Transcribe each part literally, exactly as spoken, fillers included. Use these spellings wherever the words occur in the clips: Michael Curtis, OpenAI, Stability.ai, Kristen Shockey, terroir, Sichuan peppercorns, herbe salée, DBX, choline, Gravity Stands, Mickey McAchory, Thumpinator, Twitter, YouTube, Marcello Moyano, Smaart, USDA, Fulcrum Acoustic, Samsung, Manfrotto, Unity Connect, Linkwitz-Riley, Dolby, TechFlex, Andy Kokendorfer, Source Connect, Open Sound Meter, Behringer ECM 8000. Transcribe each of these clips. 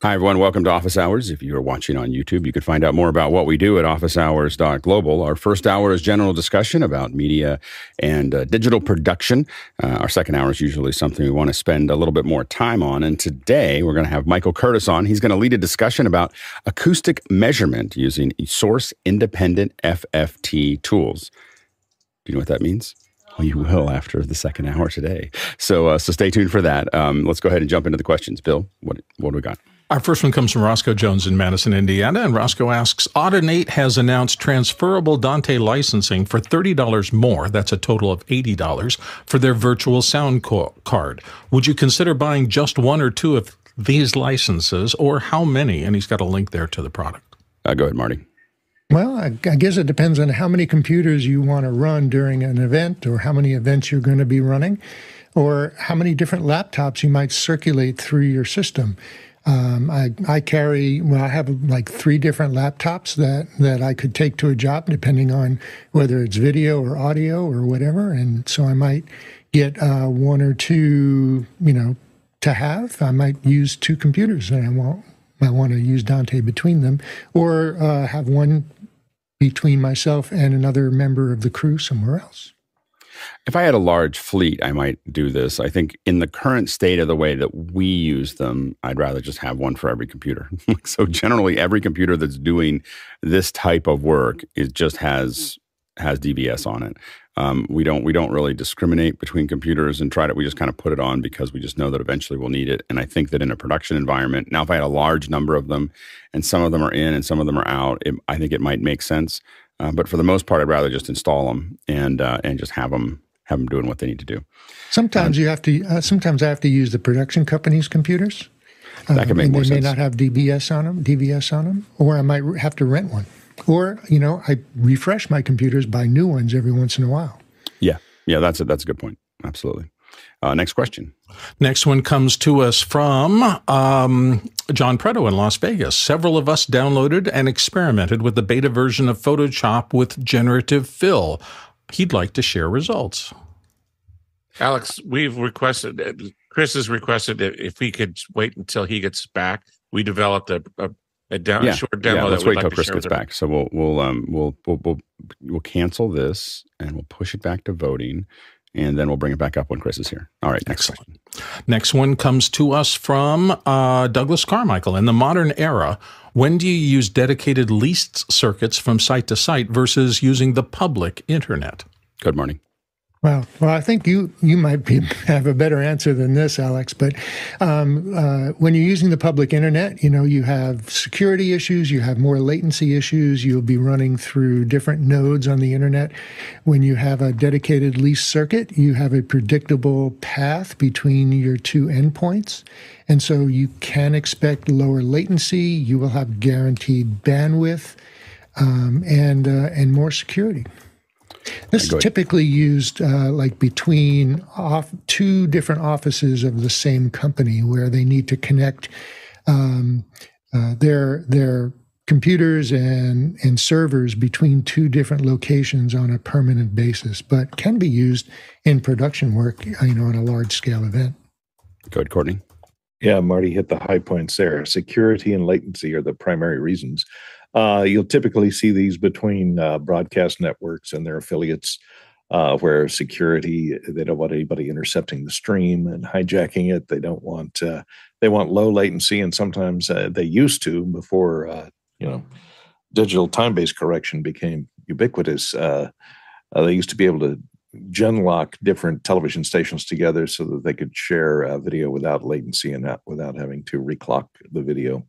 Hi, everyone. Welcome to Office Hours. If you are watching on YouTube, you can find out more about what we do at office hours dot global. Our first hour is general discussion about media and uh, digital production. Uh, our second hour is usually something we want to spend a little bit more time on. And today we're going to have Michael Curtis on. He's going to lead a discussion about acoustic measurement using source-independent F F T tools. Do you know what that means? Well, you will after the second hour today. So uh, so stay tuned for that. Um, let's go ahead and jump into the questions. Bill, what, what do we got? Our first one comes from Roscoe Jones in Madison, Indiana, and Roscoe asks, Audinate has announced transferable Dante licensing for thirty dollars more, that's a total of eighty dollars, for their virtual sound card. Would you consider buying just one or two of these licenses, or how many? And he's got a link there to the product. Uh, go ahead, Marty. Well, I, I guess it depends on how many computers you want to run during an event, or how many events you're going to be running, or how many different laptops you might circulate through your system. Um, I, I carry, well, I have like three different laptops that, that I could take to a job depending on whether it's video or audio or whatever. And so I might get uh, one or two, you know, to have. I might use two computers and I won't, I want to use Dante between them, or uh, have one between myself and another member of the crew somewhere else. If I had a large fleet, I might do this. I think in the current state of the way that we use them, I'd rather just have one for every computer. So generally, every computer that's doing this type of work is just has has D V S on it. Um, we don't we don't really discriminate between computers and try to. We just kind of put it on because we just know that eventually we'll need it. And I think that in a production environment, now if I had a large number of them, and some of them are in and some of them are out, it, I think it might make sense. Uh, but for the most part, I'd rather just install them and uh, and just have them have them doing what they need to do. Sometimes uh, you have to. Uh, sometimes I have to use the production company's computers. Um, that can make and more they sense. They may not have D B S on them, D V S on them, or I might have to rent one. Or you know, I refresh my computers, buy new ones every once in a while. Yeah, yeah, that's a that's a good point. Absolutely. Uh, next question. Next one comes to us from um, John Preto in Las Vegas. Several of us downloaded and experimented with the beta version of Photoshop with generative fill. He'd like to share results. Alex, we've requested, Chris has requested that if we could wait until he gets back, we developed a, a, a down, yeah. short demo. Yeah, let's that wait until like Chris gets back. So we'll we'll, um, we'll we'll we'll we'll cancel this and we'll push it back to voting. And then we'll bring it back up when Chris is here. All right, next one. Next one comes to us from uh, Douglas Carmichael. In the modern era, when do you use dedicated leased circuits from site to site versus using the public internet? Good morning. Well, well, I think you you might be, have a better answer than this, Alex. But um, uh, when you're using the public internet, you know, you have security issues, you have more latency issues, you'll be running through different nodes on the internet. When you have a dedicated leased circuit, you have a predictable path between your two endpoints. And so you can expect lower latency, you will have guaranteed bandwidth, um, and uh, and more security. This is typically used uh, like between off two different offices of the same company where they need to connect um, uh, their their computers and, and servers between two different locations on a permanent basis, but can be used in production work, you know, on a large-scale event. Go ahead, Courtney. Yeah, Marty hit the high points there. Security and latency are the primary reasons. Uh, you'll typically see these between uh, broadcast networks and their affiliates uh, where security, they don't want anybody intercepting the stream and hijacking it. They don't want, uh, they want low latency, and sometimes uh, they used to before, uh, you know, digital time-based correction became ubiquitous. Uh, uh, they used to be able to genlock different television stations together so that they could share uh, video without latency and not, without having to reclock the video.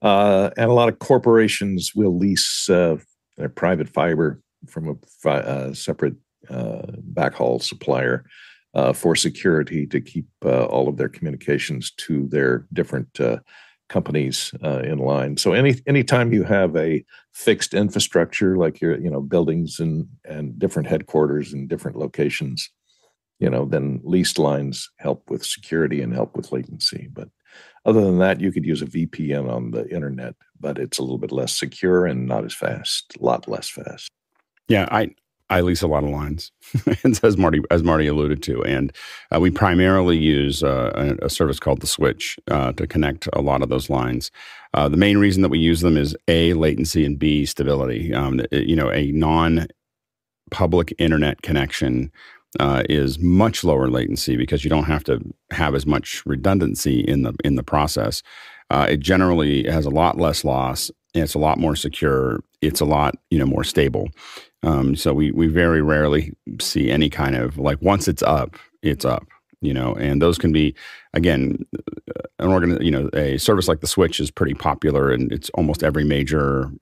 Uh, and a lot of corporations will lease uh, their private fiber from a fi uh, separate uh, backhaul supplier uh, for security to keep uh, all of their communications to their different uh, companies uh, in line. So any anytime you have a fixed infrastructure, like your you know buildings and and different headquarters and different locations, you know then leased lines help with security and help with latency, but. Other than that, you could use a V P N on the internet, but it's a little bit less secure and not as fast, a lot less fast. Yeah, I I lease a lot of lines, as Marty as Marty alluded to, and uh, we primarily use uh, a, a service called The Switch uh, to connect a lot of those lines. Uh, the main reason that we use them is A, latency, and B, stability. Um, you know, a non-public internet connection uh, is much lower latency because you don't have to have as much redundancy in the in the process. Uh, it generally has a lot less loss, and it's a lot more secure. It's a lot, you know, more stable. Um, so we we very rarely see any kind of, like, once it's up, it's up, you know, and those can be, again, an organ, you know, a service like the Switch is pretty popular, and it's almost every major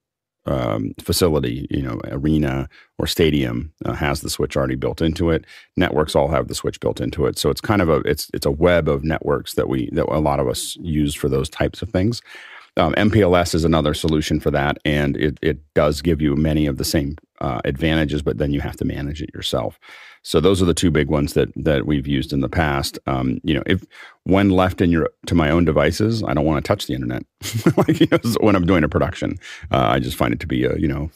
um, facility, you know, arena or stadium uh, has the Switch already built into it. Networks all have the Switch built into it. So it's kind of a, it's, it's a web of networks that we, that a lot of us use for those types of things. Um, M P L S is another solution for that, and it, it does give you many of the same uh, advantages, but then you have to manage it yourself. So those are the two big ones that that we've used in the past. Um, you know, if when left in your to my own devices, I don't want to touch the internet. Like, you know, so when I'm doing a production, uh, I just find it to be a you know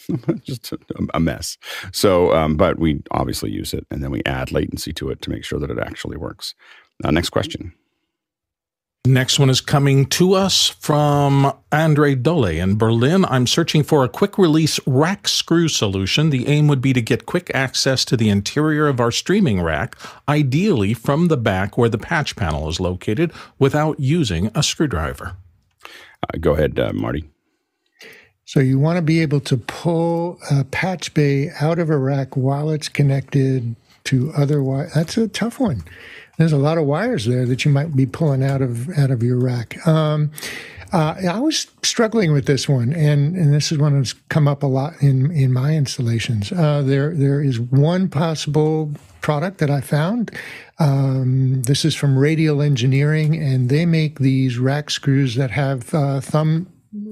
just a, a mess. So, um, but we obviously use it, and then we add latency to it to make sure that it actually works. Uh, next question. Next one is coming to us from Andre Dole in Berlin. I'm searching for a quick release rack screw solution. The aim would be to get quick access to the interior of our streaming rack, ideally from the back where the patch panel is located, without using a screwdriver. Uh, go ahead, uh, Marty. So you want to be able to pull a patch bay out of a rack while it's connected to other wires. That's a tough one. There's a lot of wires there that you might be pulling out of out of your rack. Um, uh, I was struggling with this one, and, and this is one that's come up a lot in, in my installations. Uh, there there is one possible product that I found. Um, this is from Radial Engineering, and they make these rack screws that have uh, thumb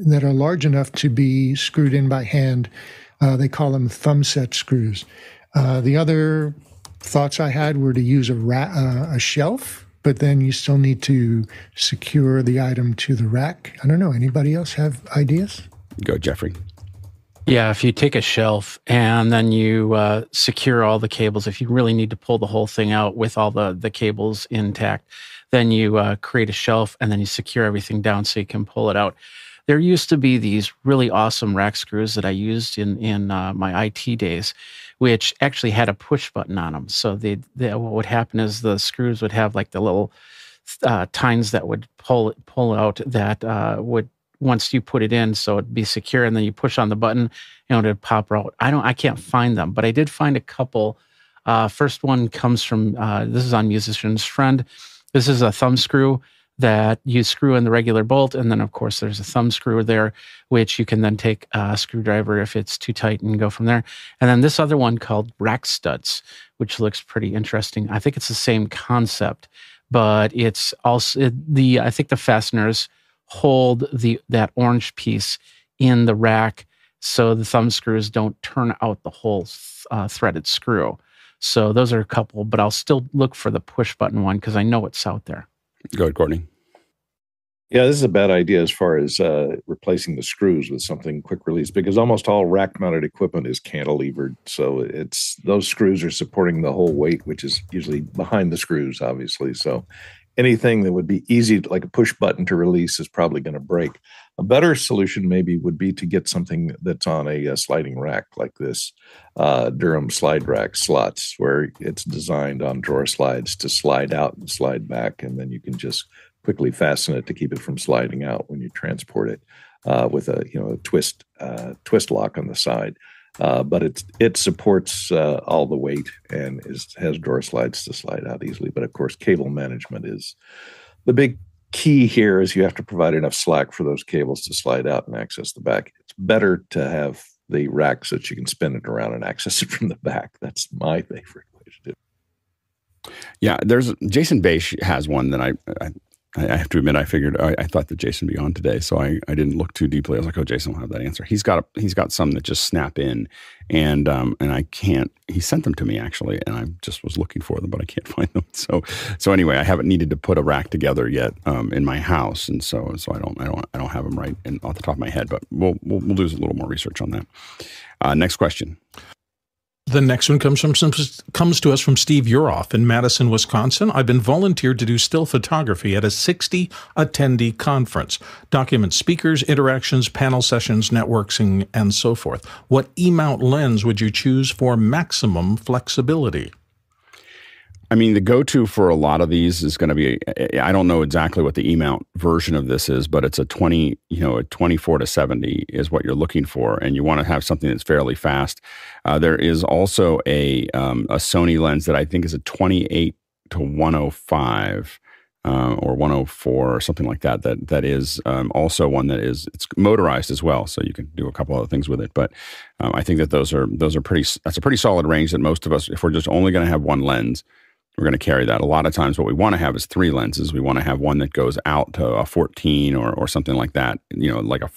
that are large enough to be screwed in by hand. Uh, they call them thumb set screws. Uh, the other thoughts I had were to use a, ra uh, a shelf, but then you still need to secure the item to the rack. I don't know. Anybody else have ideas? Go, Jeffrey. Yeah, if you take a shelf and then you uh, secure all the cables, if you really need to pull the whole thing out with all the, the cables intact, then you uh, create a shelf and then you secure everything down so you can pull it out. There used to be these really awesome rack screws that I used in, in uh, my I T days, which actually had a push button on them. So they, they, what would happen is the screws would have like the little uh, tines that would pull pull out that uh, would, once you put it in, so it'd be secure, and then you push on the button and it would pop out. I don't, I can't find them, but I did find a couple. Uh, first one comes from, uh, this is on Musician's Friend. This is a thumb screw that you screw in the regular bolt, and then of course there's a thumb screw there, which you can then take a screwdriver if it's too tight and go from there. And then this other one called rack studs, which looks pretty interesting. I think it's the same concept, but it's also it, the I think the fasteners hold the that orange piece in the rack, so the thumb screws don't turn out the whole th uh, threaded screw. So those are a couple, but I'll still look for the push button one because I know it's out there. Go ahead, Courtney. Yeah, this is a bad idea as far as uh, replacing the screws with something quick release, because almost all rack-mounted equipment is cantilevered. So it's those screws are supporting the whole weight, which is usually behind the screws, obviously. So anything that would be easy, like a push button to release, is probably going to break. A better solution maybe would be to get something that's on a, a sliding rack like this, uh, Durham slide rack slots, where it's designed on drawer slides to slide out and slide back, and then you can just quickly fasten it to keep it from sliding out when you transport it uh, with a you know a twist uh, twist lock on the side. Uh, but it's, it supports uh, all the weight and is, has drawer slides to slide out easily. But, of course, cable management is the big key here. Is you have to provide enough slack for those cables to slide out and access the back. It's better to have the racks that you can spin it around and access it from the back. That's my favorite way to do it. Yeah, there's Jason Bache has one that I, I – I have to admit, I figured I, I thought that Jason would be on today, so I, I didn't look too deeply. I was like, "Oh, Jason will have that answer." He's got a, he's got some that just snap in, and um and I can't. He sent them to me actually, and I just was looking for them, but I can't find them. So so anyway, I haven't needed to put a rack together yet um, in my house, and so so I don't I don't I don't have them right in, off the top of my head, but we'll we'll, we'll do a little more research on that. Uh, next question. The next one comes from comes to us from Steve Uroff in Madison, Wisconsin. I've been volunteered to do still photography at a sixty attendee conference. Document speakers, interactions, panel sessions, networking, and so forth. What E-mount lens would you choose for maximum flexibility? I mean, the go-to for a lot of these is going to be, I don't know exactly what the E-mount version of this is, but it's a twenty, you know, a twenty-four to seventy is what you're looking for, and you want to have something that's fairly fast. Uh, there is also a um, a Sony lens that I think is a twenty-eight to one oh five uh, or one oh four or something like that. That that is um, also one that is it's motorized as well, so you can do a couple other things with it. But um, I think that those are those are pretty. That's a pretty solid range that most of us, if we're just only going to have one lens, we're going to carry that. A lot of times what we want to have is three lenses. We want to have one that goes out to a fourteen or or something like that, you know, like a,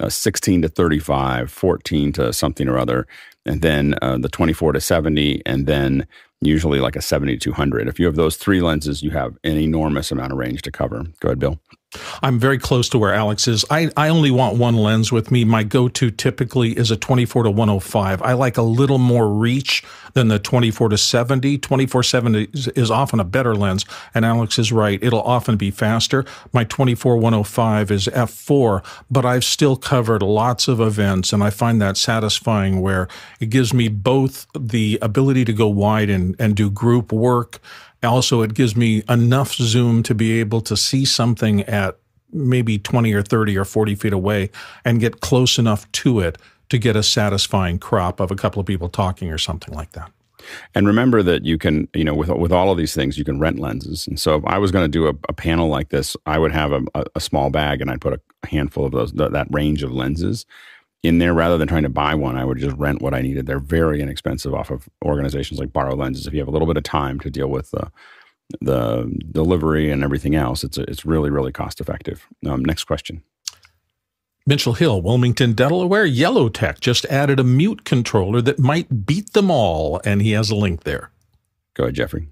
a sixteen to thirty-five, fourteen to something or other, and then uh, the twenty-four to seventy, and then usually like a seventy to two hundred. If you have those three lenses, you have an enormous amount of range to cover. Go ahead, Bill. I'm very close to where Alex is. I, I only want one lens with me. My go-to typically is a twenty-four to one oh five. I like a little more reach than the twenty-four to seventy. twenty-four seventy is, is often a better lens, and Alex is right. It'll often be faster. My twenty-four one oh five is f four, but I've still covered lots of events, and I find that satisfying where it gives me both the ability to go wide and, and do group work. Also, it gives me enough zoom to be able to see something at maybe twenty or thirty or forty feet away and get close enough to it to get a satisfying crop of a couple of people talking or something like that. And remember that you can, you know, with with all of these things, you can rent lenses. And so if I was going to do a, a panel like this, I would have a, a small bag and I'd put a handful of those th that range of lenses in there rather than trying to buy one. I would just rent what I needed. They're very inexpensive off of organizations like Borrow Lenses. If you have a little bit of time to deal with the, the delivery and everything else, it's, a, it's really, really cost effective. Um, next question. Mitchell Hill, Wilmington, Delaware. Yellotech just added a mute controller that might beat them all, and he has a link there. Go ahead, Jeffrey.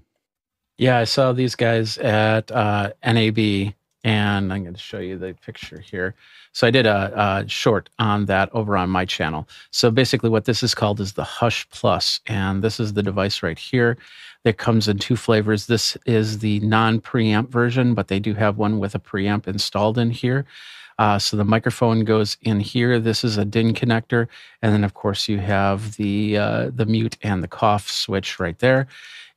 Yeah, I saw these guys at uh, N A B, and I'm going to show you the picture here. So I did a, a short on that over on my channel. So basically what this is called is the Hush Plus, and this is the device right here that comes in two flavors. This is the non-preamp version, but they do have one with a preamp installed in here. Uh, so the microphone goes in here. This is a D I N connector. And then, of course, you have the, uh, the mute and the cough switch right there.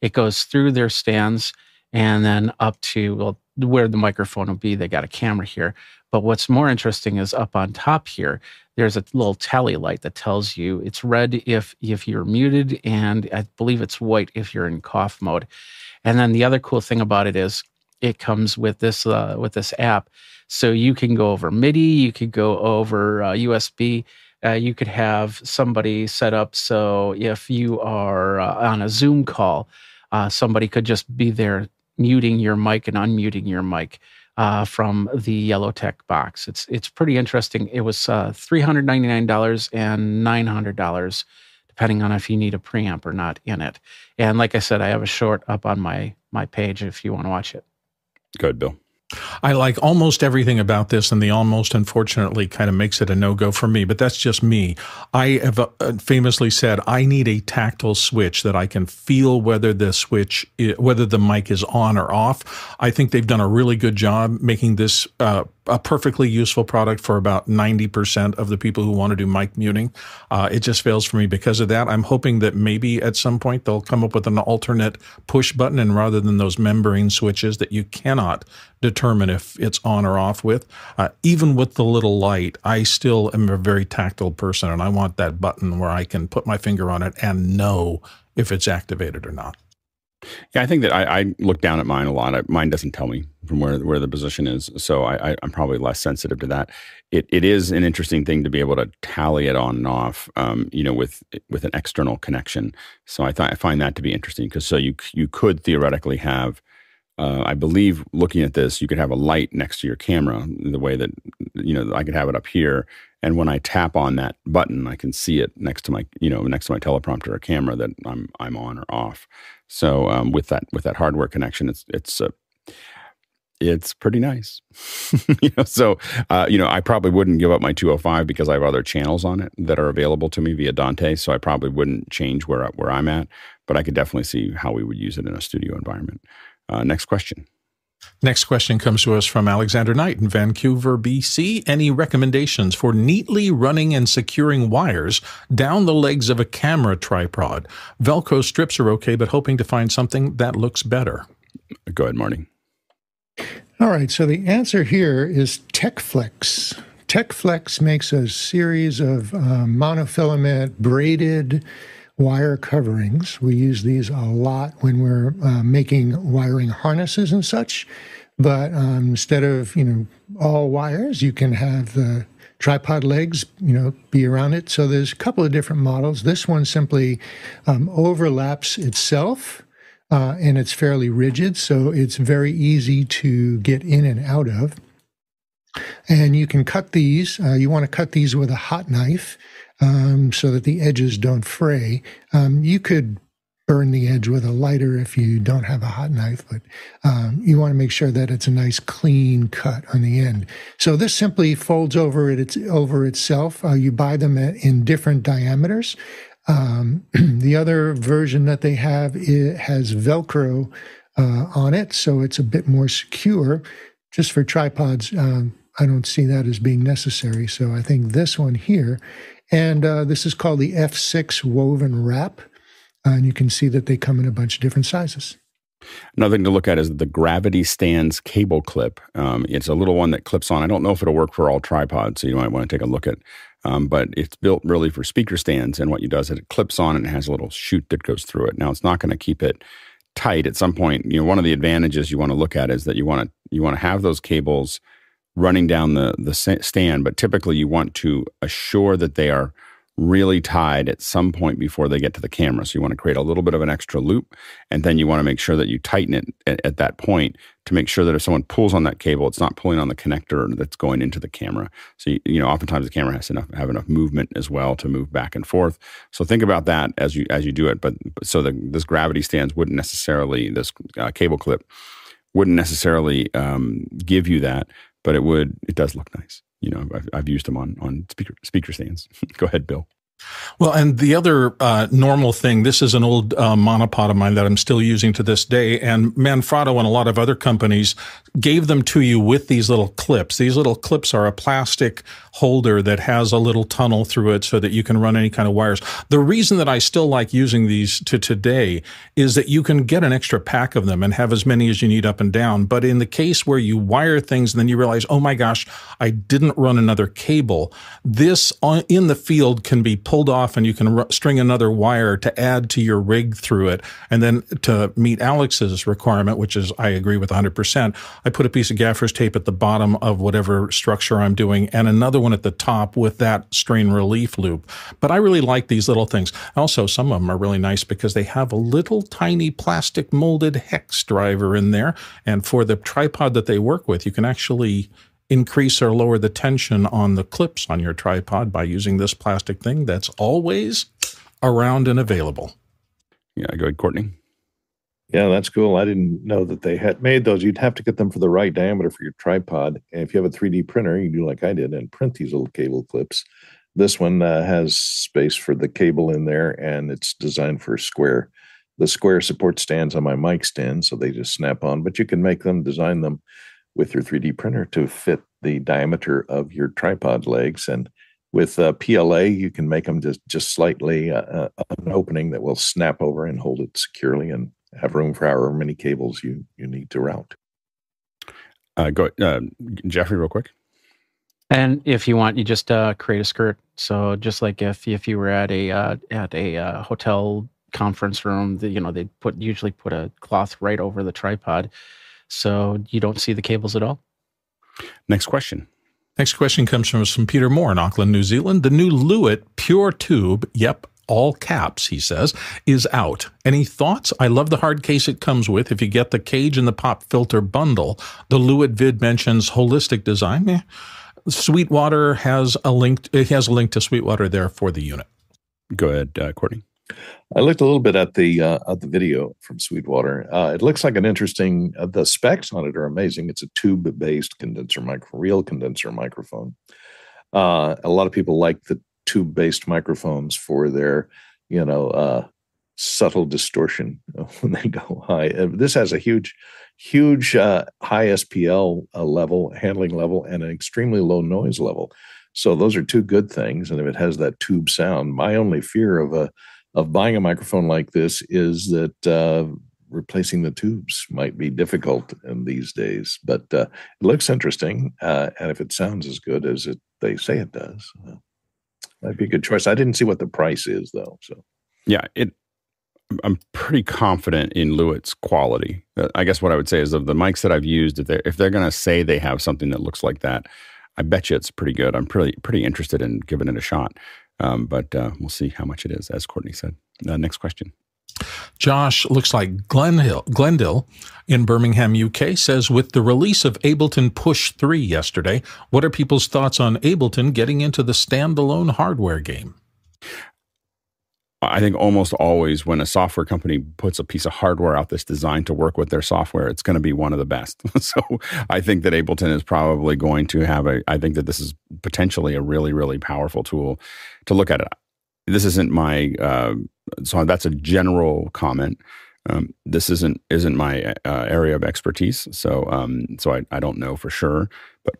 It goes through their stands and then up to, well, where the microphone will be. They got a camera here. But what's more interesting is up on top here, there's a little tally light that tells you it's red if, if you're muted, and I believe it's white if you're in cough mode. And then the other cool thing about it is it comes with this, uh, with this app. So you can go over MIDI, you could go over uh, U S B, uh, you could have somebody set up so if you are uh, on a Zoom call, uh, somebody could just be there muting your mic and unmuting your mic uh, from the Yellotech box. It's it's pretty interesting. It was uh, three hundred ninety-nine dollars and nine hundred dollars, depending on if you need a preamp or not in it. And like I said, I have a short up on my, my page if you want to watch it. Go ahead, Bill. I like almost everything about this, and the almost, unfortunately, kind of makes it a no-go for me, but that's just me. I have famously said I need a tactile switch that I can feel whether the switch, whether the mic is on or off. I think they've done a really good job making this uh, a perfectly useful product for about ninety percent of the people who want to do mic muting. Uh, it just fails for me because of that. I'm hoping that maybe at some point they'll come up with an alternate push button, and rather than those membrane switches that you cannot determine if it's on or off with, uh, even with the little light, I still am a very tactile person, and I want that button where I can put my finger on it and know if it's activated or not. Yeah, I think that I, I look down at mine a lot. I, mine doesn't tell me from where where the position is, so I, I, I'm probably less sensitive to that. It it is an interesting thing to be able to tally it on and off, um, you know, with with an external connection. So I th I find that to be interesting because so you you could theoretically have, uh, I believe, looking at this, you could have a light next to your camera. The way that you know I could have it up here, and when I tap on that button, I can see it next to my you know next to my teleprompter or camera that I'm I'm on or off. So um, with that with that hardware connection, it's it's uh, it's pretty nice. You know, so, uh, you know, I probably wouldn't give up my two oh five because I have other channels on it that are available to me via Dante. So I probably wouldn't change where, where I'm at, but I could definitely see how we would use it in a studio environment. Uh, next question. Next question comes to us from Alexander Knight in Vancouver, B C. Any recommendations for neatly running and securing wires down the legs of a camera tripod? Velcro strips are okay, but hoping to find something that looks better. Go ahead, Marty. All right, so the answer here is TechFlex. TechFlex makes a series of uh, monofilament braided wire coverings. We use these a lot when we're uh, making wiring harnesses and such. But um, instead of, you know, all wires, you can have the tripod legs, you know, be around it. So there's a couple of different models. This one simply um, overlaps itself. Uh, and it's fairly rigid, so it's very easy to get in and out of. And you can cut these. Uh, you want to cut these with a hot knife um, so that the edges don't fray. Um, you could burn the edge with a lighter if you don't have a hot knife, but um, you want to make sure that it's a nice clean cut on the end. So this simply folds over it, it's over itself. Uh, you buy them at, in different diameters. Um, the other version that they have, it has Velcro uh, on it, so it's a bit more secure. Just for tripods, um, I don't see that as being necessary, so I think this one here. And uh, this is called the F six Woven Wrap, uh, and you can see that they come in a bunch of different sizes. Another thing to look at is the Gravity Stands cable clip. Um, it's a little one that clips on. I don't know if it'll work for all tripods, so you might want to take a look at. Um, but it's built really for speaker stands, and what it does is it clips on and it has a little chute that goes through it. Now, it's not going to keep it tight. At some point, you know, one of the advantages you want to look at is that you want to you want to have those cables running down the the stand, but typically you want to assure that they are really tied at some point before they get to the camera. So you want to create a little bit of an extra loop, and then you want to make sure that you tighten it at, at that point to make sure that if someone pulls on that cable, it's not pulling on the connector that's going into the camera. So, you, you know, oftentimes the camera has to enough, have enough movement as well to move back and forth. So think about that as you as you do it. But so the, this Gravity Stands wouldn't necessarily, this uh, cable clip wouldn't necessarily um, give you that, but it would, it does look nice. You know, I've, I've used them on, on speaker, speaker stands. Go ahead, Bill. Well, and the other uh, normal thing, this is an old uh, monopod of mine that I'm still using to this day, and Manfrotto and a lot of other companies gave them to you with these little clips. These little clips are a plastic holder that has a little tunnel through it so that you can run any kind of wires. The reason that I still like using these to today is that you can get an extra pack of them and have as many as you need up and down. But in the case where you wire things and then you realize, oh my gosh, I didn't run another cable, this on, in the field can be pulled off and you can r string another wire to add to your rig through it. And then to meet Alex's requirement, which is I agree with one hundred percent, I put a piece of gaffer's tape at the bottom of whatever structure I'm doing and another one at the top with that strain relief loop. But I really like these little things. Also, some of them are really nice because they have a little tiny plastic molded hex driver in there. And for the tripod that they work with, you can actually increase or lower the tension on the clips on your tripod by using this plastic thing that's always around and available. Yeah, go ahead, Courtney. Yeah, that's cool. I didn't know that they had made those. You'd have to get them for the right diameter for your tripod. And if you have a three D printer, you do like I did and print these little cable clips. This one uh, has space for the cable in there, and it's designed for square. The square support stands on my mic stand, so they just snap on. But you can make them, design them with your three D printer to fit the diameter of your tripod legs. And with uh, P L A, you can make them just, just slightly uh, an opening that will snap over and hold it securely and have room for however many cables you, you need to route. Uh, go uh, Jeffrey, real quick. And if you want, you just uh, create a skirt. So just like if, if you were at a, uh, at a uh, hotel conference room, the, you know, they put usually put a cloth right over the tripod, so you don't see the cables at all. Next question. Next question comes from, from Peter Moore in Auckland, New Zealand. The new Lewitt Pure Tube, yep, all caps, he says, is out. Any thoughts? I love the hard case it comes with. If you get the cage and the pop filter bundle, the Lewitt vid mentions holistic design. Eh. Sweetwater has a link. It has a link to Sweetwater there for the unit. Go ahead, uh, Courtney. I looked a little bit at the uh, at the video from Sweetwater. Uh, it looks like an interesting. Uh, the specs on it are amazing. It's a tube-based condenser micro, real condenser microphone. Uh, a lot of people like the tube-based microphones for their, you know, uh, subtle distortion when they go high. This has a huge, huge uh, high S P L uh, level, handling level, and an extremely low noise level. So those are two good things. And if it has that tube sound, my only fear of a of buying a microphone like this is that uh, replacing the tubes might be difficult in these days. But uh, it looks interesting, uh, and if it sounds as good as it they say it does, uh, that'd be a good choice. I didn't see what the price is though. So yeah, it. I'm pretty confident in Lewitt's quality. I guess what I would say is of the mics that I've used, if they're if they're going to say they have something that looks like that, I bet you it's pretty good. I'm pretty pretty interested in giving it a shot. Um, but uh, we'll see how much it is, as Courtney said. Uh, next question. Josh, looks like Glenhill, Glendale in Birmingham, U K, says, with the release of Ableton Push three yesterday, what are people's thoughts on Ableton getting into the standalone hardware game? I think almost always when a software company puts a piece of hardware out that's designed to work with their software, it's going to be one of the best. So I think that Ableton is probably going to have a, I think that this is potentially a really, really powerful tool to look at it. This isn't my, uh, so that's a general comment. Um, this isn't isn't my uh, area of expertise, so um, so I, I don't know for sure, but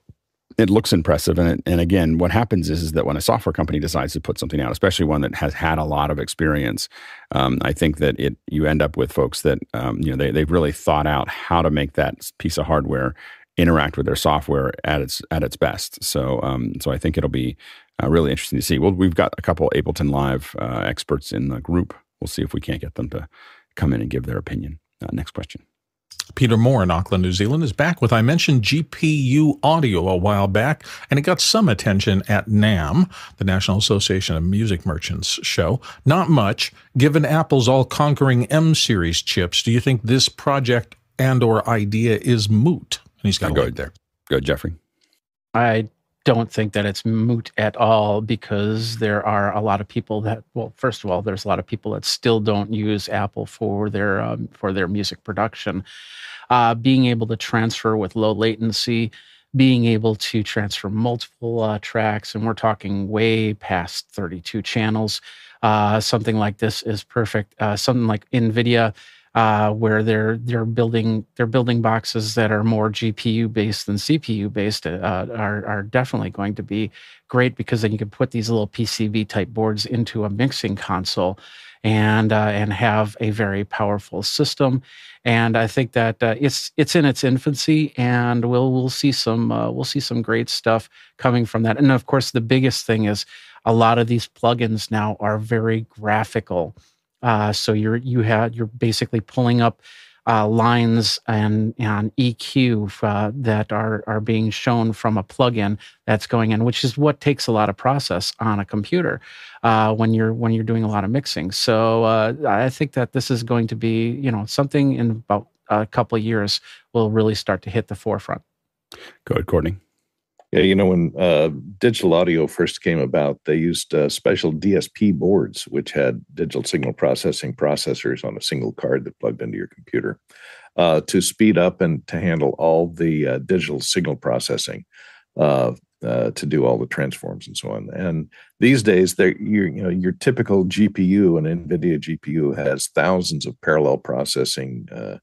it looks impressive. And, it, and again, what happens is, is that when a software company decides to put something out, especially one that has had a lot of experience, um, I think that it you end up with folks that, um, you know, they, they've really thought out how to make that piece of hardware interact with their software at its at its best. So um, so I think it'll be uh, really interesting to see. Well, we've got a couple Ableton Live uh, experts in the group. We'll see if we can't get them to come in and give their opinion. Uh, next question. Peter Moore in Auckland, New Zealand is back with, I mentioned G P U audio a while back, and it got some attention at NAM, the National Association of Music Merchants show. Not much. Given Apple's all-conquering M-series chips, do you think this project and or idea is moot? And he's got go there. Go ahead, Jeffrey. I don't think that it's moot at all, because there are a lot of people that, well, first of all, there's a lot of people that still don't use Apple for their um, for their music production. Uh, being able to transfer with low latency, being able to transfer multiple uh, tracks, and we're talking way past thirty-two channels. Uh, something like this is perfect. Uh, something like NVIDIA, Uh, where they're they're building they're building boxes that are more G P U based than C P U based, uh, are are definitely going to be great, because then you can put these little P C B type boards into a mixing console, and uh, and have a very powerful system. And I think that uh, it's it's in its infancy, and we'll we'll see some uh, we'll see some great stuff coming from that. And of course, the biggest thing is a lot of these plugins now are very graphical. Uh, so you're you have you're basically pulling up uh, lines and, and E Q uh, that are are being shown from a plugin that's going in, which is what takes a lot of process on a computer uh, when you're when you're doing a lot of mixing. So uh, I think that this is going to be, you know, something in about a couple of years will really start to hit the forefront. Go ahead, Courtney. Yeah, you know, when uh, digital audio first came about, they used uh, special D S P boards, which had digital signal processing processors on a single card that plugged into your computer uh, to speed up and to handle all the uh, digital signal processing, uh, uh, to do all the transforms and so on. And these days, you you know, your typical G P U, an NVIDIA G P U, has thousands of parallel processing uh,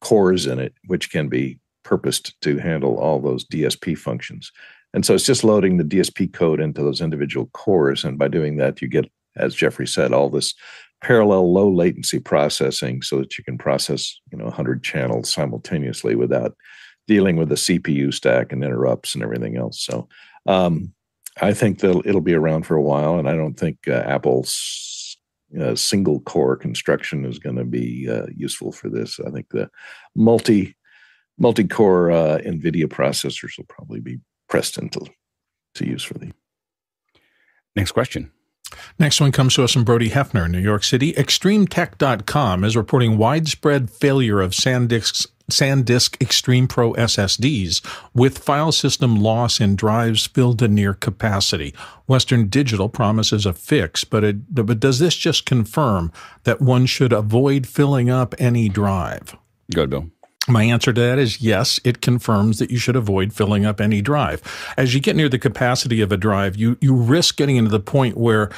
cores in it, which can be purposed to handle all those D S P functions. And so it's just loading the D S P code into those individual cores. And by doing that, you get, as Jeffrey said, all this parallel low latency processing, so that you can process, you know, one hundred channels simultaneously without dealing with the C P U stack and interrupts and everything else. So um, I think that it'll be around for a while. And I don't think uh, Apple's Uh, single core construction is going to be uh, useful for this. I think the multi Multi-core uh, NVIDIA processors will probably be pressed into to use for the. Next question. Next one comes to us from Brody Hefner in New York City. Extreme Tech dot com is reporting widespread failure of SanDisk's SanDisk Extreme Pro S S Ds with file system loss and drives filled to near capacity. Western Digital promises a fix, but, it, but does this just confirm that one should avoid filling up any drive? Go ahead, Bill. My answer to that is yes, it confirms that you should avoid filling up any drive. As you get near the capacity of a drive, you, you risk getting into the point where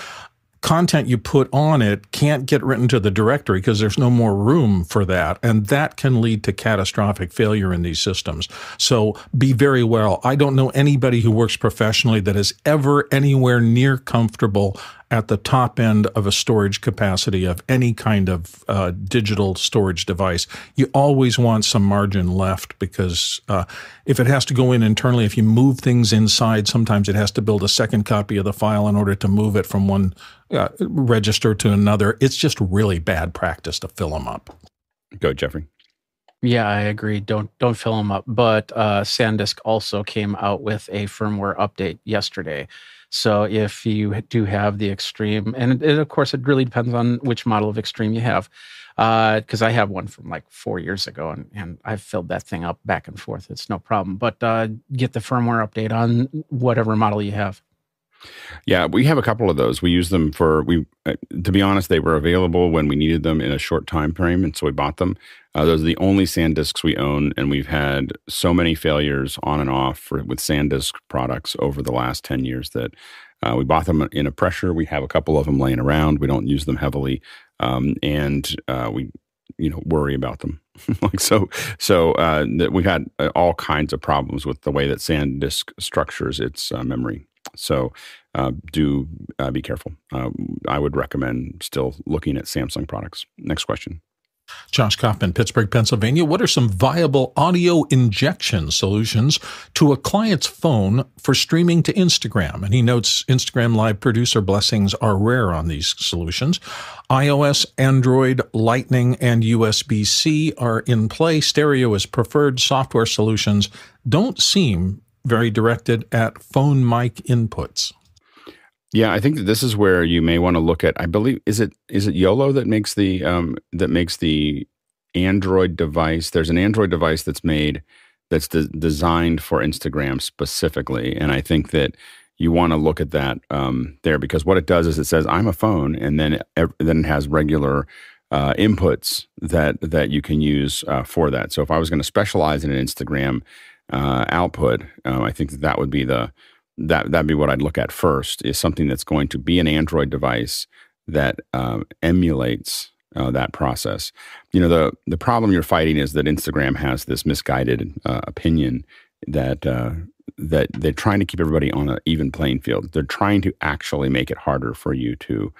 content you put on it can't get written to the directory because there's no more room for that, and that can lead to catastrophic failure in these systems. So be very well. I don't know anybody who works professionally that is ever anywhere near comfortable at the top end of a storage capacity of any kind of uh, digital storage device. You always want some margin left because uh, if it has to go in internally, if you move things inside, sometimes it has to build a second copy of the file in order to move it from one uh, register to another. It's just really bad practice to fill them up. Go, Jeffrey. Yeah, I agree. Don't don't fill them up. But uh, SanDisk also came out with a firmware update yesterday. So if you do have the Extreme, and it, of course, it really depends on which model of Extreme you have, because uh, I have one from like four years ago, and, and I've filled that thing up back and forth. It's no problem. But uh, get the firmware update on whatever model you have. Yeah, we have a couple of those. We use them for, we. to be honest, they were available when we needed them in a short time frame, and so we bought them. Uh, those are the only SanDisks we own, and we've had so many failures on and off for, with SanDisk products over the last ten years that uh, we bought them in a pressure. We have a couple of them laying around. We don't use them heavily, um, and uh, we you know worry about them. like so so uh, we've had all kinds of problems with the way that SanDisk structures its uh, memory. So uh, do uh, be careful. Uh, I would recommend still looking at Samsung products. Next question. Josh Kaufman, Pittsburgh, Pennsylvania. What are some viable audio injection solutions to a client's phone for streaming to Instagram? And he notes Instagram Live producer blessings are rare on these solutions. iOS, Android, Lightning, and U S B C are in play. Stereo is preferred. Software solutions don't seem very directed at phone mic inputs. Yeah, I think that this is where you may want to look at. I believe is it is it YOLO that makes the um, that makes the Android device. There's an Android device that's made that's de designed for Instagram specifically, and I think that you want to look at that um, there, because what it does is it says I'm a phone, and then it, then it has regular uh, inputs that that you can use uh, for that. So if I was going to specialize in an Instagram Uh, output, uh, I think that, that would be the that that'd be what I'd look at first, is something that's going to be an Android device that uh, emulates uh, that process. You know, the the problem you're fighting is that Instagram has this misguided uh, opinion that uh, that they're trying to keep everybody on an even playing field. They're trying to actually make it harder for you to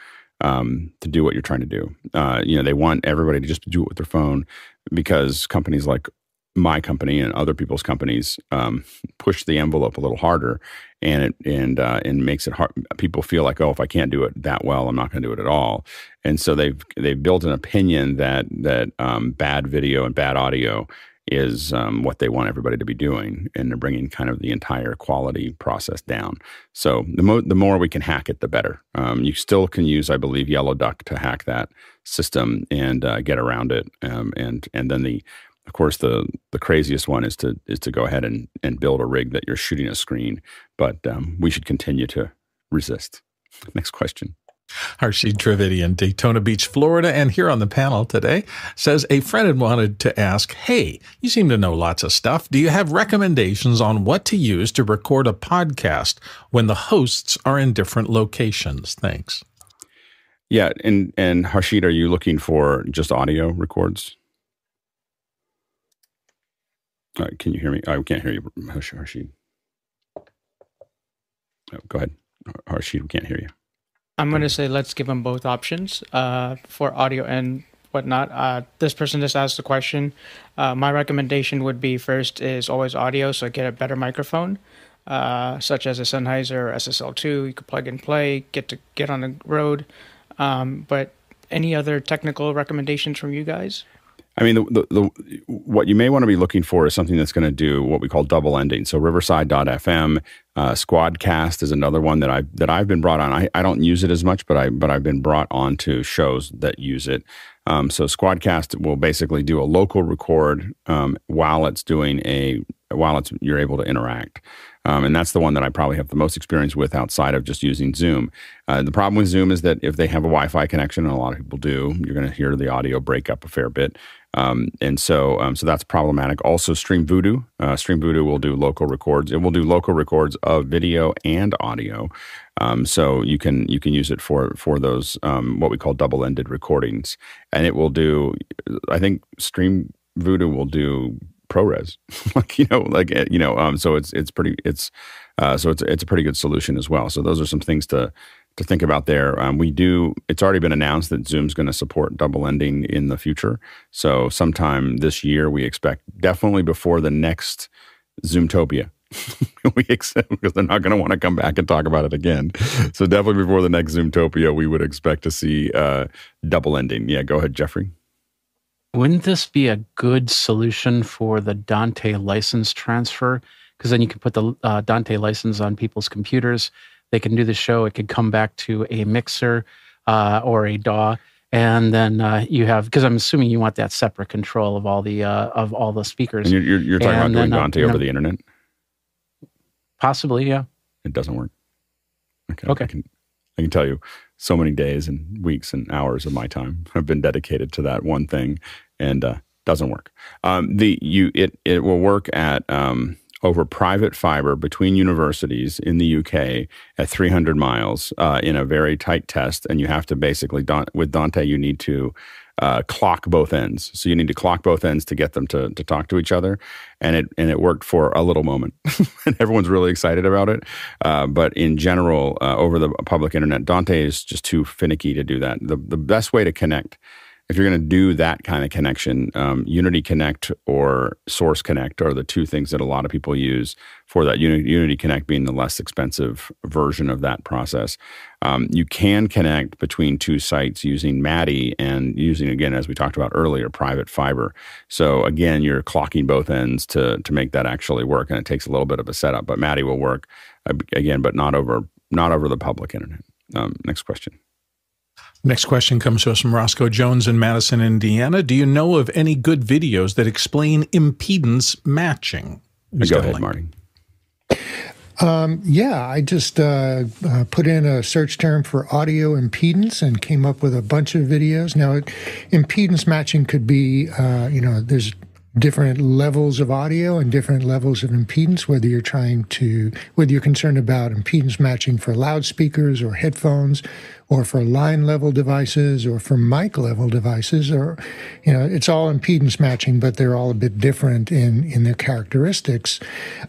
um, to do what you're trying to do. Uh, you know, they want everybody to just do it with their phone, because companies like my company and other people's companies um, push the envelope a little harder, and it and uh, and makes it hard. People feel like, oh, if I can't do it that well, I'm not going to do it at all. And so they've they've built an opinion that that um, bad video and bad audio is um, what they want everybody to be doing, and they're bringing kind of the entire quality process down. So the mo the more we can hack it, the better. Um, you still can use, I believe, Yellowduck to hack that system and uh, get around it, um, and and then the Of course, the the craziest one is to is to go ahead and and build a rig that you're shooting a screen, but um, we should continue to resist. Next question. Harshi Trivedi in Daytona Beach, Florida, and here on the panel today, says a friend had wanted to ask, hey, you seem to know lots of stuff. Do you have recommendations on what to use to record a podcast when the hosts are in different locations? Thanks. Yeah, and and Harshid, are you looking for just audio records? Uh, can you hear me? I can't hear you, Harshid. Oh, go ahead, Harshid. We can't hear you. I'm going to say let's give them both options uh, for audio and whatnot. Uh, this person just asked the question. Uh, my recommendation would be first is always audio, so get a better microphone, uh, such as a Sennheiser or S S L two. You could plug and play, get to get on the road. Um, but any other technical recommendations from you guys? I mean, the, the, the, what you may want to be looking for is something that's going to do what we call double ending. So Riverside dot f m, uh, Squadcast is another one that I that I've been brought on. I, I don't use it as much, but I but I've been brought on to shows that use it. Um, so Squadcast will basically do a local record um, while it's doing a while it's you're able to interact. Um, and that's the one that I probably have the most experience with outside of just using Zoom. Uh, the problem with Zoom is that if they have a Wi-Fi connection, and a lot of people do, you're going to hear the audio break up a fair bit. Um, and so um, so that's problematic. Also, Stream Voodoo. Uh, Stream Voodoo will do local records. It will do local records of video and audio. Um, so you can you can use it for for those um, what we call double-ended recordings. And it will do, I think Stream Voodoo will do ProRes, like you know, like you know, um, so it's it's pretty it's uh, so it's it's a pretty good solution as well. So those are some things to to think about there. Um, we do. It's already been announced that Zoom's going to support double ending in the future. So sometime this year, we expect, definitely before the next Zoomtopia. we accept, because they're not going to want to come back and talk about it again. So definitely before the next Zoomtopia, we would expect to see uh, double ending. Yeah, go ahead, Jeffrey. Wouldn't this be a good solution for the Dante license transfer? Because then you can put the uh, Dante license on people's computers. They can do the show. It could come back to a mixer uh, or a D A W, and then uh, you have. Because I'm assuming you want that separate control of all the uh, of all the speakers. And you're, you're, you're talking and about doing then, Dante uh, over know, the internet. Possibly, yeah. It doesn't work. Okay. Okay. I can, I can tell you, so many days and weeks and hours of my time have been dedicated to that one thing. And uh, doesn't work. Um, the you it it will work at um, over private fiber between universities in the U K at three hundred miles uh, in a very tight test, and you have to basically Don- with Dante you need to uh, clock both ends. So you need to clock both ends to get them to to talk to each other, and it and it worked for a little moment, and everyone's really excited about it. Uh, but in general, uh, over the public internet, Dante is just too finicky to do that. The the best way to connect. If you're going to do that kind of connection, um, Unity Connect or Source Connect are the two things that a lot of people use for that, Unity Connect being the less expensive version of that process. Um, you can connect between two sites using MADI and using, again, as we talked about earlier, private fiber. So again, you're clocking both ends to to make that actually work, and it takes a little bit of a setup, but MADI will work, again, but not over not over the public internet. Um, next question. Next question comes to us from Roscoe Jones in Madison, Indiana. Do you know of any good videos that explain impedance matching? Mister Go ahead, Marty. Um, yeah, I just uh, uh, put in a search term for audio impedance and came up with a bunch of videos. Now, it, impedance matching could be, uh, you know, there's different levels of audio and different levels of impedance, whether you're trying to, whether you're concerned about impedance matching for loudspeakers or headphones or for line level devices or for mic level devices, or, you know, it's all impedance matching, but they're all a bit different in, in their characteristics.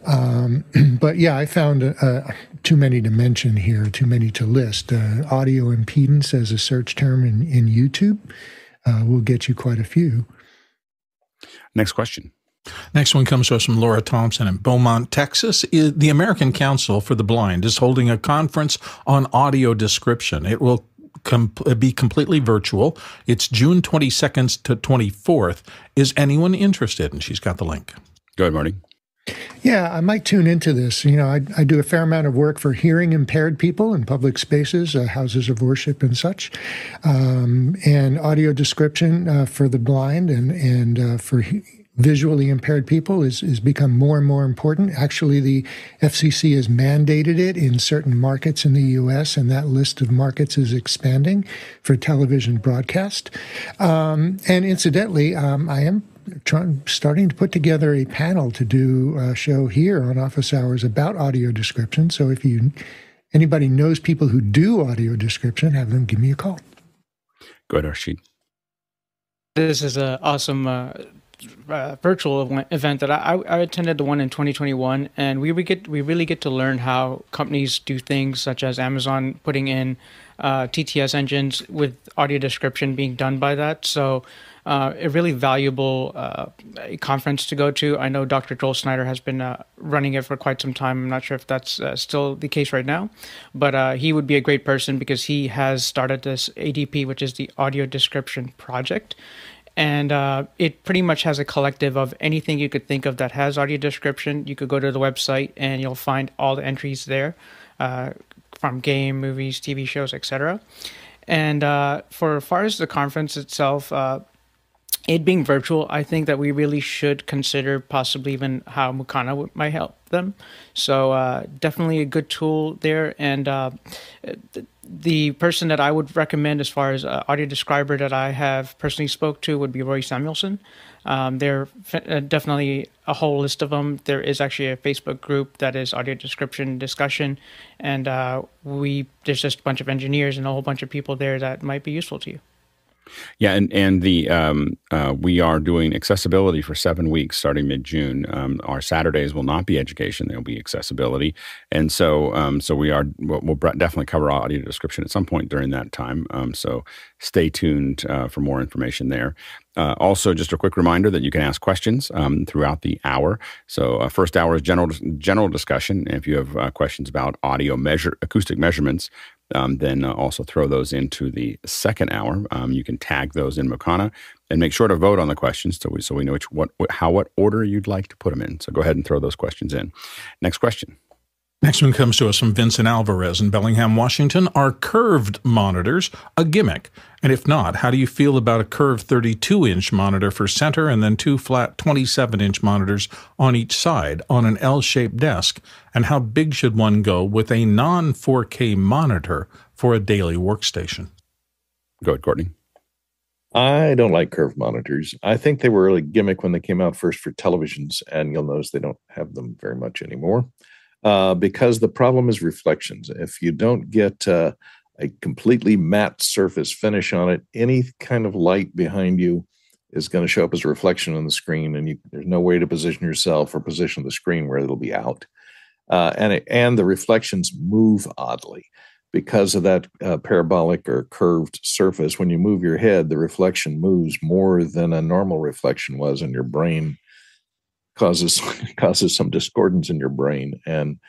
Um, but yeah, I found uh, too many to mention here, too many to list. Uh, audio impedance as a search term in, in YouTube uh, will get you quite a few. Next question. Next one comes to us from Laura Thompson in Beaumont, Texas. The American Council for the Blind is holding a conference on audio description. It will com- be completely virtual. It's June twenty-second to twenty-fourth. Is anyone interested? And she's got the link. Go ahead, Marty. Yeah, I might tune into this. You know, I, I do a fair amount of work for hearing impaired people in public spaces, uh, houses of worship and such, um, and audio description uh, for the blind and, and uh, for he- visually impaired people is, is become more and more important. Actually, the F C C has mandated it in certain markets in the U S, and that list of markets is expanding for television broadcast. Um, and incidentally, um, I am Trying, starting to put together a panel to do a show here on Office Hours about audio description. So if you anybody knows people who do audio description, have them give me a call. Go ahead, Arshid. This is an awesome uh, uh, virtual event that I, I attended the one in twenty twenty-one, and we get we really get to learn how companies do things, such as Amazon putting in uh, T T S engines with audio description being done by that. So. Uh, a really valuable uh, conference to go to. I know Doctor Joel Snyder has been uh, running it for quite some time. I'm not sure if that's uh, still the case right now, but uh, he would be a great person because he has started this A D P, which is the Audio Description Project. And uh, it pretty much has a collective of anything you could think of that has audio description. You could go to the website and you'll find all the entries there, uh, from game, movies, T V shows, et cetera. And uh, for as far as the conference itself, uh, it being virtual, I think that we really should consider possibly even how Mukana might help them. So uh, definitely a good tool there. And uh, the person that I would recommend as far as uh, audio describer that I have personally spoke to would be Roy Samuelson. Um, there are definitely a whole list of them. There is actually a Facebook group that is audio description discussion. And uh, we there's just a bunch of engineers and a whole bunch of people there that might be useful to you. Yeah, and and the um, uh, we are doing accessibility for seven weeks starting mid-June. Um, our Saturdays will not be education; they'll be accessibility, and so um, so we are we'll, we'll definitely cover audio description at some point during that time. Um, so stay tuned uh, for more information there. Uh, also, just a quick reminder that you can ask questions um, throughout the hour. So uh, first hour is general general discussion. If you have uh, questions about audio measure acoustic measurements. Um, then uh, also throw those into the second hour. Um, you can tag those in Mukana and make sure to vote on the questions so we, so we know which, what, what, how, what order you'd like to put them in. So go ahead and throw those questions in. Next question. Next one comes to us from Vincent Alvarez in Bellingham, Washington. Are curved monitors a gimmick? And if not, how do you feel about a curved thirty-two inch monitor for center and then two flat twenty-seven inch monitors on each side on an L-shaped desk? And how big should one go with a non four K monitor for a daily workstation? Go ahead, Courtney. I don't like curved monitors. I think they were really gimmick when they came out first for televisions, and you'll notice they don't have them very much anymore. Uh, because the problem is reflections. If you don't get uh, a completely matte surface finish on it, any kind of light behind you is going to show up as a reflection on the screen, and you, there's no way to position yourself or position the screen where it'll be out. Uh, and, it, and the reflections move oddly because of that uh, parabolic or curved surface. When you move your head, the reflection moves more than a normal reflection was in your brain. Causes causes some discordance in your brain, and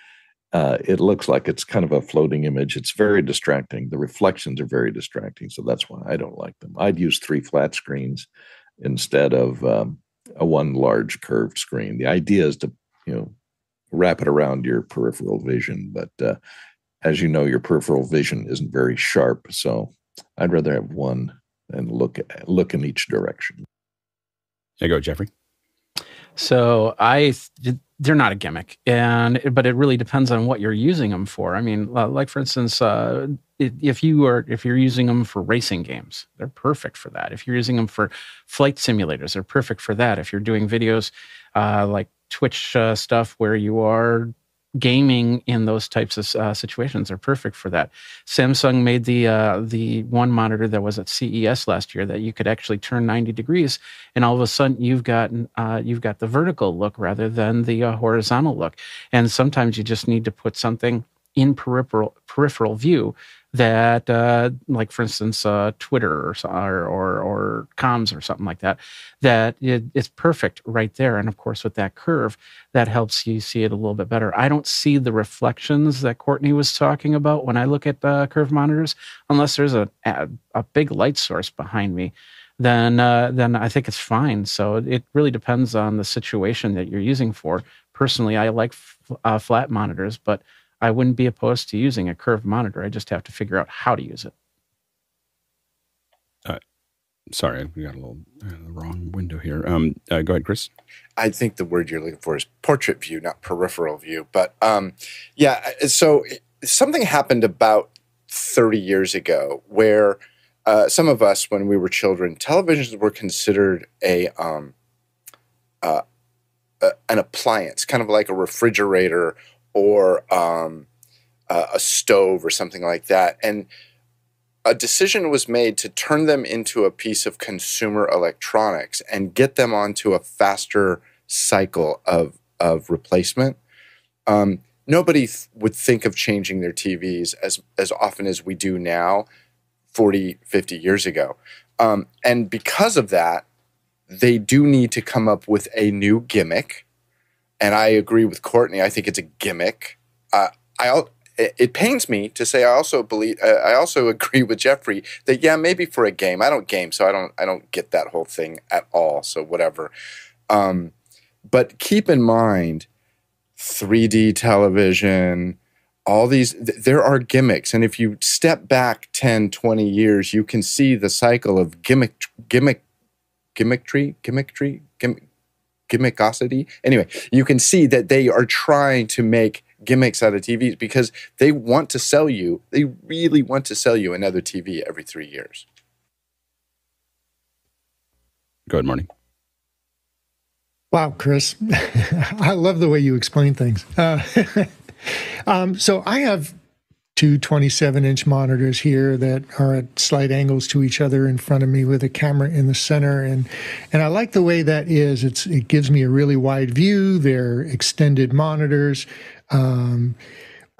uh, it looks like it's kind of a floating image. It's very distracting. The reflections are very distracting, so that's why I don't like them. I'd use three flat screens instead of um, a one large curved screen. The idea is to you know wrap it around your peripheral vision, but uh, as you know, your peripheral vision isn't very sharp. So I'd rather have one and look at, look in each direction. There you go, Jeffrey. So I, they're not a gimmick, and but it really depends on what you're using them for. I mean, like for instance, uh, if you are if you're using them for racing games, they're perfect for that. If you're using them for flight simulators, they're perfect for that. If you're doing videos uh, like Twitch uh, stuff where you are gaming in those types of uh, situations, they're perfect for that. Samsung made the uh, the one monitor that was at C E S last year that you could actually turn ninety degrees, and all of a sudden you've got uh, you've got the vertical look rather than the uh, horizontal look. And sometimes you just need to put something in peripheral peripheral view that, uh, like for instance, uh, Twitter or, or or or comms or something like that, that it, it's perfect right there. And of course, with that curve, that helps you see it a little bit better. I don't see the reflections that Courtney was talking about when I look at uh, curved monitors, unless there's a, a a big light source behind me. Then uh, then I think it's fine. So it really depends on the situation that you're using for. Personally, I like f- uh, flat monitors, but I wouldn't be opposed to using a curved monitor. I just have to figure out how to use it. Uh, sorry, we got a little uh, wrong window here. Um, uh, go ahead, Chris. I think the word you're looking for is portrait view, not peripheral view. But um, yeah, so something happened about thirty years ago where uh, some of us, when we were children, televisions were considered a um, uh, uh, an appliance, kind of like a refrigerator or um, uh, a stove or something like that. And a decision was made to turn them into a piece of consumer electronics and get them onto a faster cycle of, of replacement. Um, nobody th- would think of changing their T Vs as, as often as we do now, forty, fifty years ago. Um, and because of that, they do need to come up with a new gimmick. And I agree with Courtney. I think it's a gimmick. Uh, I it pains me to say I also believe I also agree with Jeffrey that yeah, maybe for a game. I don't game, so I don't I don't get that whole thing at all, so whatever. Um, but keep in mind three D television, all these th there are gimmicks, and if you step back ten, twenty years, you can see the cycle of gimmick gimmick gimmickry, gimmickry, gimmick gimmickosity. Anyway, you can see that they are trying to make gimmicks out of T Vs because they want to sell you, they really want to sell you another T V every three years. Go ahead, Marty. Wow, Chris. I love the way you explain things. Uh, um, so I have two twenty-seven inch monitors here that are at slight angles to each other in front of me with a camera in the center. And, and I like the way that is. It's, it gives me a really wide view. They're extended monitors. Um,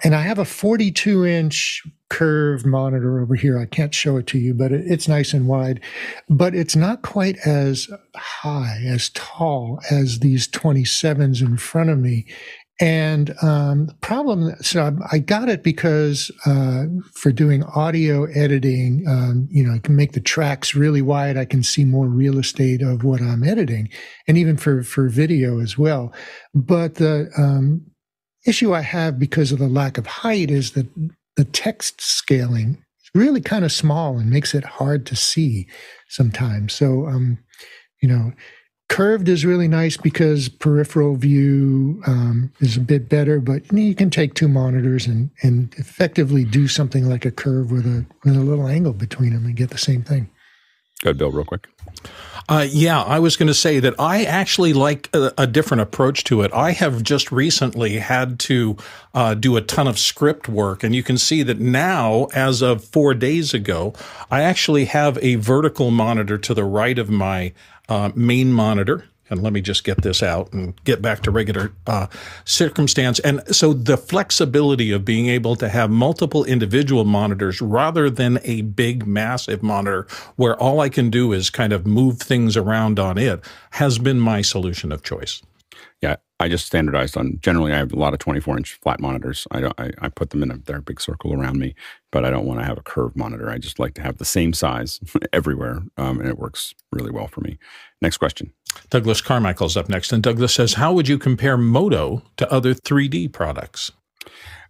and I have a forty-two inch curved monitor over here. I can't show it to you, but it, it's nice and wide. But it's not quite as high, as tall as these twenty-sevens in front of me. And um, the problem, so I got it because uh, for doing audio editing, um, you know, I can make the tracks really wide. I can see more real estate of what I'm editing, and even for, for video as well. But the um, issue I have because of the lack of height is that the text scaling is really kind of small and makes it hard to see sometimes. So, um, you know, curved is really nice because peripheral view um, is a bit better, but you know, you can take two monitors and, and effectively do something like a curve with a, with a little angle between them and get the same thing. Go ahead, Bill, real quick. Uh, yeah, I was going to say that I actually like a, a different approach to it. I have just recently had to uh, do a ton of script work, and you can see that now, as of four days ago, I actually have a vertical monitor to the right of my uh, main monitor. And let me just get this out and get back to regular uh, circumstance. And so the flexibility of being able to have multiple individual monitors rather than a big, massive monitor where all I can do is kind of move things around on it has been my solution of choice. Yeah, I just standardized on, generally I have a lot of twenty-four inch flat monitors. I, don't, I, I put them in a, they're a big circle around me, but I don't want to have a curved monitor. I just like to have the same size everywhere, um, and it works really well for me. Next question. Douglas Carmichael's up next, and Douglas says, how would you compare Moto to other three D products?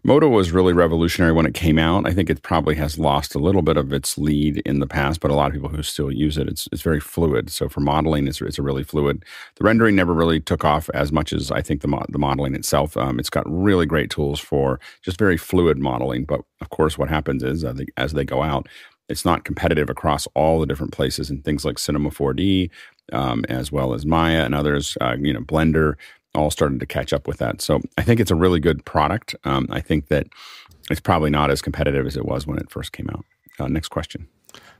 Moto was really revolutionary when it came out. I think it probably has lost a little bit of its lead in the past, but a lot of people who still use it, it's, it's very fluid. So for modeling, it's, it's a really fluid. The rendering never really took off as much as I think the, mo the modeling itself. Um, it's got really great tools for just very fluid modeling. But of course, what happens is uh, the, as they go out, it's not competitive across all the different places and things like Cinema four D, um, as well as Maya and others, uh, you know, Blender, all started to catch up with that. So I think it's a really good product. Um, I think that it's probably not as competitive as it was when it first came out. Uh, next question.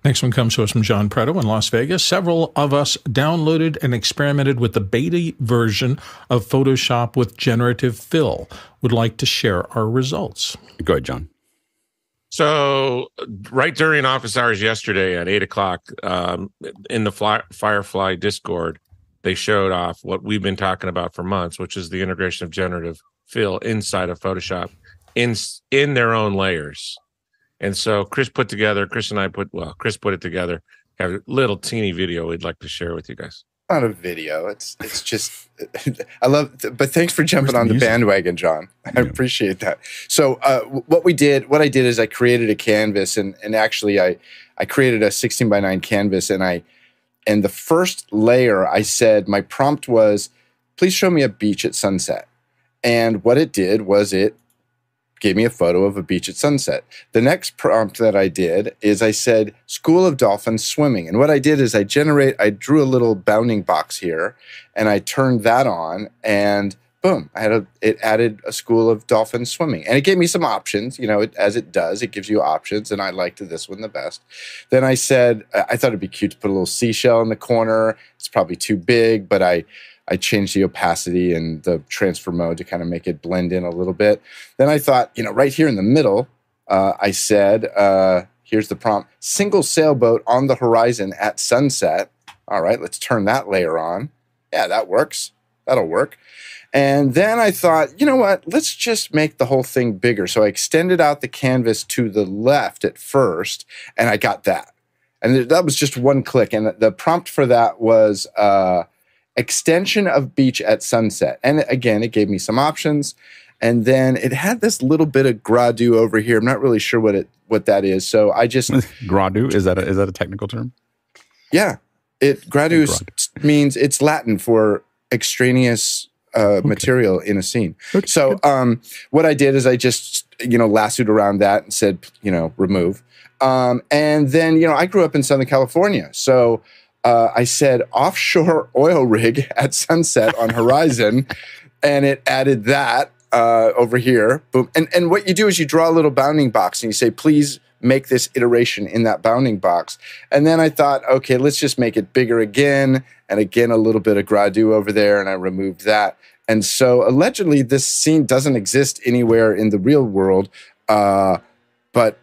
Next one comes to us from John Preto in Las Vegas. Several of us downloaded and experimented with the beta version of Photoshop with generative fill. Would like to share our results. Go ahead, John. So right during office hours yesterday at eight o'clock, um, in the Fly, Firefly Discord, they showed off what we've been talking about for months, which is the integration of generative fill inside of Photoshop in in their own layers. And so Chris put together, Chris and I put, well, Chris put it together, have a little teeny video we'd like to share with you guys. Not a video. It's it's just, I love, but thanks for jumping on the bandwagon, John. I appreciate that. So uh, what we did, what I did is I created a canvas, and, and actually I, I created a sixteen by nine canvas, and I, and the first layer I said, my prompt was, please show me a beach at sunset. And what it did was it gave me a photo of a beach at sunset. The next prompt that I did is I said, school of dolphins swimming. And what I did is I generate, I drew a little bounding box here, and I turned that on, and boom, I had a, it added a school of dolphins swimming. And it gave me some options, you know, it, as it does, it gives you options, and I liked this one the best. Then I said, I thought it'd be cute to put a little seashell in the corner. It's probably too big, but I, I changed the opacity and the transfer mode to kind of make it blend in a little bit. Then I thought, you know, right here in the middle, uh, I said, uh, here's the prompt, single sailboat on the horizon at sunset. All right, let's turn that layer on. Yeah, that works. That'll work. And then I thought, you know what, let's just make the whole thing bigger. So I extended out the canvas to the left at first, and I got that. And that was just one click. And the prompt for that was uh, extension of beach at sunset. And again, it gave me some options. And then it had this little bit of gradu over here. I'm not really sure what it what that is. So I just... Gradu? Is that a, is that a technical term? Yeah. It gradus gradu means it's Latin for extraneous uh, okay. material in a scene. Okay. So um, what I did is I just, you know, lassoed around that and said, you know, remove. Um, and then, you know, I grew up in Southern California. So uh, I said offshore oil rig at sunset on horizon. And it added that. Uh, over here, boom. And and what you do is you draw a little bounding box and you say, please make this iteration in that bounding box. And then I thought, okay, let's just make it bigger again. And again, a little bit of gradu over there. And I removed that. And so allegedly this scene doesn't exist anywhere in the real world, uh, but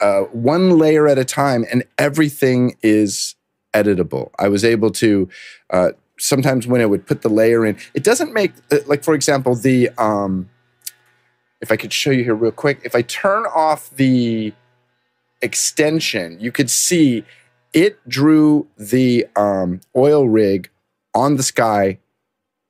uh, one layer at a time, and everything is editable. I was able to... Uh, sometimes when I would put the layer in, it doesn't make, like, for example, the, um, if I could show you here real quick, if I turn off the extension, you could see it drew the um, oil rig on the sky,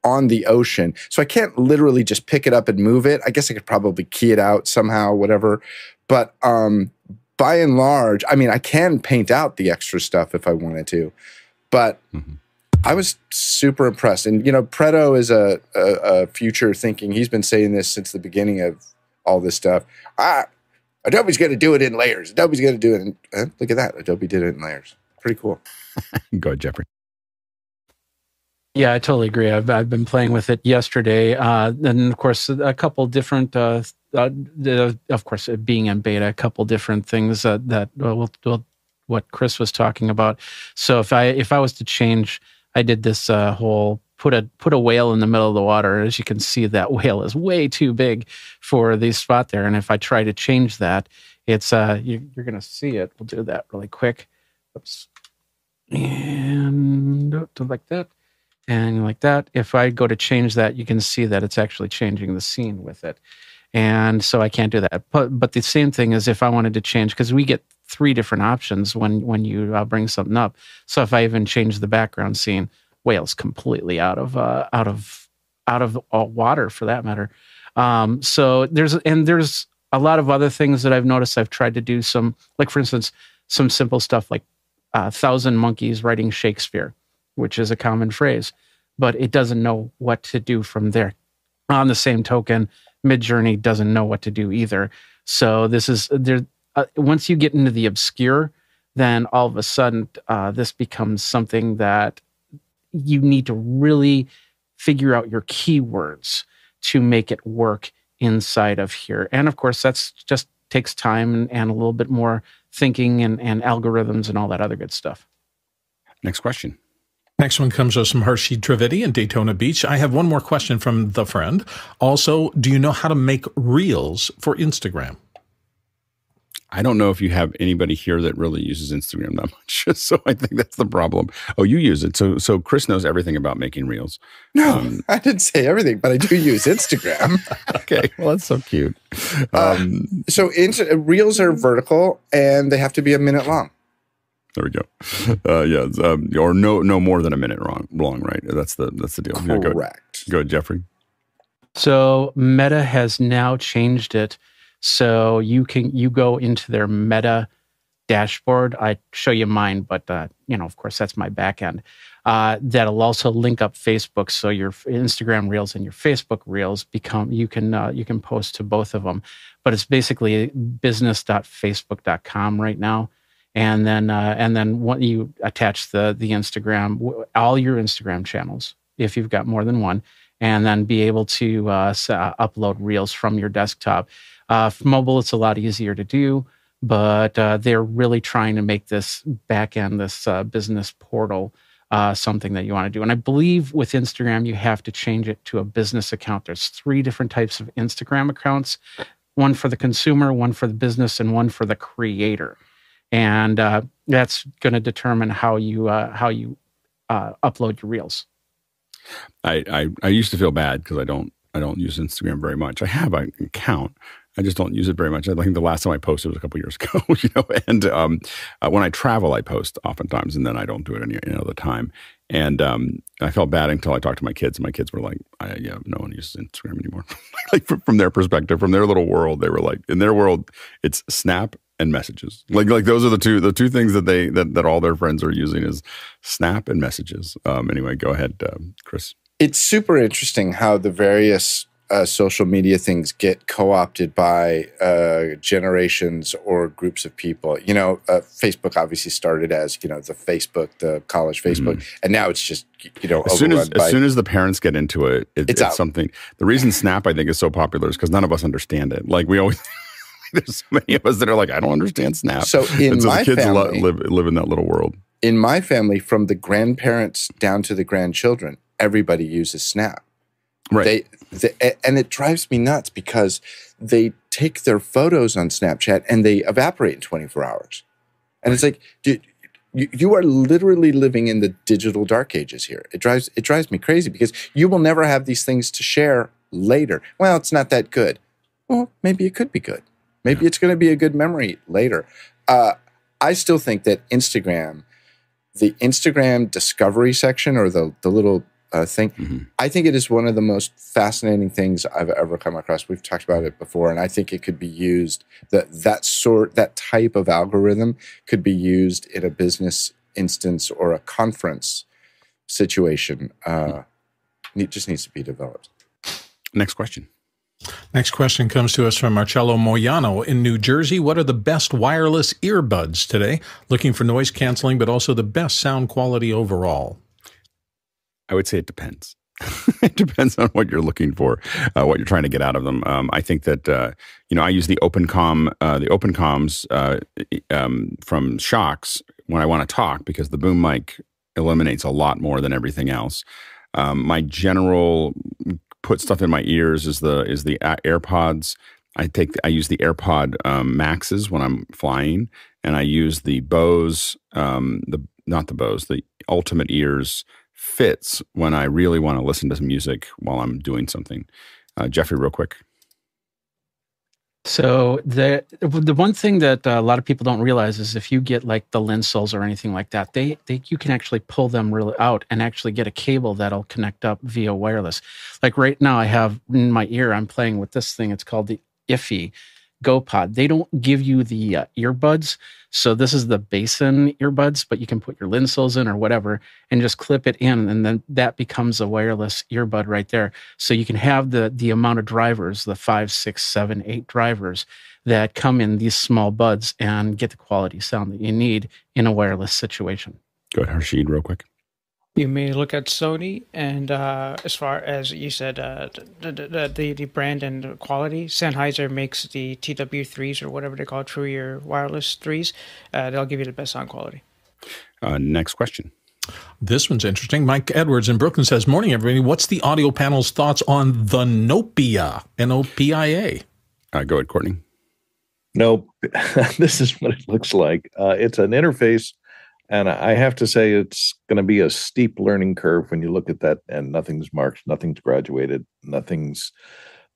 on the ocean. So I can't literally just pick it up and move it. I guess I could probably key it out somehow, whatever. But um, by and large, I mean, I can paint out the extra stuff if I wanted to, but... Mm-hmm. I was super impressed. And, you know, Preto is a, a, a future thinking. He's been saying this since the beginning of all this stuff. Ah, Adobe's going to do it in layers. Adobe's going to do it in... Eh, look at that. Adobe did it in layers. Pretty cool. Go ahead, Jeffrey. Yeah, I totally agree. I've, I've been playing with it yesterday. Uh, and, of course, a couple different... Uh, uh, of course, being in beta, a couple different things that, that uh, we'll, we'll, what Chris was talking about. So if I if I was to change... I did this uh, whole put a put a whale in the middle of the water. As you can see, that whale is way too big for the spot there. And if I try to change that, it's uh, you, you're going to see it. We'll do that really quick. Oops, and like that, and like that. If I go to change that, you can see that it's actually changing the scene with it. And so I can't do that. But but the same thing is if I wanted to change, because we get three different options when when you uh, bring something up. So if I even change the background scene, whale's completely out of uh, out of out of all water for that matter. Um, so there's and there's a lot of other things that I've noticed. I've tried to do some, like for instance, some simple stuff like a uh, thousand monkeys writing Shakespeare, which is a common phrase, but it doesn't know what to do from there. On the same token, Midjourney doesn't know what to do either. So this is there. Uh, once you get into the obscure, then all of a sudden uh, this becomes something that you need to really figure out your keywords to make it work inside of here. And of course, that's just takes time and, and a little bit more thinking and, and algorithms and all that other good stuff. Next question. Next one comes from Hershey Trivedi in Daytona Beach. I have one more question from the friend. Also, do you know how to make reels for Instagram? I don't know if you have anybody here that really uses Instagram that much. So I think that's the problem. Oh, you use it. So so Chris knows everything about making reels. No, um, I didn't say everything, but I do use Instagram. Okay. Well, that's so cute. Um, uh, so inter- reels are vertical and they have to be a minute long. There we go. Uh, yeah. Um, or no no more than a minute long, long right? That's the, that's the deal. Correct. Yeah, go ahead. Go ahead, Jeffrey. So Meta has now changed it. So you can you go into their Meta dashboard. I show you mine, but uh, you know, of course, that's my backend. Uh, that'll also link up Facebook, so your Instagram Reels and your Facebook Reels become you can uh, you can post to both of them. But it's basically business dot facebook dot com right now, and then uh, and then what you attach the the Instagram, all your Instagram channels if you've got more than one, and then be able to uh, upload Reels from your desktop. Uh, for mobile, it's a lot easier to do, but uh, they're really trying to make this back end, this uh, business portal, uh, something that you want to do. And I believe with Instagram, you have to change it to a business account. There's three different types of Instagram accounts, one for the consumer, one for the business, and one for the creator. And uh, that's going to determine how you, uh, how you uh, upload your reels. I, I, I used to feel bad because I don't I don't use Instagram very much. I have an account. I just don't use it very much. I think the last time I posted was a couple of years ago, you know. And um, uh, when I travel, I post oftentimes, and then I don't do it any, any other time. And um, I felt bad until I talked to my kids. And my kids were like, I, "Yeah, no one uses Instagram anymore." Like from, from their perspective, from their little world, they were like, in their world, it's Snap and Messages. Like, like those are the two the two things that they that that all their friends are using is Snap and Messages. Um, anyway, go ahead, um, Chris. It's super interesting how the various Uh, social media things get co-opted by uh, generations or groups of people. You know, uh, Facebook obviously started as, you know, the Facebook, the college Facebook, mm. and now it's just, you know, as soon as, by, as soon as the parents get into it, it it's, it's something. The reason Snap, I think, is so popular is because none of us understand it. Like we always, there's so many of us that are like, I don't understand Snap. So in and so my the kids family, live, live in that little world. In my family, from the grandparents down to the grandchildren, everybody uses Snap. Right. They, they, and it drives me nuts because they take their photos on Snapchat and they evaporate in twenty-four hours. And it's like, dude, you, you are literally living in the digital dark ages here. It drives it drives me crazy because you will never have these things to share later. Well, it's not that good. Well, maybe it could be good. Maybe it's going to be a good memory later. Uh, I still think that Instagram, the Instagram discovery section or the the little Uh, thing. Mm-hmm. I think it is one of the most fascinating things I've ever come across. We've talked about it before, and I think it could be used, that that sort, that type of algorithm could be used in a business instance or a conference situation. Uh, mm-hmm. It just needs to be developed. Next question. Next question comes to us from Marcello Moyano in New Jersey. What are the best wireless earbuds today? Looking for noise canceling, but also the best sound quality overall. I would say it depends. It depends on what you're looking for, uh, what you're trying to get out of them. Um, I think that, uh, you know, I use the OpenComm, uh, the OpenComms uh, um, from Shox when I want to talk because the boom mic eliminates a lot more than everything else. Um, my general put stuff in my ears is the is the AirPods. I take I use the AirPod um, Maxes when I'm flying, and I use the Bose, um, the not the Bose, the Ultimate Ears Fits when I really want to listen to some music while I'm doing something. Uh, Jeffrey, real quick. So the the one thing that a lot of people don't realize is if you get like the Linsoles or anything like that, they, they you can actually pull them really out and actually get a cable that'll connect up via wireless. Like right now, I have in my ear, I'm playing with this thing. It's called the Iffy GoPod. They don't give you the uh, earbuds. So this is the Basin earbuds, but you can put your Linsoles in or whatever and just clip it in, and then that becomes a wireless earbud right there. So you can have the the amount of drivers, the five, six, seven, eight drivers that come in these small buds and get the quality sound that you need in a wireless situation. Go ahead, Harshid, real quick. You may look at Sony, and uh, as far as you said, uh, the, the the brand and quality, Sennheiser makes the T W threes or whatever they call true ear wireless threes. Uh, they'll give you the best sound quality. Uh, next question. This one's interesting. Mike Edwards in Brooklyn says, "Morning, everybody. What's the audio panel's thoughts on the Nopia? N O P I A Uh, go ahead, Courtney. Nope. This is what it looks like. Uh, it's an interface. And I have to say, it's going to be a steep learning curve when you look at that, and nothing's marked, nothing's graduated, nothing's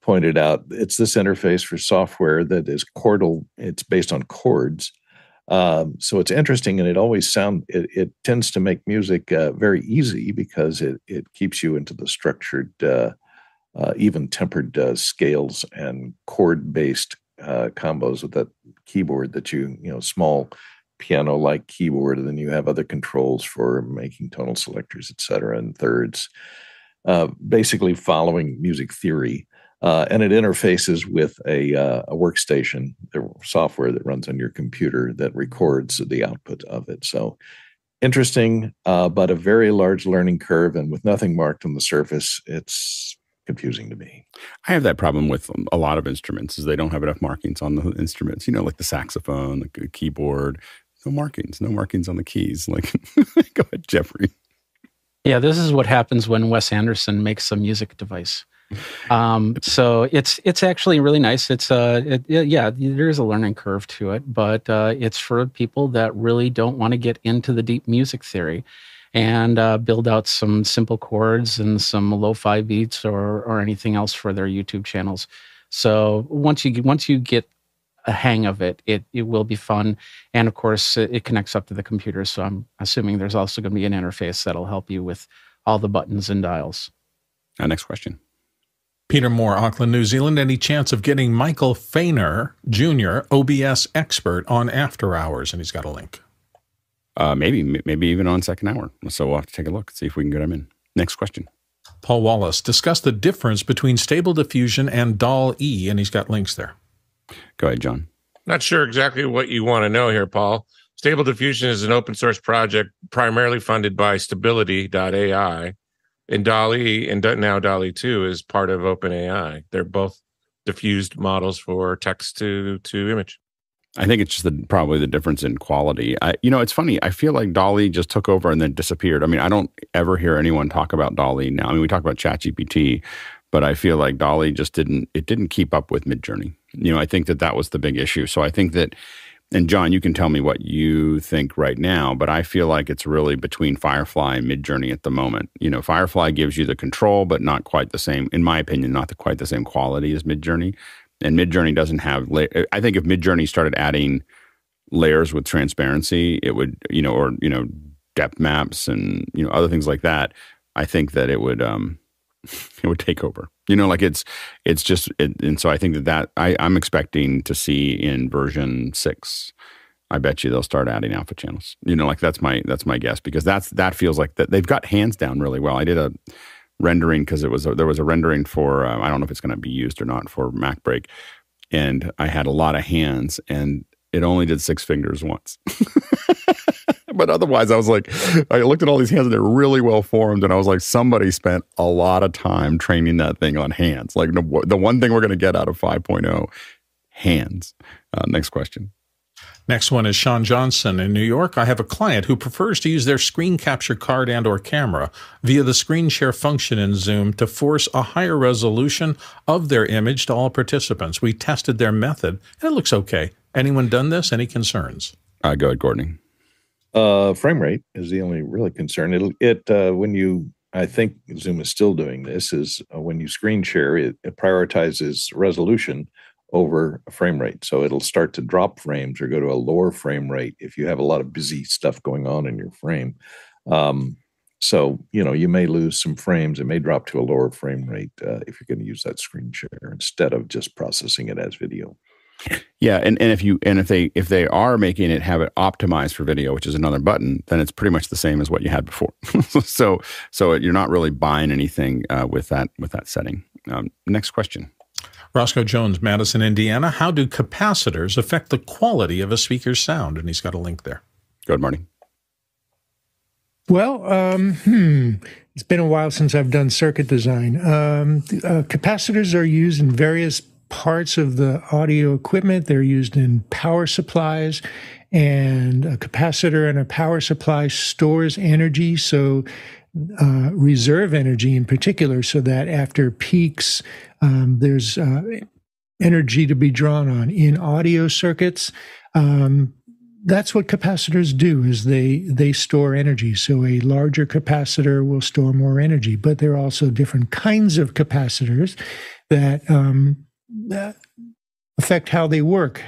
pointed out. It's this interface for software that is chordal. It's based on chords. Um, so it's interesting, and it always sound. It, it tends to make music uh, very easy because it, it keeps you into the structured, uh, uh, even tempered uh, scales and chord-based uh, combos with that keyboard that you, you know, small piano-like keyboard, and then you have other controls for making tonal selectors, et cetera, and thirds, uh, basically following music theory. Uh, and it interfaces with a, uh, a workstation, the software that runs on your computer that records the output of it. So interesting, uh, but a very large learning curve, and with nothing marked on the surface, it's confusing to me. I have that problem with a lot of instruments, is they don't have enough markings on the instruments, you know, like the saxophone, the like keyboard. No markings, no markings on the keys. Like, go ahead, Jeffrey. Yeah, this is what happens when Wes Anderson makes a music device. Um, so it's it's actually really nice. It's uh, it, yeah, there's a learning curve to it, but uh, it's for people that really don't want to get into the deep music theory. and uh, build out some simple chords and some lo-fi beats or or anything else for their YouTube channels. So once you once you get a hang of it, it it will be fun. And of course, it connects up to the computer. So I'm assuming there's also going to be an interface that'll help you with all the buttons and dials. Our next question. Peter Moore, Auckland, New Zealand. Any chance of getting Michael Fainer Junior, O B S expert, on After Hours? And he's got a link. Uh, maybe, maybe even on Second Hour. So we'll have to take a look, see if we can get him in. Next question. Paul Wallace, discuss the difference between Stable Diffusion and DALL-E, and he's got links there. Go ahead, John. Not sure exactly what you want to know here, Paul. Stable Diffusion is an open source project primarily funded by stability dot A I, and DALL-E, and now DALL-E two, is part of OpenAI. They're both diffused models for text to to image. I think it's just the, probably the difference in quality. I, you know, it's funny. I feel like DALL-E just took over and then disappeared. I mean, I don't ever hear anyone talk about DALL-E now. I mean, we talk about ChatGPT, but I feel like DALL-E just didn't, it didn't keep up with Midjourney. You know, I think that that was the big issue. So I think that, and John, you can tell me what you think right now, but I feel like it's really between Firefly and Midjourney at the moment. You know, Firefly gives you the control, but not quite the same, in my opinion, not the, quite the same quality as Midjourney. And Midjourney doesn't have, I think if Midjourney started adding layers with transparency, it would, you know, or, you know, depth maps and, you know, other things like that, I think that it would, um, it would take over. You know, like it's, it's just, it, and so I think that that, I, I'm expecting to see in version six, I bet you they'll start adding alpha channels. You know, like that's my, that's my guess, because that's, that feels like that they've got hands down really well. I did a rendering because it was a, there was a rendering for uh, I don't know if it's going to be used or not for MacBreak, and I had a lot of hands, and it only did six fingers once. But otherwise, I was like, I looked at all these hands, and they're really well formed, and I was like, somebody spent a lot of time training that thing on hands. Like the, the one thing we're going to get out of five point oh, hands. Uh, next question. Next one is Sean Johnson in New York. I have a client who prefers to use their screen capture card and or camera via the screen share function in Zoom to force a higher resolution of their image to all participants. We tested their method, and it looks okay. Anyone done this? Any concerns? Uh, go ahead, Gordon. Uh, frame rate is the only really concern. It, it uh, when you, I think Zoom is still doing this, is uh, when you screen share, it, it prioritizes resolution over a frame rate. So it'll start to drop frames or go to a lower frame rate if you have a lot of busy stuff going on in your frame. Um, so, you know, you may lose some frames. It may drop to a lower frame rate uh, if you're going to use that screen share instead of just processing it as video. Yeah. And, and if you, and if they, if they are making it, have it optimized for video, which is another button, then it's pretty much the same as what you had before. so, so you're not really buying anything uh, with that, with that setting. Um, next question. Roscoe Jones, Madison, Indiana. How do capacitors affect the quality of a speaker's sound? And he's got a link there. Go ahead, Marty. Well, um, hmm, it's been a while since I've done circuit design. Um, uh, capacitors are used in various parts of the audio equipment. They're used in power supplies, and a capacitor in a power supply stores energy, so uh, reserve energy in particular, so that after peaks, um, there's uh, energy to be drawn on. In audio circuits, um, that's what capacitors do, is they, they store energy. So a larger capacitor will store more energy, but there are also different kinds of capacitors that um, affect how they work,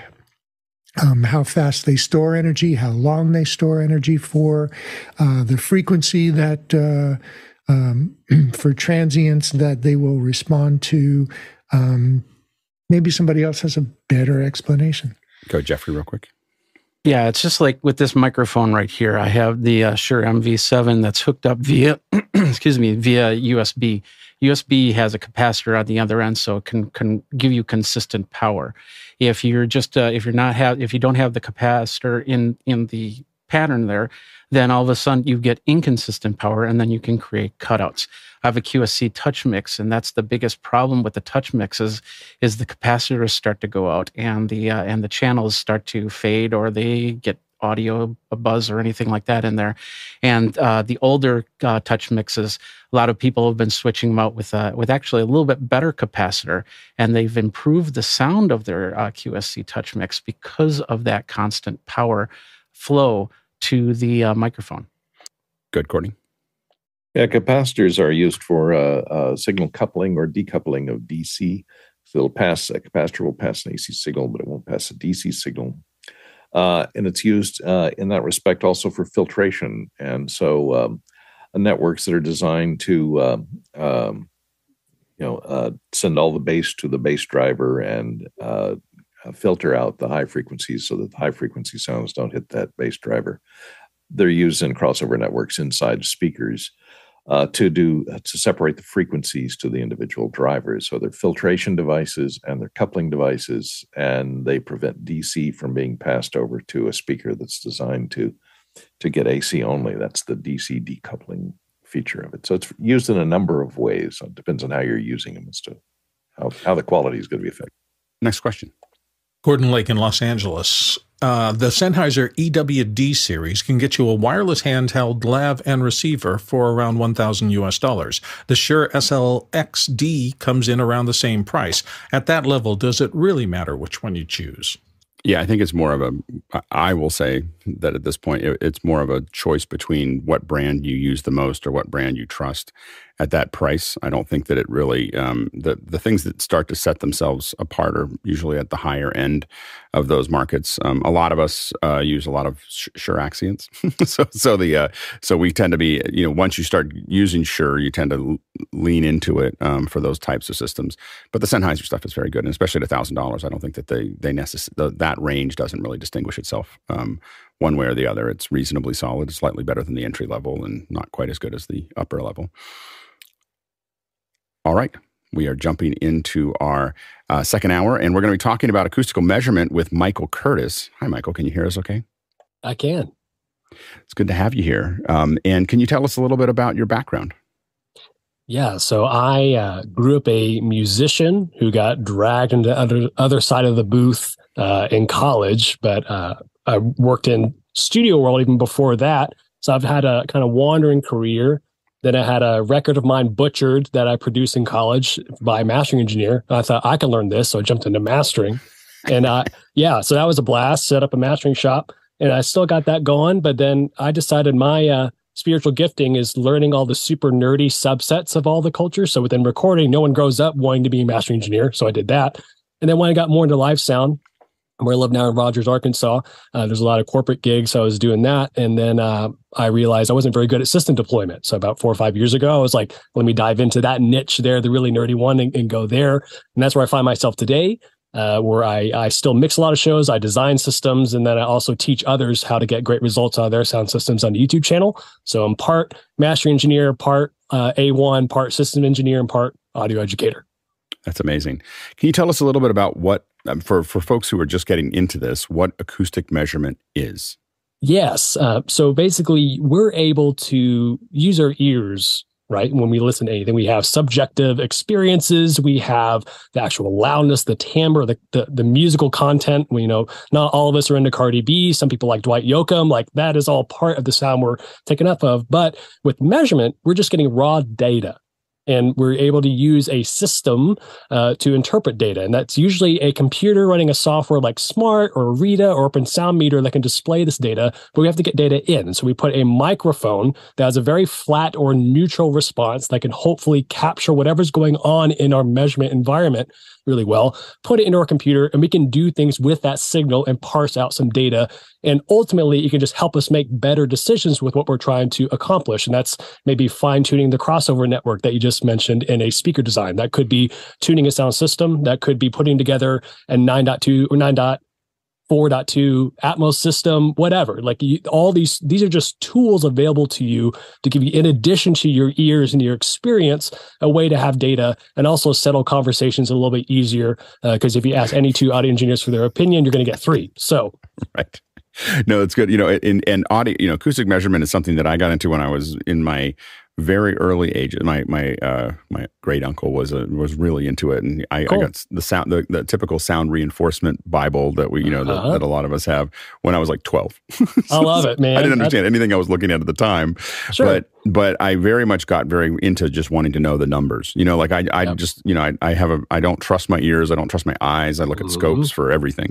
um, how fast they store energy, how long they store energy for, uh, the frequency that uh, um, for transients that they will respond to. Um, maybe somebody else has a better explanation. Go, Jeffrey, real quick. Yeah, it's just like with this microphone right here. I have the uh, Shure M V seven that's hooked up via, excuse me, via U S B. U S B has a capacitor on the other end, so it can can give you consistent power. If you're just uh, if you're not have if you don't have the capacitor in in the pattern there, then all of a sudden you get inconsistent power, and then you can create cutouts. I have a Q S C TouchMix, and that's the biggest problem with the TouchMix is, is the capacitors start to go out, and the uh, and the channels start to fade, or they get audio a buzz or anything like that in there. And uh, the older uh, TouchMixes, a lot of people have been switching them out with uh, with actually a little bit better capacitor, and they've improved the sound of their uh, Q S C TouchMix because of that constant power flow to the uh, microphone. Good, Courtney. Yeah, capacitors are used for uh, uh, signal coupling or decoupling of D C. So they'll pass, a capacitor will pass an A C signal, but it won't pass a D C signal. Uh, and it's used uh, in that respect also for filtration. And so um, networks that are designed to uh, um, you know, uh, send all the bass to the bass driver and uh, filter out the high frequencies so that the high frequency sounds don't hit that bass driver. They're used in crossover networks inside speakers uh, to do uh, to separate the frequencies to the individual drivers. So they're filtration devices and they're coupling devices, and they prevent D C from being passed over to a speaker that's designed to to get A C only. That's the D C decoupling feature of it. So it's used in a number of ways. It depends on how you're using them as to how, how the quality is going to be affected. Next question. Gordon Lake in Los Angeles. Uh, the Sennheiser E W D series can get you a wireless handheld lav and receiver for around one thousand US dollars. The Shure S L X D comes in around the same price. At that level, does it really matter which one you choose? Yeah, I think it's more of a, I will say that at this point, it, it's more of a choice between what brand you use the most or what brand you trust at that price. I don't think that it really, um, the, the things that start to set themselves apart are usually at the higher end of those markets. Um, a lot of us uh, use a lot of Shure Axians. so so the uh, so we tend to be, you know, once you start using Shure, you tend to lean into it um, for those types of systems. But the Sennheiser stuff is very good, and especially at one thousand dollars, I don't think that they, they necess- the, that range doesn't really distinguish itself um, one way or the other. It's reasonably solid, slightly better than the entry level, and not quite as good as the upper level. All right, we are jumping into our uh, second hour, and we're going to be talking about acoustical measurement with Michael Curtis. Hi, Michael. Can you hear us okay? I can. It's good to have you here. Um, and can you tell us a little bit about your background? Yeah, so I uh, grew up a musician who got dragged into the other, other side of the booth uh, in college, but uh, I worked in studio world even before that. So I've had a kind of wandering career. Then I had a record of mine butchered that I produced in college by a mastering engineer. I thought I could learn this, so I jumped into mastering. And uh, yeah, so that was a blast. Set up a mastering shop, and I still got that going. But then I decided my uh, spiritual gifting is learning all the super nerdy subsets of all the cultures. So within recording, no one grows up wanting to be a mastering engineer, so I did that. And then when I got more into live sound, where I live now in Rogers, Arkansas, uh, there's a lot of corporate gigs. So I was doing that. And then uh, I realized I wasn't very good at system deployment. So about four or five years ago, I was like, let me dive into that niche there, the really nerdy one, and, and go there. And that's where I find myself today, uh, where I, I still mix a lot of shows. I design systems, and then I also teach others how to get great results out of their sound systems on the YouTube channel. So I'm part master engineer, part uh, A one, part system engineer, and part audio educator. That's amazing. Can you tell us a little bit about what, um, for, for folks who are just getting into this, what acoustic measurement is? Yes. Uh, so basically, we're able to use our ears, right? When we listen to anything, we have subjective experiences. We have the actual loudness, the timbre, the, the, the musical content. We, you know, not all of us are into Cardi B. Some people like Dwight Yoakam. Like, that is all part of the sound we're taken up of. But with measurement, we're just getting raw data. And we're able to use a system uh, to interpret data. And that's usually a computer running a software like Smaart or Rita or Open Sound Meter that can display this data, but we have to get data in. And so we put a microphone that has a very flat or neutral response that can hopefully capture whatever's going on in our measurement environment really well, put it into our computer, and we can do things with that signal and parse out some data. And ultimately, it can just help us make better decisions with what we're trying to accomplish. And that's maybe fine-tuning the crossover network that you just mentioned in a speaker design. That could be tuning a sound system. That could be putting together a nine point two or nine point four point two Atmos system, whatever. Like, you, all these, these are just tools available to you to give you, in addition to your ears and your experience, a way to have data and also settle conversations a little bit easier. Because uh, if you ask any two audio engineers for their opinion, you're going to get three. So, right. No, it's good. You know, in and audio, you know, acoustic measurement is something that I got into when I was in my very early age. My my uh, my great uncle was a, was really into it, and I, cool. I got the sound the, the typical sound reinforcement Bible that we you know uh-huh. that, that a lot of us have when I was like twelve. So, I love it, man. I didn't understand That's... anything I was looking at at the time, sure. but but I very much got very into just wanting to know the numbers. You know, like I I yep. just you know I I have a I don't trust my ears. I don't trust my eyes. I look Ooh. at scopes for everything.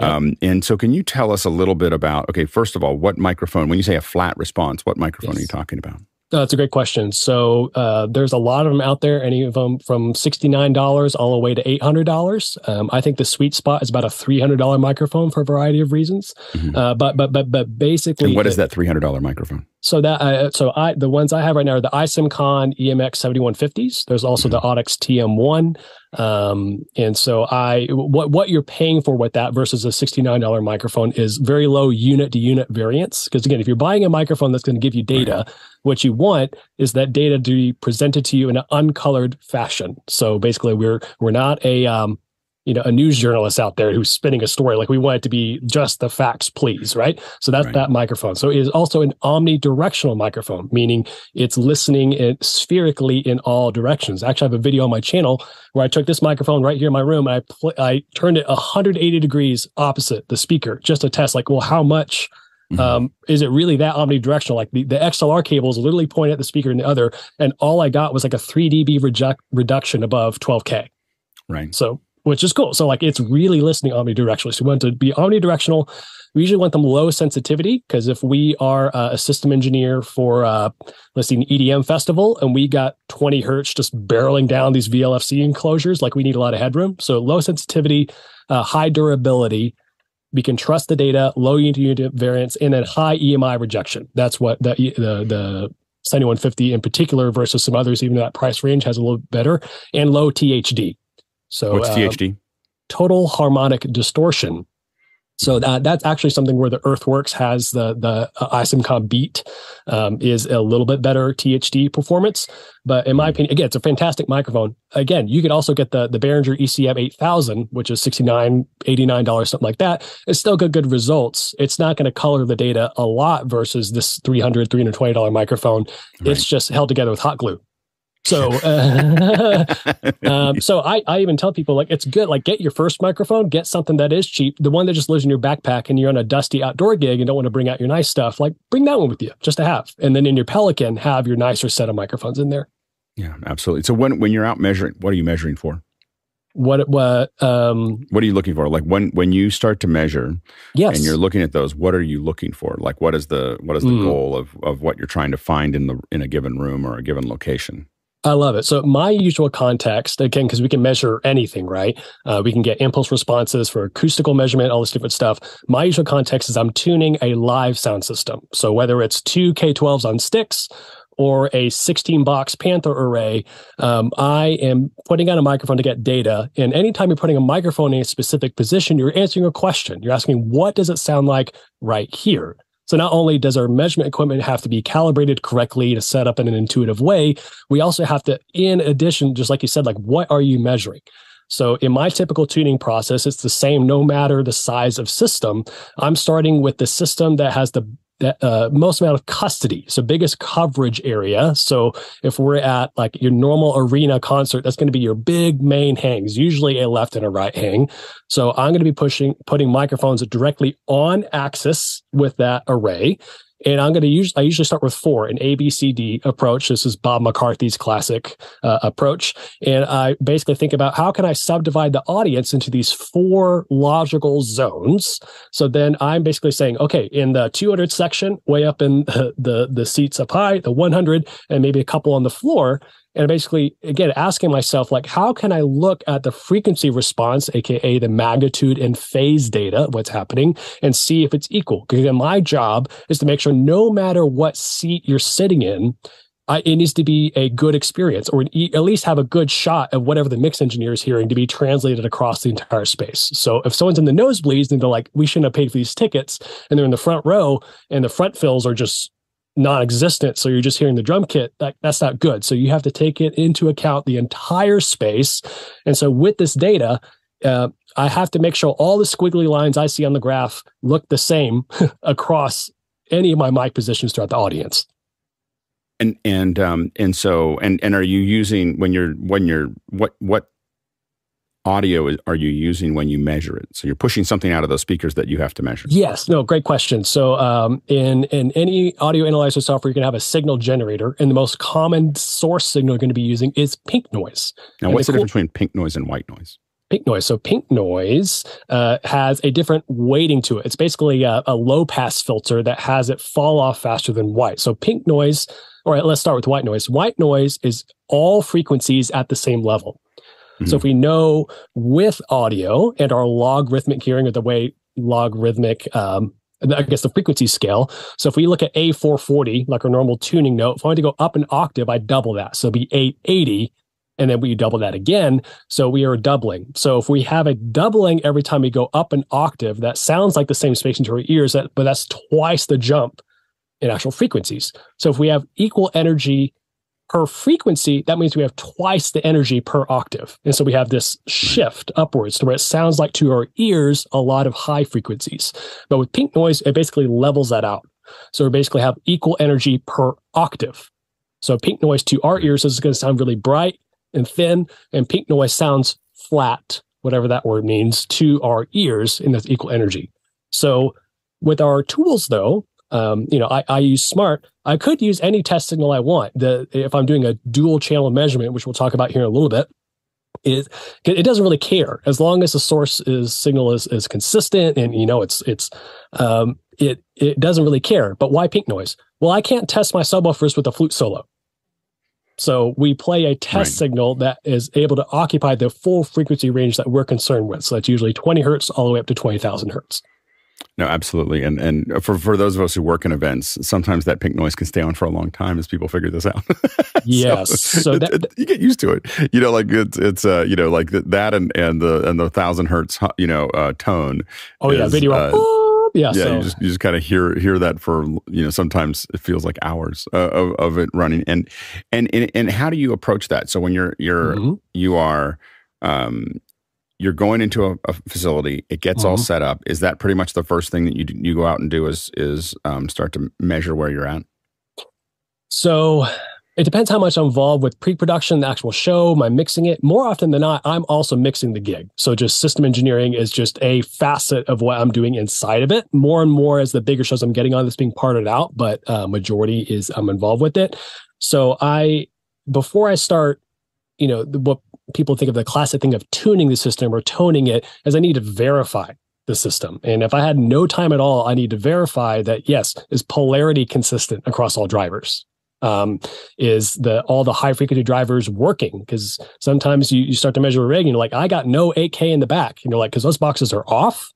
Yep. Um, and so, can you tell us a little bit about okay? First of all, what microphone? When you say a flat response, what microphone yes. are you talking about? No, that's a great question. So uh, there's a lot of them out there, any of them from sixty-nine dollars all the way to eight hundred dollars. Um, I think the sweet spot is about a three hundred dollars microphone for a variety of reasons. Mm-hmm. Uh, but but but but basically, and what is that three hundred dollars microphone? So that uh, so I the ones I have right now are the iSimcon E M X seventy-one fifties. There's also mm-hmm. the Audix T M one. Um, and so I what what you're paying for with that versus a sixty-nine dollars microphone is very low unit to unit variance. Because again, if you're buying a microphone that's going to give you data, right. what you want is that data to be presented to you in an uncolored fashion. So basically, we're we're not a um, you know a news journalist out there who's spinning a story. Like, we want it to be just the facts, please, right? So that's right. that microphone. So it is also an omnidirectional microphone, meaning it's listening it spherically in all directions. Actually, I have a video on my channel where I took this microphone right here in my room and I pl- I turned it one hundred eighty degrees opposite the speaker just to test, like, well, how much. Mm-hmm. Um, is it really that omnidirectional? Like, the, the X L R cables literally point at the speaker and the other, and all I got was like a three decibel reju- reduction above twelve K. Right. So, which is cool. So like, it's really listening omnidirectionally. So we want to be omnidirectional. We usually want them low sensitivity, because if we are uh, a system engineer for, uh, let's see, an E D M festival, and we got twenty hertz just barreling down these V L F C enclosures, like, we need a lot of headroom. So low sensitivity, uh, high durability. We can trust the data, low unit-unit variance, and then high E M I rejection. That's what the the, the seventy-one fifty in particular versus some others, even that price range has a little better, and low T H D. So what's um, T H D? Total harmonic distortion. So that, that's actually something where the Earthworks has the the uh, iSimcom Beat um, is a little bit better T H D performance. But in my opinion, again, it's a fantastic microphone. Again, you could also get the the Behringer E C M eight thousand, which is sixty-nine dollars, eighty-nine dollars, something like that. It's still got good results. It's not going to color the data a lot versus this three hundred dollars, three hundred twenty dollars microphone. Right. It's just held together with hot glue. So, uh, um, so I, I even tell people, like, it's good, like, get your first microphone, get something that is cheap. The one that just lives in your backpack and you're on a dusty outdoor gig and don't want to bring out your nice stuff, like, bring that one with you just to have. And then in your Pelican, have your nicer set of microphones in there. Yeah, absolutely. So when, when you're out measuring, what are you measuring for? What, what, um, what are you looking for? Like, when, when you start to measure yes. and you're looking at those, what are you looking for? Like, what is the, what is the mm. goal of, of what you're trying to find in the, in a given room or a given location? I love it. So my usual context, again, because we can measure anything, right? Uh, we can get impulse responses for acoustical measurement, all this different stuff. My usual context is I'm tuning a live sound system. So whether it's two K twelves on sticks or a sixteen box Panther array, um, I am putting on a microphone to get data. And anytime you're putting a microphone in a specific position, you're answering a question. You're asking, what does it sound like right here? So not only does our measurement equipment have to be calibrated correctly to set up in an intuitive way, we also have to, in addition, just like you said, like, what are you measuring? So in my typical tuning process, it's the same no matter the size of system. I'm starting with the system that has the that, uh, most amount of custody, so biggest coverage area. So if we're at like your normal arena concert, that's going to be your big main hangs, usually a left and a right hang. So I'm going to be pushing, putting microphones directly on axis with that array. And I'm going to use, I usually start with four, an A, B, C, D approach. This is Bob McCarthy's classic uh, approach. And I basically think about, how can I subdivide the audience into these four logical zones? So then I'm basically saying, okay, in the two hundred section, way up in the, the, the seats up high, the one hundred, and maybe a couple on the floor. And basically, again, asking myself, like, how can I look at the frequency response, A K A the magnitude and phase data, what's happening, and see if it's equal? Because again, my job is to make sure no matter what seat you're sitting in, I, it needs to be a good experience, or an, at least have a good shot of whatever the mix engineer is hearing to be translated across the entire space. So if someone's in the nosebleeds, then they're like, we shouldn't have paid for these tickets. And they're in the front row and the front fills are just non-existent, so you're just hearing the drum kit, that, that's not good. So you have to take it into account, the entire space. And so with this data, uh, I have to make sure all the squiggly lines I see on the graph look the same across any of my mic positions throughout the audience. And and um and so and and are you using when you're when you're what what audio are you using when you measure it? So you're pushing something out of those speakers that you have to measure. Yes, no, great question. So um, in in any audio analyzer software, you can have a signal generator, and the most common source signal you're going to be using is pink noise. Now, and what's the, the cool- difference between pink noise and white noise? pink noise. So pink noise uh, has a different weighting to it. It's basically a, a low pass filter that has it fall off faster than white. So pink noise, all right, let's start with white noise. White noise is all frequencies at the same level. Mm-hmm. So if we know with audio and our logarithmic gearing, or the way logarithmic, um, I guess the frequency scale. So if we look at A four forty, like our normal tuning note, if I want to go up an octave, I double that. So it'd be eight eighty. And then we double that again. So we are doubling. So if we have a doubling every time we go up an octave, that sounds like the same spacing to our ears, but that's twice the jump in actual frequencies. So if we have equal energy per frequency, that means we have twice the energy per octave. And so we have this shift upwards to where it sounds like to our ears a lot of high frequencies. But with pink noise, it basically levels that out. So we basically have equal energy per octave. So pink noise to our ears is going to sound really bright and thin, and pink noise sounds flat, whatever that word means, to our ears, and that's equal energy. So with our tools, though, um, you know, I, I use Smaart. I could use any test signal I want. The, if I'm doing a dual channel measurement, which we'll talk about here in a little bit, it it doesn't really care as long as the source is signal is is consistent, and you know it's it's um, it it doesn't really care. But why pink noise? Well, I can't test my subwoofers with a flute solo. So we play a test right. signal that is able to occupy the full frequency range that we're concerned with. So that's usually twenty hertz all the way up to twenty thousand hertz. No, absolutely. And and for, for those of us who work in events, sometimes that pink noise can stay on for a long time as people figure this out. Yes. So, so that, it, it, you get used to it. You know, like it's, it's uh, you know, like that and, and the and the one thousand hertz, you know, uh, tone. Oh, is, yeah. Video. Uh, Yeah, yeah so. you just you just kind of hear hear that for, you know, sometimes it feels like hours uh, of, of it running. And, and and and how do you approach that? So when you're you're mm-hmm. you are um you're going into a, a facility, it gets mm-hmm. all set up. Is that pretty much the first thing that you you go out and do is is um, start to measure where you're at? So it depends how much I'm involved with pre-production, the actual show, my mixing it. More often than not, I'm also mixing the gig. So just system engineering is just a facet of what I'm doing inside of it. More and more as the bigger shows I'm getting on, that's being parted out, but uh, majority is I'm involved with it. So I, before I start, you know, what people think of the classic thing of tuning the system or toning it, is I need to verify the system. And if I had no time at all, I need to verify that, yes, is polarity consistent across all drivers? Um, is the all the high frequency drivers working? Because sometimes you, you start to measure a rig and you're like, I got no eight K in the back. You know, like, because those boxes are off,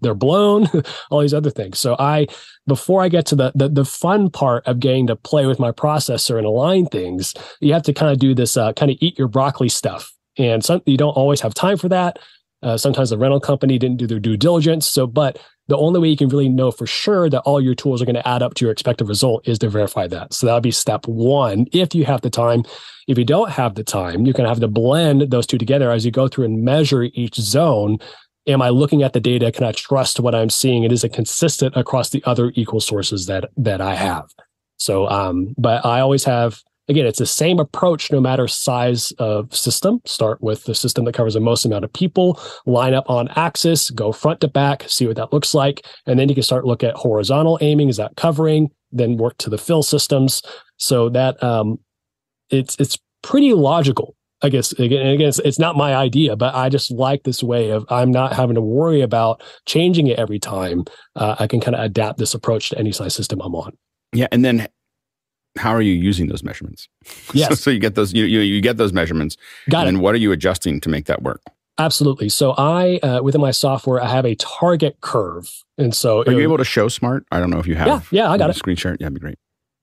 they're blown, all these other things. So I, before I get to the, the the fun part of getting to play with my processor and align things, you have to kind of do this uh, kind of eat your broccoli stuff. And some, you don't always have time for that. Uh, sometimes the rental company didn't do their due diligence. So, but the only way you can really know for sure that all your tools are going to add up to your expected result is to verify that. So that'll be step one. If you have the time, if you don't have the time, you're going to have to blend those two together as you go through and measure each zone. Am I looking at the data? Can I trust what I'm seeing? It is a consistent across the other equal sources that, that I have. So, um, but I always have, again, it's the same approach no matter size of system. Start with the system that covers the most amount of people, line up on axis, go front to back, see what that looks like. And then you can start look at horizontal aiming. Is that covering? Then work to the fill systems. So that um, it's it's pretty logical, I guess. Again, and again, it's, it's not my idea, but I just like this way of I'm not having to worry about changing it every time. Uh, I can kind of adapt this approach to any size system I'm on. Yeah, and then how are you using those measurements? Yes. So, so you get those, you, you you get those measurements. Got it. And what are you adjusting to make that work? Absolutely. So I, uh, within my software, I have a target curve. And so- Are you able to show Smaart? I don't know if you have- Yeah, yeah, I got it. Screen share, yeah, that'd be great.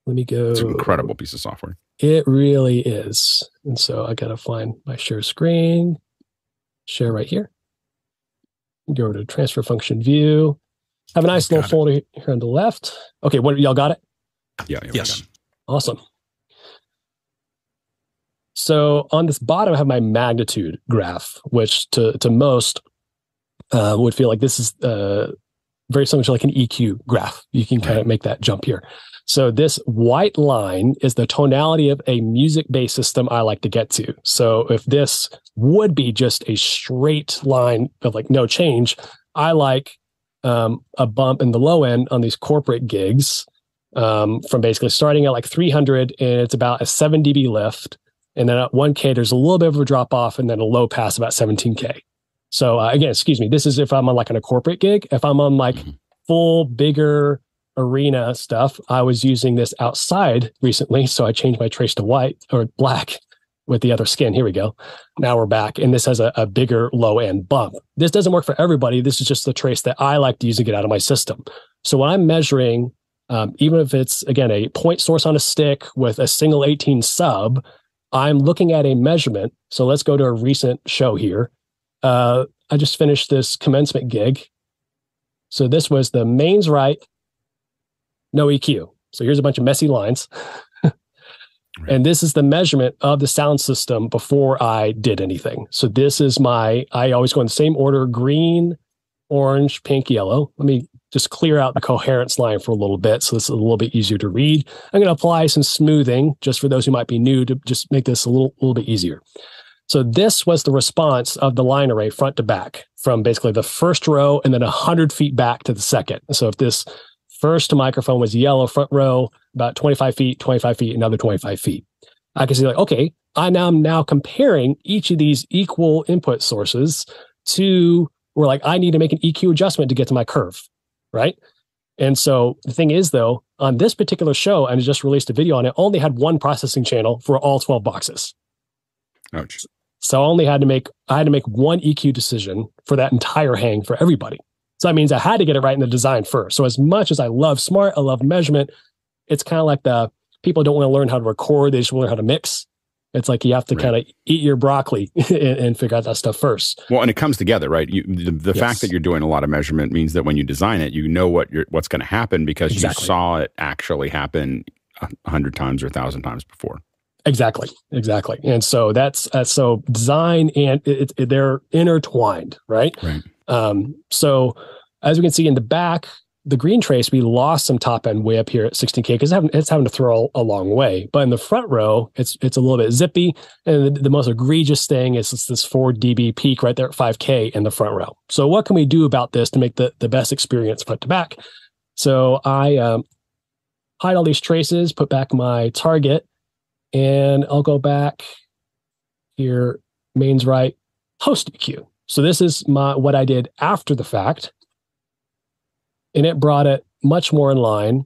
Let me go- It's an incredible piece of software. It really is. And so I gotta find my share screen, share right here. Go over to transfer function view. Have a nice little folder here on the left. Okay, what y'all got it? Yeah, yeah, yes. We got it. Awesome. So on this bottom, I have my magnitude graph, which to, to most uh, would feel like this is uh, very similar to like an E Q graph. You can kind of make that jump here. So this white line is the tonality of a music-based system I like to get to. So if this would be just a straight line of like no change, I like um, a bump in the low end on these corporate gigs. Um, from basically starting at like three hundred and it's about a seven dB lift. And then at one K, there's a little bit of a drop off and then a low pass about seventeen K. So uh, again, excuse me, this is if I'm on like on a corporate gig. If I'm on like mm-hmm. full, bigger arena stuff, I was using this outside recently. So I changed my trace to white or black with the other skin. Here we go. Now we're back. And this has a, a bigger low end bump. This doesn't work for everybody. This is just the trace that I like to use to get out of my system. So when I'm measuring, um, even if it's, again, a point source on a stick with a single eighteen sub, I'm looking at a measurement. So let's go to a recent show here. Uh, I just finished this commencement gig. So this was the mains right, no E Q. So here's a bunch of messy lines. Right. And this is the measurement of the sound system before I did anything. So this is my, I always go in the same order, green, orange, pink, yellow. Let me just clear out the coherence line for a little bit. So this is a little bit easier to read. I'm going to apply some smoothing just for those who might be new to just make this a little, little bit easier. So this was the response of the line array front to back from basically the first row and then one hundred feet back to the second. So if this first microphone was yellow front row, about twenty-five feet, twenty-five feet, another twenty-five feet. I can see like, okay, I now am now comparing each of these equal input sources to where like I need to make an E Q adjustment to get to my curve, right? And so the thing is though, on this particular show, and I just released a video on it, only had one processing channel for all twelve boxes. Ouch. So I only had to make, I had to make one E Q decision for that entire hang for everybody. So that means I had to get it right in the design first. So as much as I love Smaart, I love measurement, it's kind of like the people don't want to learn how to record, they just want to learn how to mix. It's like you have to right. kind of eat your broccoli and, and figure out that stuff first. Well, and it comes together, right? You, the the yes. fact that you're doing a lot of measurement means that when you design it, you know what you're, what's going to happen because exactly. you saw it actually happen a hundred times or a thousand times before. Exactly, exactly. And so that's, uh, so design and it, it, they're intertwined, right? Right. Um, so as we can see in the back, the green trace, we lost some top end way up here at sixteen K because it's, it's having to throw a long way. But in the front row, it's it's a little bit zippy. And the, the most egregious thing is it's this four D B peak right there at five K in the front row. So what can we do about this to make the, the best experience front to back? So I um, hide all these traces, put back my target, and I'll go back here, mains right, post E Q. So this is my what I did after the fact. And it brought it much more in line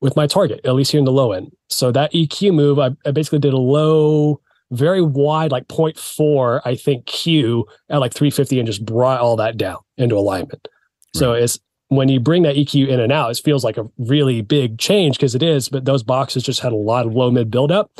with my target, at least here in the low end. So that E Q move, I, I basically did a low, very wide, like zero point four, I think, Q at like three fifty and just brought all that down into alignment. Right. So it's when you bring that E Q in and out, it feels like a really big change because it is, but those boxes just had a lot of low mid buildup.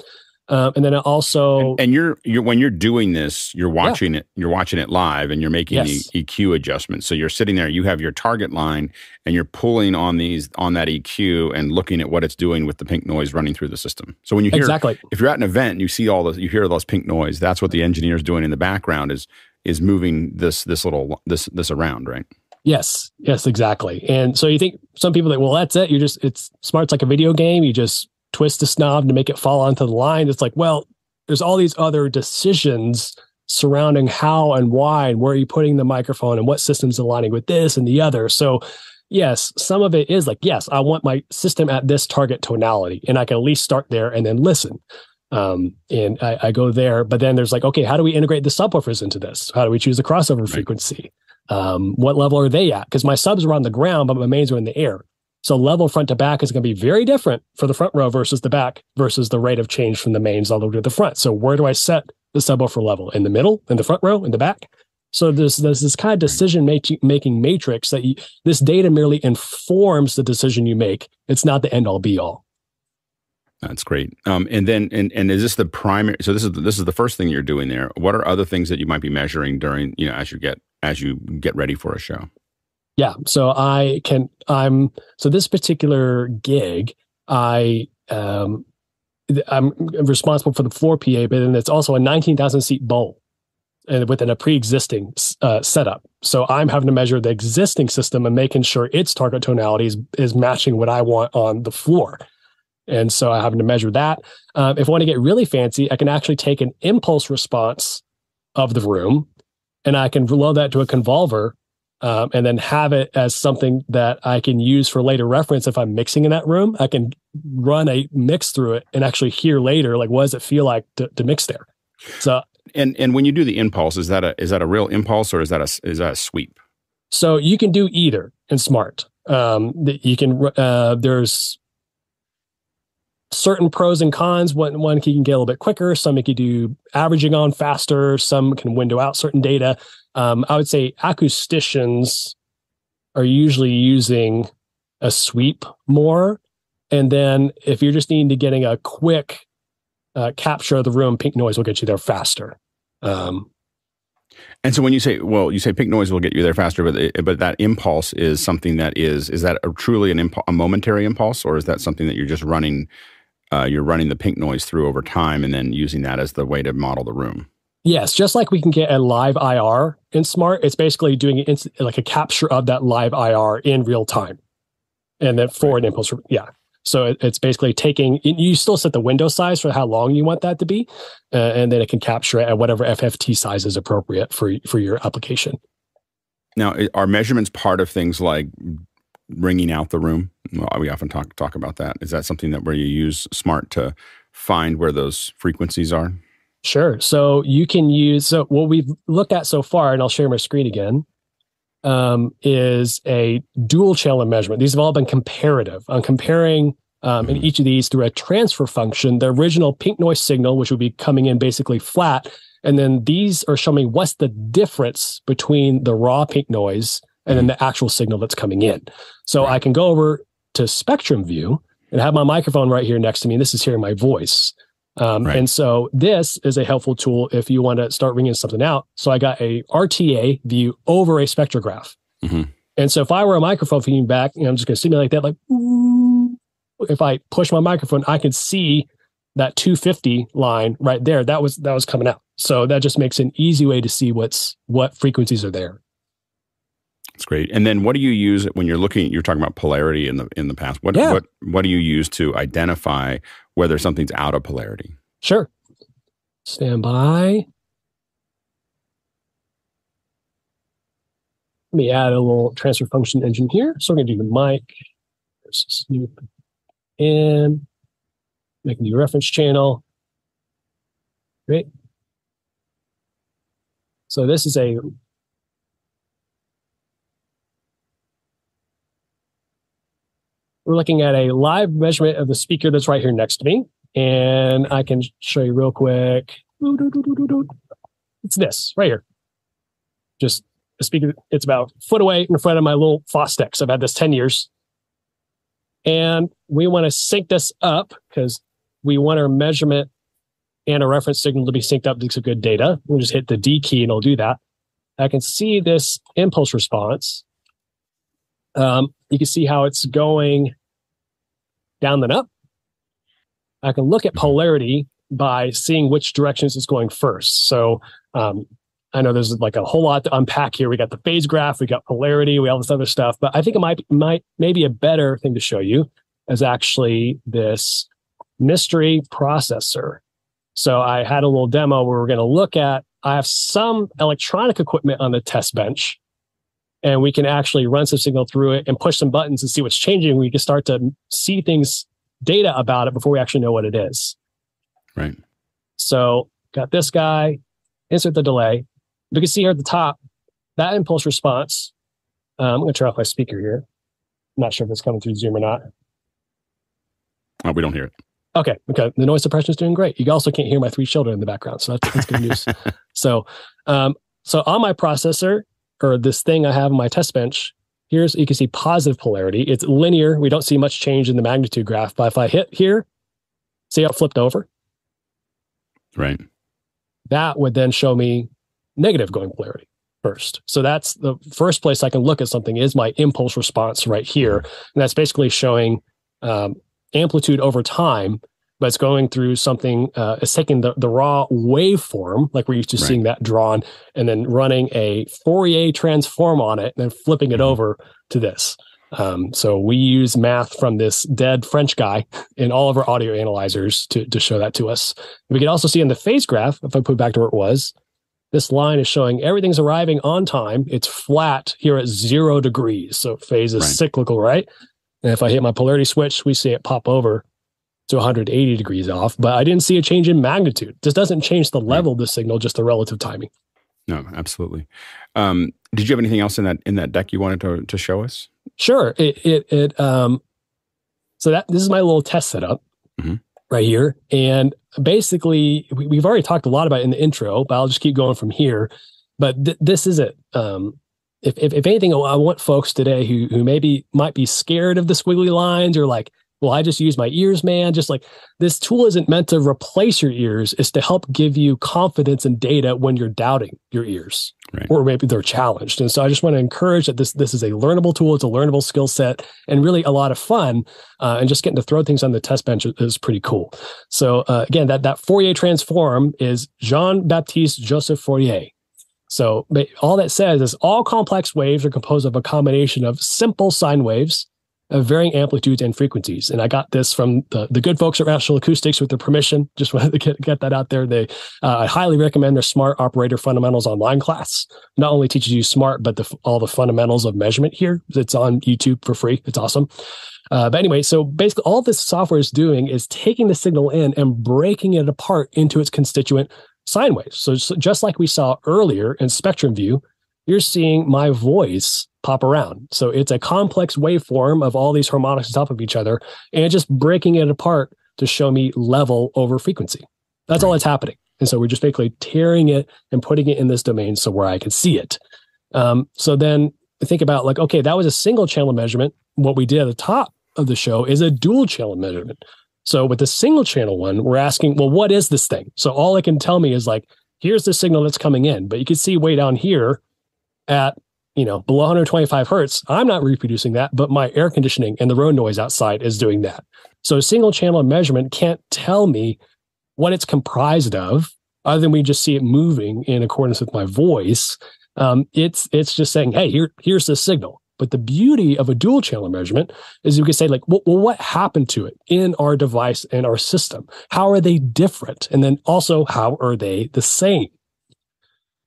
Um, and then it also, and, and you're you're when you're doing this, you're watching yeah. it, you're watching it live, and you're making yes. e, EQ adjustments. So you're sitting there, you have your target line, and you're pulling on these on that E Q and looking at what it's doing with the pink noise running through the system. So when you hear, exactly. if you're at an event and you see all those, you hear those pink noise. That's what the engineer's doing in the background is is moving this this little this this around, right? Yes, yes, exactly. And so you think some people think, well, that's it. You're just it's Smaart's like a video game. You just twist the knob to make it fall onto the line. It's like, well, there's all these other decisions surrounding how and why and where are you putting the microphone and what system's aligning with this and the other. So yes, some of it is like, yes, I want my system at this target tonality and I can at least start there and then listen. Um, and I, I go there, but then there's like, okay, how do we integrate the subwoofers into this? How do we choose the crossover right. frequency? Um, what level are they at? Because my subs are on the ground, but my mains are in the air. So level front to back is going to be very different for the front row versus the back versus the rate of change from the mains all the way to the front. So where do I set the subwoofer level? In the middle, in the front row, in the back? So there's, there's this kind of decision-making matrix that you, this data merely informs the decision you make. It's not the end-all, be-all. That's great. Um, and then, and and is this the primary? So this is this is the first thing you're doing there. What are other things that you might be measuring during, you know, as you get as you get ready for a show? Yeah, so I can, I'm, so this particular gig, I, um, I'm responsible for the floor P A, but then it's also a nineteen thousand seat bowl and within a pre-existing uh, setup. So I'm having to measure the existing system and making sure its target tonality is, is matching what I want on the floor. And so I have to measure that. Um, if I want to get really fancy, I can actually take an impulse response of the room and I can load that to a convolver. Um, and then have it as something that I can use for later reference. If I'm mixing in that room, I can run a mix through it and actually hear later, like, what does it feel like to, to mix there? So And and when you do the impulse, is that a is that a real impulse or is that a is that a sweep? So you can do either in Smaart. Um, you can uh, there's certain pros and cons. One one you can get a little bit quicker. Some you can do averaging on faster. Some can window out certain data. Um, I would say acousticians are usually using a sweep more. And then if you're just needing to getting a quick uh, capture of the room, pink noise will get you there faster. Um, and so when you say, well, you say pink noise will get you there faster, but it, but that impulse is something that is, is that a, truly an impu- a momentary impulse, or is that something that you're just running, uh, you're running the pink noise through over time and then using that as the way to model the room? Yes, just like we can get a live I R in Smaart, it's basically doing an inst- like a capture of that live I R in real time. And then for an impulse, yeah. So it, it's basically taking, you still set the window size for how long you want that to be, uh, and then it can capture it at whatever F F T size is appropriate for for your application. Now, are measurements part of things like ringing out the room? Well, we often talk talk about that. Is that something that where you use Smaart to find where those frequencies are? Sure. So you can use, so what we've looked at so far, and I'll share my screen again, Um, is a dual channel measurement. These have all been comparative. I'm comparing um, in each of these through a transfer function, the original pink noise signal, which would be coming in basically flat. And then these are showing me what's the difference between the raw pink noise and then the actual signal that's coming in. So I can go over to spectrum view and have my microphone right here next to me. This is hearing my voice. Um, right. And so this is a helpful tool if you want to start ringing something out. So I got a R T A view over a spectrograph. Mm-hmm. And so if I were a microphone feeding back, you know, I'm just going to simulate that. Like, ooh, if I push my microphone, I can see that two fifty line right there. That was that was coming out. So that just makes an easy way to see what's what frequencies are there. That's great. And then what do you use when you're looking, you're talking about polarity in the in the past. What yeah. what what do you use to identify whether something's out of polarity? Sure. Stand by. Let me add a little transfer function engine here. So we're going to do the mic. There's this new in. Make a new reference channel. Great. So this is a We're looking at a live measurement of the speaker that's right here next to me. And I can show you real quick. It's this right here. Just a speaker. It's about a foot away in front of my little Fostex. I've had this ten years. And we want to sync this up because we want our measurement and a reference signal to be synced up to some good data. We'll just hit the D key and it'll do that. I can see this impulse response. Um, you can see how it's going down then up. I can look at polarity by seeing which directions it's going first. So um, I know there's like a whole lot to unpack here. We got the phase graph, we got polarity, we have all this other stuff, but I think it might, might maybe a better thing to show you is actually this mystery processor. So I had a little demo where we're going to look at, I have some electronic equipment on the test bench. And we can actually run some signal through it and push some buttons and see what's changing. We can start to see things, data about it before we actually know what it is. Right. So got this guy, insert the delay. We can see here at the top, that impulse response. Um, I'm going to turn off my speaker here. I'm not sure if it's coming through Zoom or not. Oh, we don't hear it. Okay. Okay. The noise suppression is doing great. You also can't hear my three children in the background. So that's, that's good news. So, um, so on my processor, or this thing I have on my test bench, here's, you can see positive polarity. It's linear. We don't see much change in the magnitude graph, but if I hit here, see how it flipped over? Right. That would then show me negative going polarity first. So that's the first place I can look at something is my impulse response right here. And that's basically showing um, amplitude over time, but it's going through something, uh, it's taking the, the raw waveform, like we're used to right. seeing that drawn, and then running a Fourier transform on it, and then flipping it mm-hmm. over to this. Um, so we use math from this dead French guy in all of our audio analyzers to, to show that to us. We can also see in the phase graph, if I put back to where it was, this line is showing everything's arriving on time. It's flat here at zero degrees. So phase is right. cyclical, right? And if I hit my polarity switch, we see it pop over to one hundred eighty degrees off, but I didn't see a change in magnitude. This doesn't change the level of the signal, just the relative timing. No, absolutely. Um, did you have anything else in that in that deck you wanted to, to show us? Sure. It it, it um, so that this is my little test setup mm-hmm. right here, and basically we, we've already talked a lot about it in the intro, but I'll just keep going from here. But th- this is it. Um, if, if if anything, I want folks today who who maybe might be scared of the squiggly lines or like, well, I just use my ears, man. Just like this tool isn't meant to replace your ears. It's to help give you confidence and data when you're doubting your ears, right, or maybe they're challenged. And so I just want to encourage that this, this is a learnable tool. It's a learnable skill set and really a lot of fun. Uh, and just getting to throw things on the test bench is pretty cool. So uh, again, that, that Fourier transform is Jean-Baptiste Joseph Fourier. So all that says is all complex waves are composed of a combination of simple sine waves of varying amplitudes and frequencies. And I got this from the, the good folks at Rational Acoustics with their permission. Just wanted to get, get that out there. They, uh, I highly recommend their Smaart Operator Fundamentals online class. Not only teaches you Smaart, but the, all the fundamentals of measurement here. It's on YouTube for free. It's awesome. Uh, but anyway, so basically all this software is doing is taking the signal in and breaking it apart into its constituent sine waves. So just like we saw earlier in Spectrum View, you're seeing my voice pop around. So it's a complex waveform of all these harmonics on top of each other and just breaking it apart to show me level over frequency. That's right. All that's happening. And so we're just basically tearing it and putting it in this domain so where I can see it. Um, so then think about like, okay, that was a single channel measurement. What we did at the top of the show is a dual channel measurement. So with the single channel one, we're asking, well, what is this thing? So all it can tell me is like, here's the signal that's coming in, but you can see way down here at, you know, below one twenty-five hertz, I'm not reproducing that, but my air conditioning and the road noise outside is doing that. So a single channel measurement can't tell me what it's comprised of, other than we just see it moving in accordance with my voice. Um, it's it's just saying, hey, here here's the signal. But the beauty of a dual channel measurement is you can say, like, well, what happened to it in our device and our system? How are they different? And then also, how are they the same?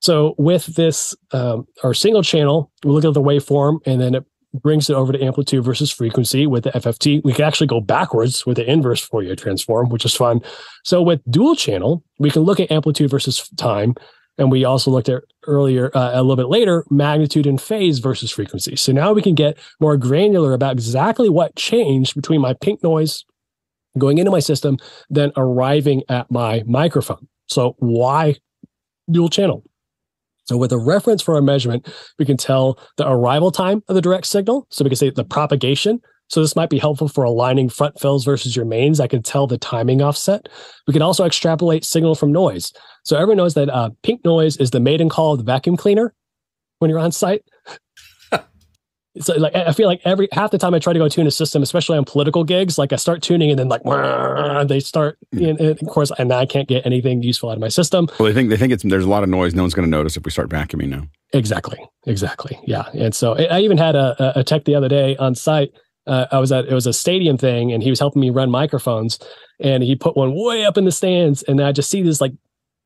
So with this, um, our single channel, we look at the waveform, and then it brings it over to amplitude versus frequency with the F F T. We can actually go backwards with the inverse Fourier transform, which is fun. So with dual channel, we can look at amplitude versus time. And we also looked at earlier, uh, a little bit later, magnitude and phase versus frequency. So now we can get more granular about exactly what changed between my pink noise going into my system, then arriving at my microphone. So why dual channel? So with a reference for our measurement, we can tell the arrival time of the direct signal. So we can say the propagation. So this might be helpful for aligning front fills versus your mains. I can tell the timing offset. We can also extrapolate signal from noise. So everyone knows that uh, pink noise is the maiden call of the vacuum cleaner when you're on site. So like I feel like every half the time I try to go tune a system, especially on political gigs, like I start tuning and then like they start, and, and of course, and I can't get anything useful out of my system. Well, they think they think it's there's a lot of noise. No one's going to notice if we start vacuuming now. Exactly, exactly, yeah. And so I even had a, a tech the other day on site. Uh, I was at it was a stadium thing, and he was helping me run microphones, and he put one way up in the stands, and I just see this like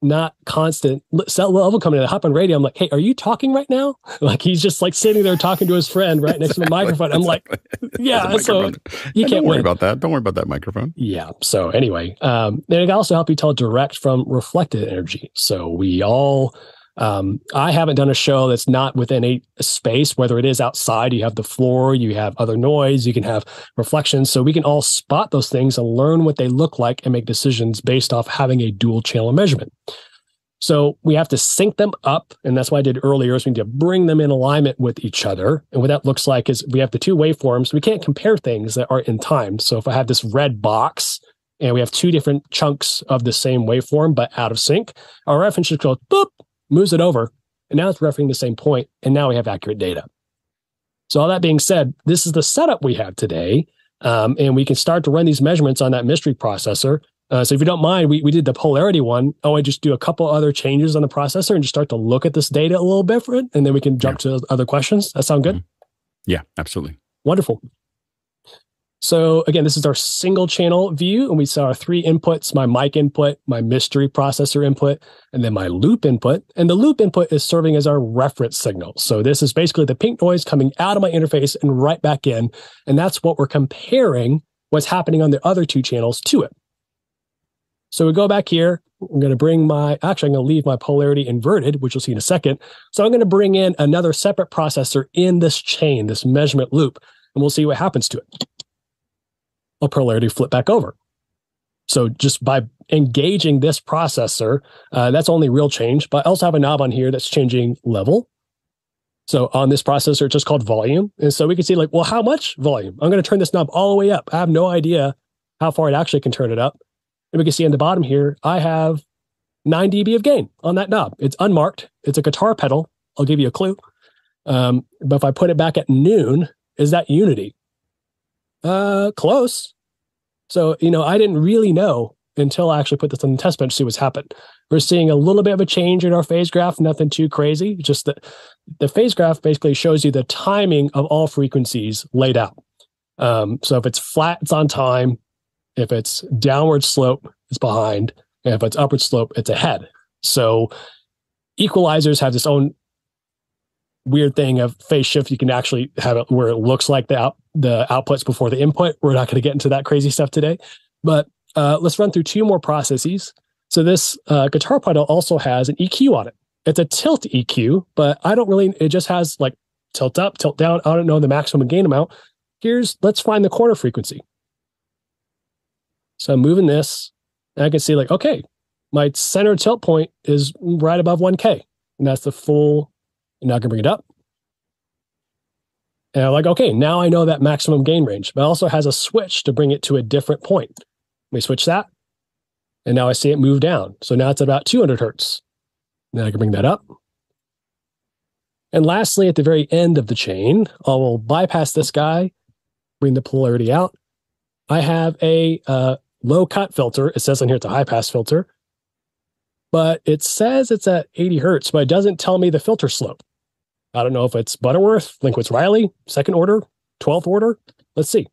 not constant cell level coming in. I hop on radio. I'm like, hey, are you talking right now? Like he's just like sitting there talking to his friend right next exactly, to the microphone. I'm exactly. like, yeah. So you I can't worry win. about that. Don't worry about that microphone. Yeah. So anyway, um, and it can also help you tell direct from reflected energy. So we all, um, I haven't done a show that's not within a space, whether it is outside, you have the floor, you have other noise, you can have reflections. So we can all spot those things and learn what they look like and make decisions based off having a dual channel measurement. So we have to sync them up. And that's what I did earlier is we need to bring them in alignment with each other. And what that looks like is we have the two waveforms. We can't compare things that are in time. So if I have this red box and we have two different chunks of the same waveform, but out of sync, our reference just goes boop, moves it over, and now it's referencing the same point, and now we have accurate data. So all that being said, this is the setup we have today, um, and we can start to run these measurements on that mystery processor. Uh, so if you don't mind, we, we did the polarity one. Oh, I just do a couple other changes on the processor and just start to look at this data a little bit for it, and then we can jump yeah. to other questions. That sound good? Mm-hmm. Yeah, absolutely. Wonderful. So again, this is our single channel view, and we saw our three inputs, my mic input, my mystery processor input, and then my loop input. And the loop input is serving as our reference signal. So this is basically the pink noise coming out of my interface and right back in. And that's what we're comparing what's happening on the other two channels to it. So we go back here. I'm going to bring my, actually, I'm going to leave my polarity inverted, which you'll see in a second. So I'm going to bring in another separate processor in this chain, this measurement loop, and we'll see what happens to it. I'll polarity flip back over. So just by engaging this processor, uh, that's only real change, but I also have a knob on here that's changing level. So on this processor, it's just called volume. And so we can see like, well, how much volume? I'm going to turn this knob all the way up. I have no idea how far it actually can turn it up. And we can see on the bottom here, I have nine D B of gain on that knob. It's unmarked. It's a guitar pedal. I'll give you a clue. Um, but if I put it back at noon, is that Unity? Uh, close. So, you know, I didn't really know until I actually put this on the test bench to see what's happened. We're seeing a little bit of a change in our phase graph, nothing too crazy. Just that the phase graph basically shows you the timing of all frequencies laid out. Um, so if it's flat, it's on time. If it's downward slope, it's behind. And if it's upward slope, it's ahead. So equalizers have this own weird thing of phase shift. You can actually have it where it looks like the out, the outputs before the input. We're not going to get into that crazy stuff today. But uh, let's run through two more processes. So this uh, guitar pedal also has an E Q on it. It's a tilt E Q, but I don't really, it just has like tilt up, tilt down. I don't know the maximum gain amount. Here's, let's find the corner frequency. So I'm moving this, and I can see like, okay, my center tilt point is right above one K. And that's the full, and now I can bring it up. And I'm like, okay, now I know that maximum gain range, but it also has a switch to bring it to a different point. Let me switch that. And now I see it move down. So now it's about two hundred hertz. Now I can bring that up. And lastly, at the very end of the chain, I will bypass this guy, bring the polarity out. I have a uh, low cut filter. It says on here it's a high pass filter, but it says it's at eighty hertz, but it doesn't tell me the filter slope. I don't know if it's Butterworth, Linkwitz-Riley, second order, twelfth order. Let's see.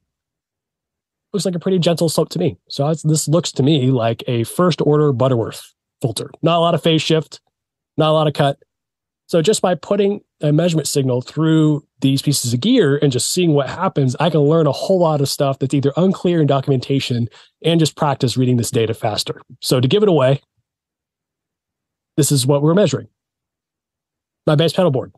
Looks like a pretty gentle slope to me. So I, this looks to me like a first order Butterworth filter. Not a lot of phase shift, not a lot of cut. So just by putting a measurement signal through these pieces of gear and just seeing what happens, I can learn a whole lot of stuff that's either unclear in documentation and just practice reading this data faster. So to give it away, this is what we're measuring. My bass pedal board.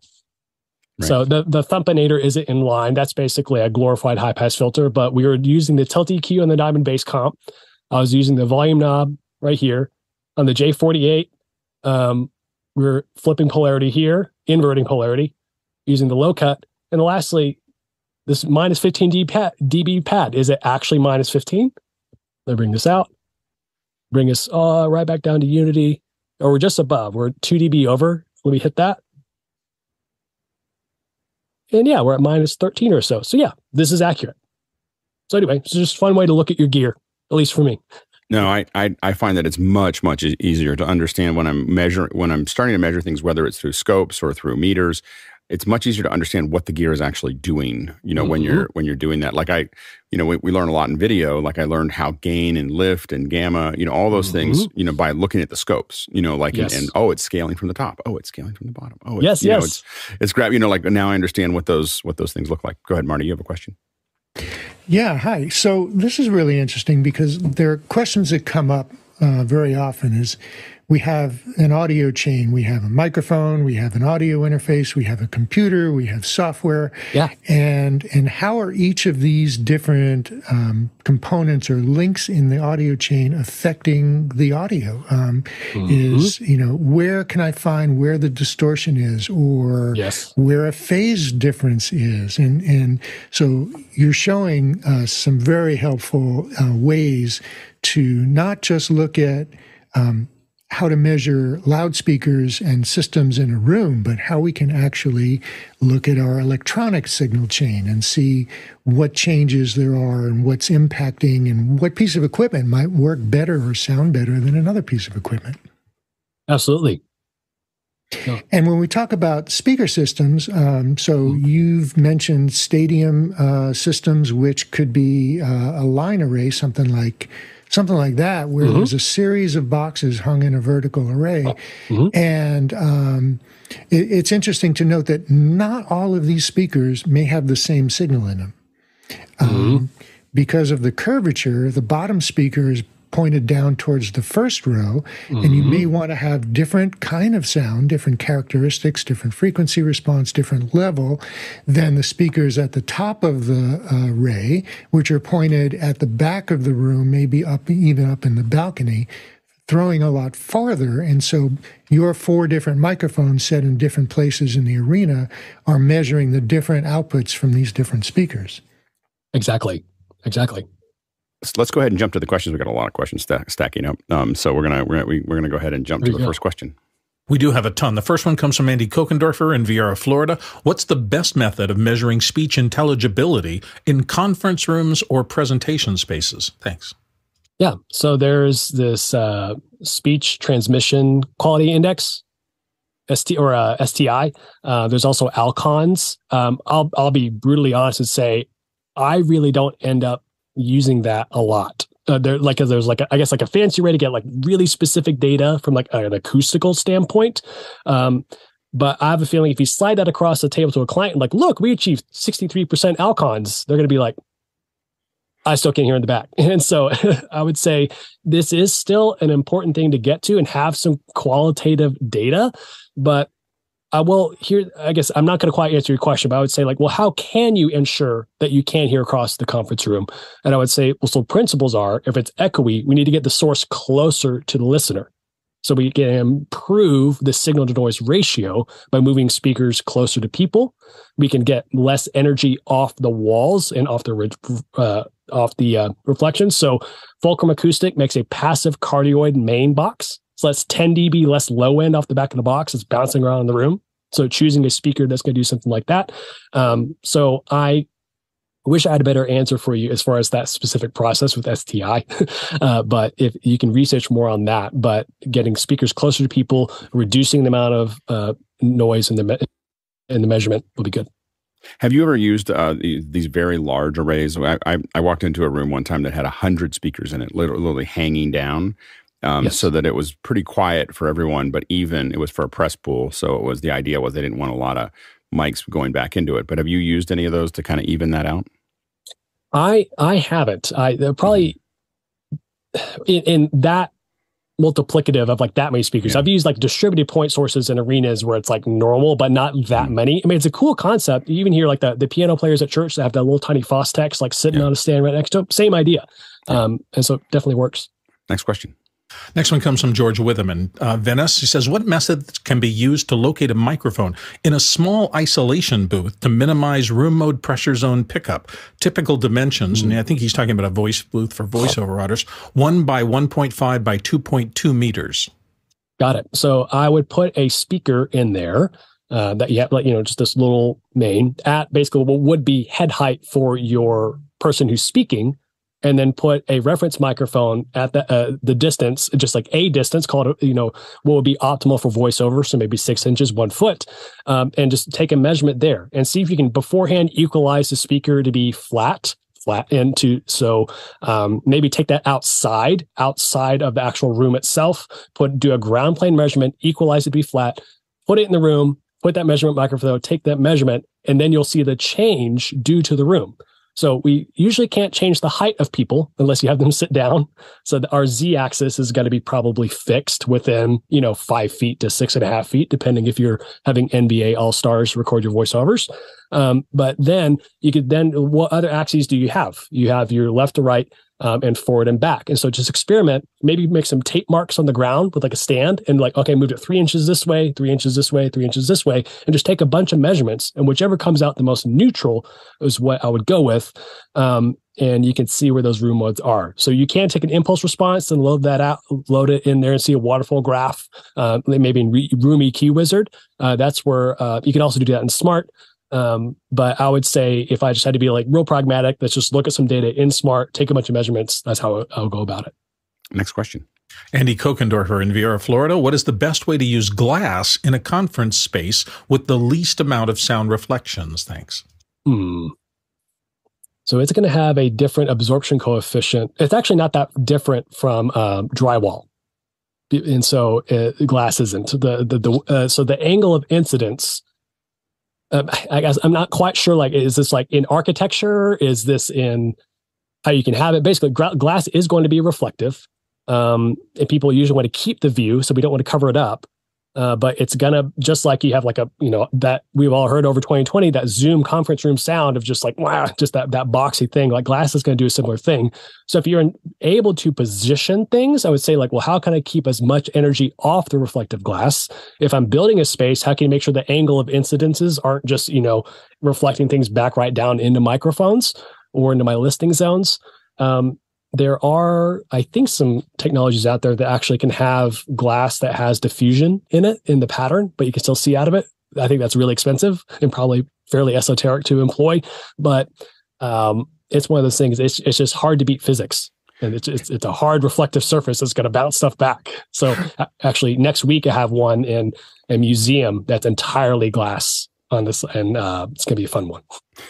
Right. So the, the thumpinator isn't in line. That's basically a glorified high pass filter, but we were using the tilt E Q on the diamond bass comp. I was using the volume knob right here on the J forty-eight. Um, We're flipping polarity here, inverting polarity, using the low cut. And lastly, this minus fifteen D B pad, is it actually minus fifteen? Let me bring this out. Bring us uh, right back down to Unity. Or we're just above. We're two D B over. Let me hit that. And yeah, we're at minus thirteen or so. So yeah, this is accurate. So anyway, it's just a fun way to look at your gear, at least for me. No, I, I I find that it's much, much easier to understand when I'm measuring, when I'm starting to measure things, whether it's through scopes or through meters. It's much easier to understand what the gear is actually doing, you know, mm-hmm. when you're when you're doing that. Like I, you know, we, we learn a lot in video. Like I learned how gain and lift and gamma, you know, all those mm-hmm. things, you know, by looking at the scopes, you know, like, yes. and, and oh, it's scaling from the top. Oh, it's scaling from the bottom. Oh, it's, yes, you yes. know, it's, it's grab, you know, like now I understand what those, what those things look like. Go ahead, Marty, you have a question. Yeah, hi. So this is really interesting because there are questions that come up uh, very often is we have an audio chain, we have a microphone, we have an audio interface, we have a computer, we have software. Yeah. And, and how are each of these different um, components or links in the audio chain affecting the audio? Um, mm-hmm. Is, you know, where can I find where the distortion is or yes. where a phase difference is? And, and so you're showing uh, some very helpful uh, ways to not just look at um, how to measure loudspeakers and systems in a room, but how we can actually look at our electronic signal chain and see what changes there are and what's impacting and what piece of equipment might work better or sound better than another piece of equipment. Absolutely. No. And when we talk about speaker systems, um, so mm-hmm. you've mentioned stadium uh, systems, which could be uh, a line array, something like Something like that, where mm-hmm. there's a series of boxes hung in a vertical array. Mm-hmm. And um, it, it's interesting to note that not all of these speakers may have the same signal in them. Mm-hmm. Um, because of the curvature, the bottom speaker is pointed down towards the first row, mm-hmm. and you may want to have different kind of sound, different characteristics, different frequency response, different level than the speakers at the top of the uh, array, which are pointed at the back of the room, maybe up even up in the balcony, throwing a lot farther. And so your four different microphones set in different places in the arena are measuring the different outputs from these different speakers. Exactly, exactly. So let's go ahead and jump to the questions. We've got a lot of questions st stacking up. Um, so we're gonna we're gonna, we're gonna go ahead and jump there to the go. first question. We do have a ton. The first one comes from Andy Kokendorfer in Vieira, Florida. What's the best method of measuring speech intelligibility in conference rooms or presentation spaces? Thanks. Yeah, so there's this uh, speech transmission quality index, S T or uh, S T I. Uh, there's also Alcons. Um, I'll I'll be brutally honest and say I really don't end up using that a lot. Uh, there, like, there's like, a, I guess, like a fancy way to get like really specific data from like an acoustical standpoint. Um, but I have a feeling if you slide that across the table to a client, and like, look, we achieved sixty-three percent Alcons, they're going to be like, I still can't hear in the back. And so I would say this is still an important thing to get to and have some qualitative data. But I will here, I guess I'm not going to quite answer your question, but I would say like, well, how can you ensure that you can hear across the conference room? And I would say, well, so principles are, if it's echoey, we need to get the source closer to the listener. So we can improve the signal to noise ratio by moving speakers closer to people. We can get less energy off the walls and off the uh, off the uh, reflections. So Fulcrum Acoustic makes a passive cardioid main box. So that's ten D B less low end off the back of the box. It's bouncing around in the room. So choosing a speaker that's going to do something like that. Um, so I wish I had a better answer for you as far as that specific process with S T I. uh, but if you can research more on that, but getting speakers closer to people, reducing the amount of uh, noise in the, in the measurement will be good. Have you ever used uh, these very large arrays? I, I, I walked into a room one time that had one hundred speakers in it, literally, literally hanging down. Um, yes. So that it was pretty quiet for everyone, but even it was for a press pool. So it was the idea was they didn't want a lot of mics going back into it. But have you used any of those to kind of even that out? I I haven't. I probably in, in that multiplicative of like that many speakers. Yeah. I've used like distributed point sources in arenas where it's like normal, but not that mm. many. I mean, it's a cool concept. You even hear like the, the piano players at church that have that little tiny Fostex like sitting yeah. on a stand right next to them. Same idea. Yeah. Um, and so it definitely works. Next question. Next one comes from George Witham in uh, Venice. He says, what methods can be used to locate a microphone in a small isolation booth to minimize room mode pressure zone pickup? Typical dimensions, mm. and I think he's talking about a voice booth for voiceover artists, one by one point five by two point two meters. Got it. So I would put a speaker in there uh, that you have, like, you know, just this little main at basically what would be head height for your person who's speaking, and then put a reference microphone at the uh, the distance, just like a distance called, you know, what would be optimal for voiceover. So maybe six inches, one foot, um, and just take a measurement there and see if you can beforehand equalize the speaker to be flat, flat into. So um, maybe take that outside, outside of the actual room itself, put, do a ground plane measurement, equalize it to be flat, put it in the room, put that measurement microphone, take that measurement, and then you'll see the change due to the room. So we usually can't change the height of people unless you have them sit down. So the, our z-axis is going to be probably fixed within, you know, five feet to six and a half feet, depending if you're having N B A All-Stars record your voiceovers. Um, but then you could then, what other axes do you have? You have your left to right um, and forward and back. And so just experiment, maybe make some tape marks on the ground with like a stand and like, okay, moved it three inches this way, three inches this way, three inches this way, and just take a bunch of measurements. And whichever comes out the most neutral is what I would go with. Um, and you can see where those room modes are. So you can take an impulse response and load that out, load it in there and see a waterfall graph, uh, maybe in Room E Q Wizard. Uh, that's where uh, you can also do that in Smaart. Um, but I would say if I just had to be like real pragmatic, let's just look at some data in Smaart, take a bunch of measurements. That's how I'll go about it. Next question. Andy Kokendorfer in Vieira, Florida. What is the best way to use glass in a conference space with the least amount of sound reflections? Thanks. Hmm. So it's going to have a different absorption coefficient. It's actually not that different from um, drywall. And so uh, glass isn't. The, the, the, uh, so the angle of incidence... Um, I guess I'm not quite sure, like, is this like in architecture? Is this in how you can have it. Basically, gra- glass is going to be reflective. Um, and people usually want to keep the view, so we don't want to cover it up. Uh, but it's going to, just like you have like a, you know, that we've all heard over twenty twenty, that Zoom conference room sound of just like, wow, just that that boxy thing, like glass is going to do a similar thing. So if you're able to position things, I would say like, well, how can I keep as much energy off the reflective glass? If I'm building a space, how can you make sure the angle of incidences aren't just, you know, reflecting things back right down into microphones or into my listening zones? Um, There are, I think, some technologies out there that actually can have glass that has diffusion in it, in the pattern, but you can still see out of it. I think that's really expensive and probably fairly esoteric to employ, but um, it's one of those things. It's it's just hard to beat physics, and it's it's, it's a hard reflective surface that's going to bounce stuff back. So actually, next week I have one in a museum that's entirely glass on this, and uh, it's going to be a fun one.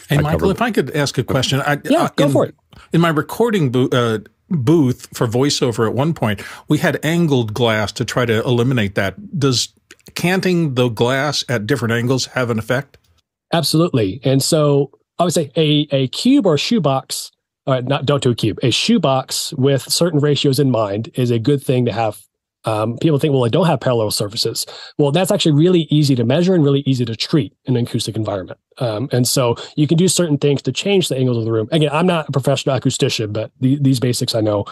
Hey, I Michael, if I could ask a question. I, yeah, uh, go in, for it. In my recording bo- uh, booth for voiceover at one point, we had angled glass to try to eliminate that. Does canting the glass at different angles have an effect? Absolutely. And so I would say a, a cube or shoebox, uh, not, don't do a cube, a shoebox with certain ratios in mind is a good thing to have. Um, people think, well, I don't have parallel surfaces. Well, that's actually really easy to measure and really easy to treat in an acoustic environment. Um, and so you can do certain things to change the angles of the room. Again, I'm not a professional acoustician, but the, these basics I know.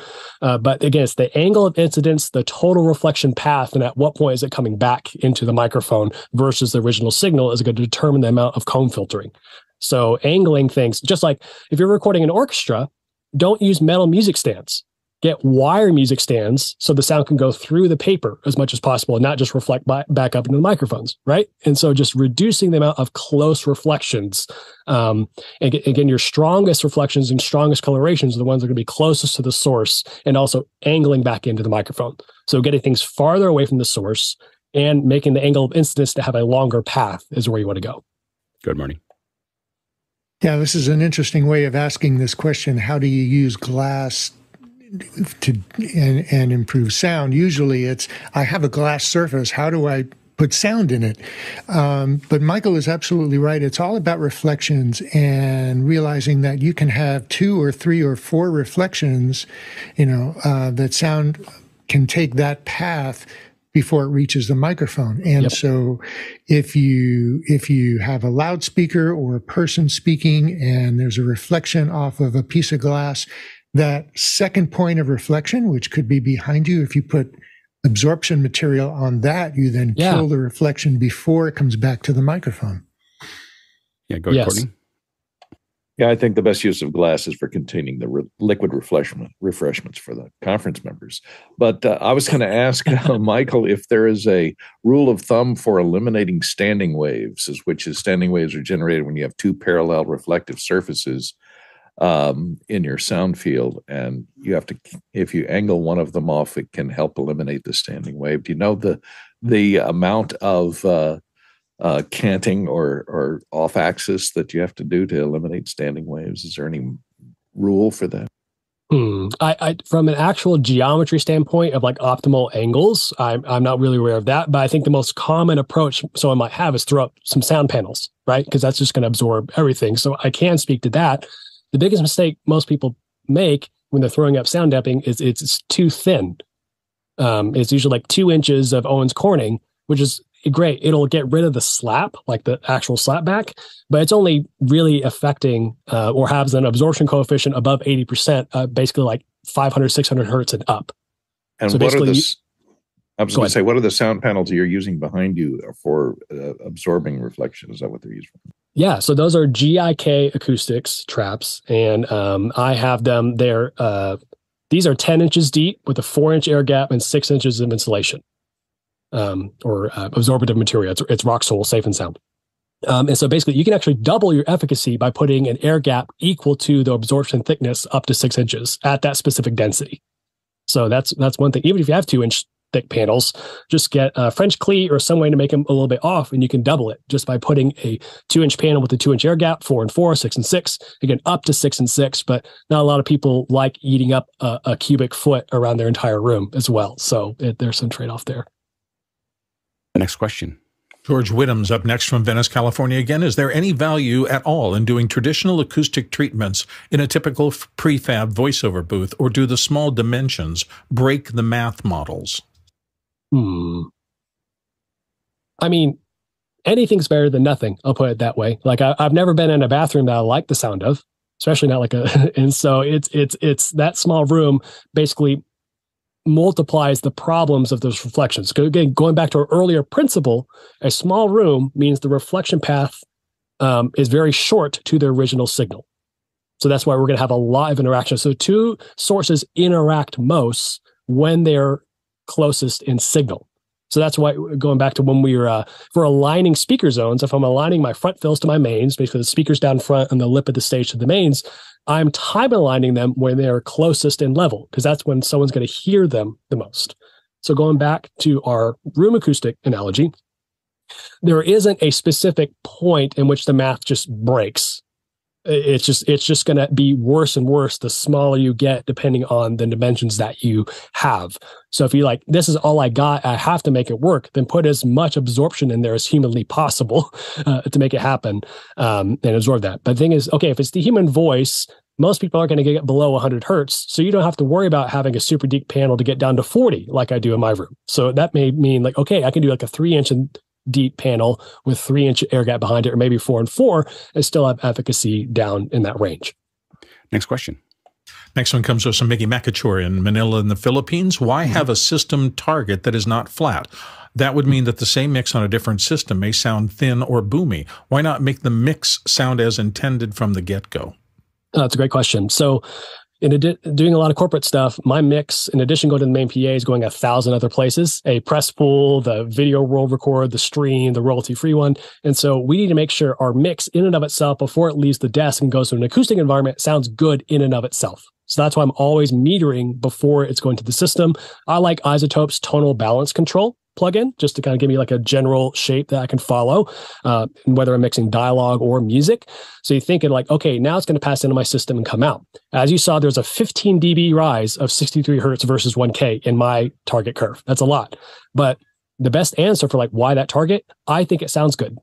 Uh, but again, it's the angle of incidence, the total reflection path, and at what point is it coming back into the microphone versus the original signal is going to determine the amount of comb filtering. So angling things, just like if you're recording an orchestra, don't use metal music stands. Get wire music stands so the sound can go through the paper as much as possible and not just reflect by, back up into the microphones, right? And so just reducing the amount of close reflections. Um, and again, your strongest reflections and strongest colorations are the ones that are going to be closest to the source and also angling back into the microphone. So getting things farther away from the source and making the angle of incidence to have a longer path is where you want to go. Good morning. Yeah, this is an interesting way of asking this question. How do you use glass to and, and improve sound? Usually it's, I have a glass surface, how do I put sound in it? Um, but Michael is absolutely right. It's all about reflections and realizing that you can have two or three or four reflections, you know, uh, that sound can take that path before it reaches the microphone. And yep. So if you if you have a loudspeaker or a person speaking and there's a reflection off of a piece of glass, that second point of reflection, which could be behind you, if you put absorption material on that, you then yeah. kill the reflection before it comes back to the microphone. Yeah, go ahead, yes. Courtney. Yeah, I think the best use of glass is for containing the re- liquid refreshment, refreshments for the conference members. But uh, I was going to ask uh, Michael if there is a rule of thumb for eliminating standing waves, which is standing waves are generated when you have two parallel reflective surfaces Um, in your sound field, and you have to, if you angle one of them off, it can help eliminate the standing wave. Do you know the the amount of uh, uh, canting or or off axis that you have to do to eliminate standing waves? Is there any rule for that? Hmm. I, I from an actual geometry standpoint of like optimal angles, I'm I'm not really aware of that, but I think the most common approach someone might have is throw up some sound panels, right? Because that's just going to absorb everything. So I can speak to that. The biggest mistake most people make when they're throwing up sound damping is it's, it's too thin. Um, it's usually like two inches of Owens Corning, which is great. It'll get rid of the slap, like the actual slap back, but it's only really affecting uh, or has an absorption coefficient above eighty percent, uh, basically like five hundred, six hundred hertz and up. And so what are the, you, I was going to say, what are the sound panels you're using behind you for uh, absorbing reflection? Is that what they're used for? Yeah, so those are G I K acoustics traps, and um, I have them there. Uh, these are ten inches deep with a four-inch air gap and six inches of insulation um, or uh, absorptive material. It's, it's Roxol, safe and sound. Um, and so basically, you can actually double your efficacy by putting an air gap equal to the absorption thickness up to six inches at that specific density. So that's that's one thing. Even if you have two-inch thick panels, just get a French cleat or some way to make them a little bit off, and you can double it just by putting a two inch panel with a two inch air gap, four and four, six and six, again, up to six and six, but not a lot of people like eating up a, a cubic foot around their entire room as well. So it, there's some trade-off there. The next question. George Whittam's up next from Venice, California again. Is there any value at all in doing traditional acoustic treatments in a typical prefab voiceover booth, or do the small dimensions break the math models? Hmm. I mean, anything's better than nothing. I'll put it that way. Like I, I've never been in a bathroom that I like the sound of, especially not like a, and so it's, it's, it's that small room basically multiplies the problems of those reflections. Again, going back to our earlier principle, a small room means the reflection path um, is very short to the original signal. So that's why we're going to have a lot of interaction. So two sources interact most when they're closest in signal. So that's why, going back to when we were, uh, for aligning speaker zones, if I'm aligning my front fills to my mains, basically the speakers down front and the lip of the stage to the mains, I'm time aligning them when they're closest in level, because that's when someone's going to hear them the most. So going back to our room acoustic analogy, there isn't a specific point in which the math just breaks. It's just, it's just going to be worse and worse the smaller you get, depending on the dimensions that you have. So if you like, this is all I got, I have to make it work, then put as much absorption in there as humanly possible uh, to make it happen um, and absorb that. But the thing is, okay, if it's the human voice, most people aren't going to get below one hundred hertz. So you don't have to worry about having a super deep panel to get down to forty like I do in my room. So that may mean like, okay, I can do like a three inch and deep panel with three inch air gap behind it, or maybe four and four, and still have efficacy down in that range. Next question. Next one comes from Mickey McAchory in Manila in the Philippines. Why mm-hmm. have a system target that is not flat? That would mean that the same mix on a different system may sound thin or boomy. Why not make the mix sound as intended from the get-go? Oh, that's a great question. So in doing a lot of corporate stuff, my mix, in addition going to the main P A, is going a thousand other places, a press pool, the video world record, the stream, the royalty-free one. And so we need to make sure our mix in and of itself, before it leaves the desk and goes to an acoustic environment, sounds good in and of itself. So that's why I'm always metering before it's going to the system. I like Isotope's tonal balance control plugin, just to kind of give me like a general shape that I can follow, uh, whether I'm mixing dialogue or music. So you're thinking like, okay, now it's going to pass into my system and come out. As you saw, there's a fifteen D B rise of sixty-three hertz versus one K in my target curve. That's a lot. But the best answer for like why that target, I think it sounds good.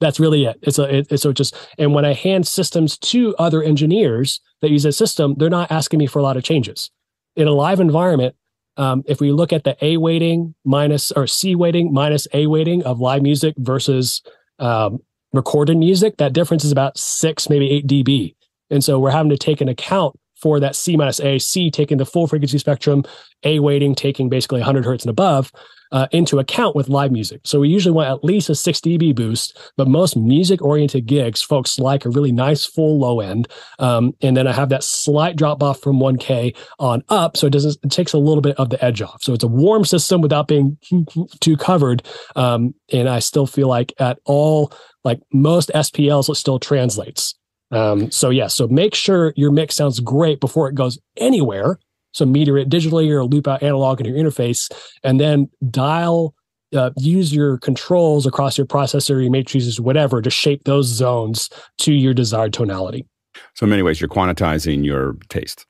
That's really it. It's a, it, it's so just, and when I hand systems to other engineers that use a system, they're not asking me for a lot of changes. In a live environment, Um, if we look at the A weighting minus or C weighting minus A weighting of live music versus um, recorded music, that difference is about six, maybe eight dB. And so we're having to take an account for that C minus A, C taking the full frequency spectrum, A weighting taking basically one hundred hertz and above uh, into account with live music. So we usually want at least a six D B boost, but most music-oriented gigs, folks like a really nice full low end. Um, and then I have that slight drop off from one K on up, so it doesn't it takes a little bit of the edge off. So it's a warm system without being too covered. Um, and I still feel like at all, like most S P Ls, it still translates. Um, so yeah, so make sure your mix sounds great before it goes anywhere. So meter it digitally or loop out analog in your interface, and then dial, uh, use your controls across your processor, your matrices, whatever, to shape those zones to your desired tonality. So in many ways, you're quantitizing your taste.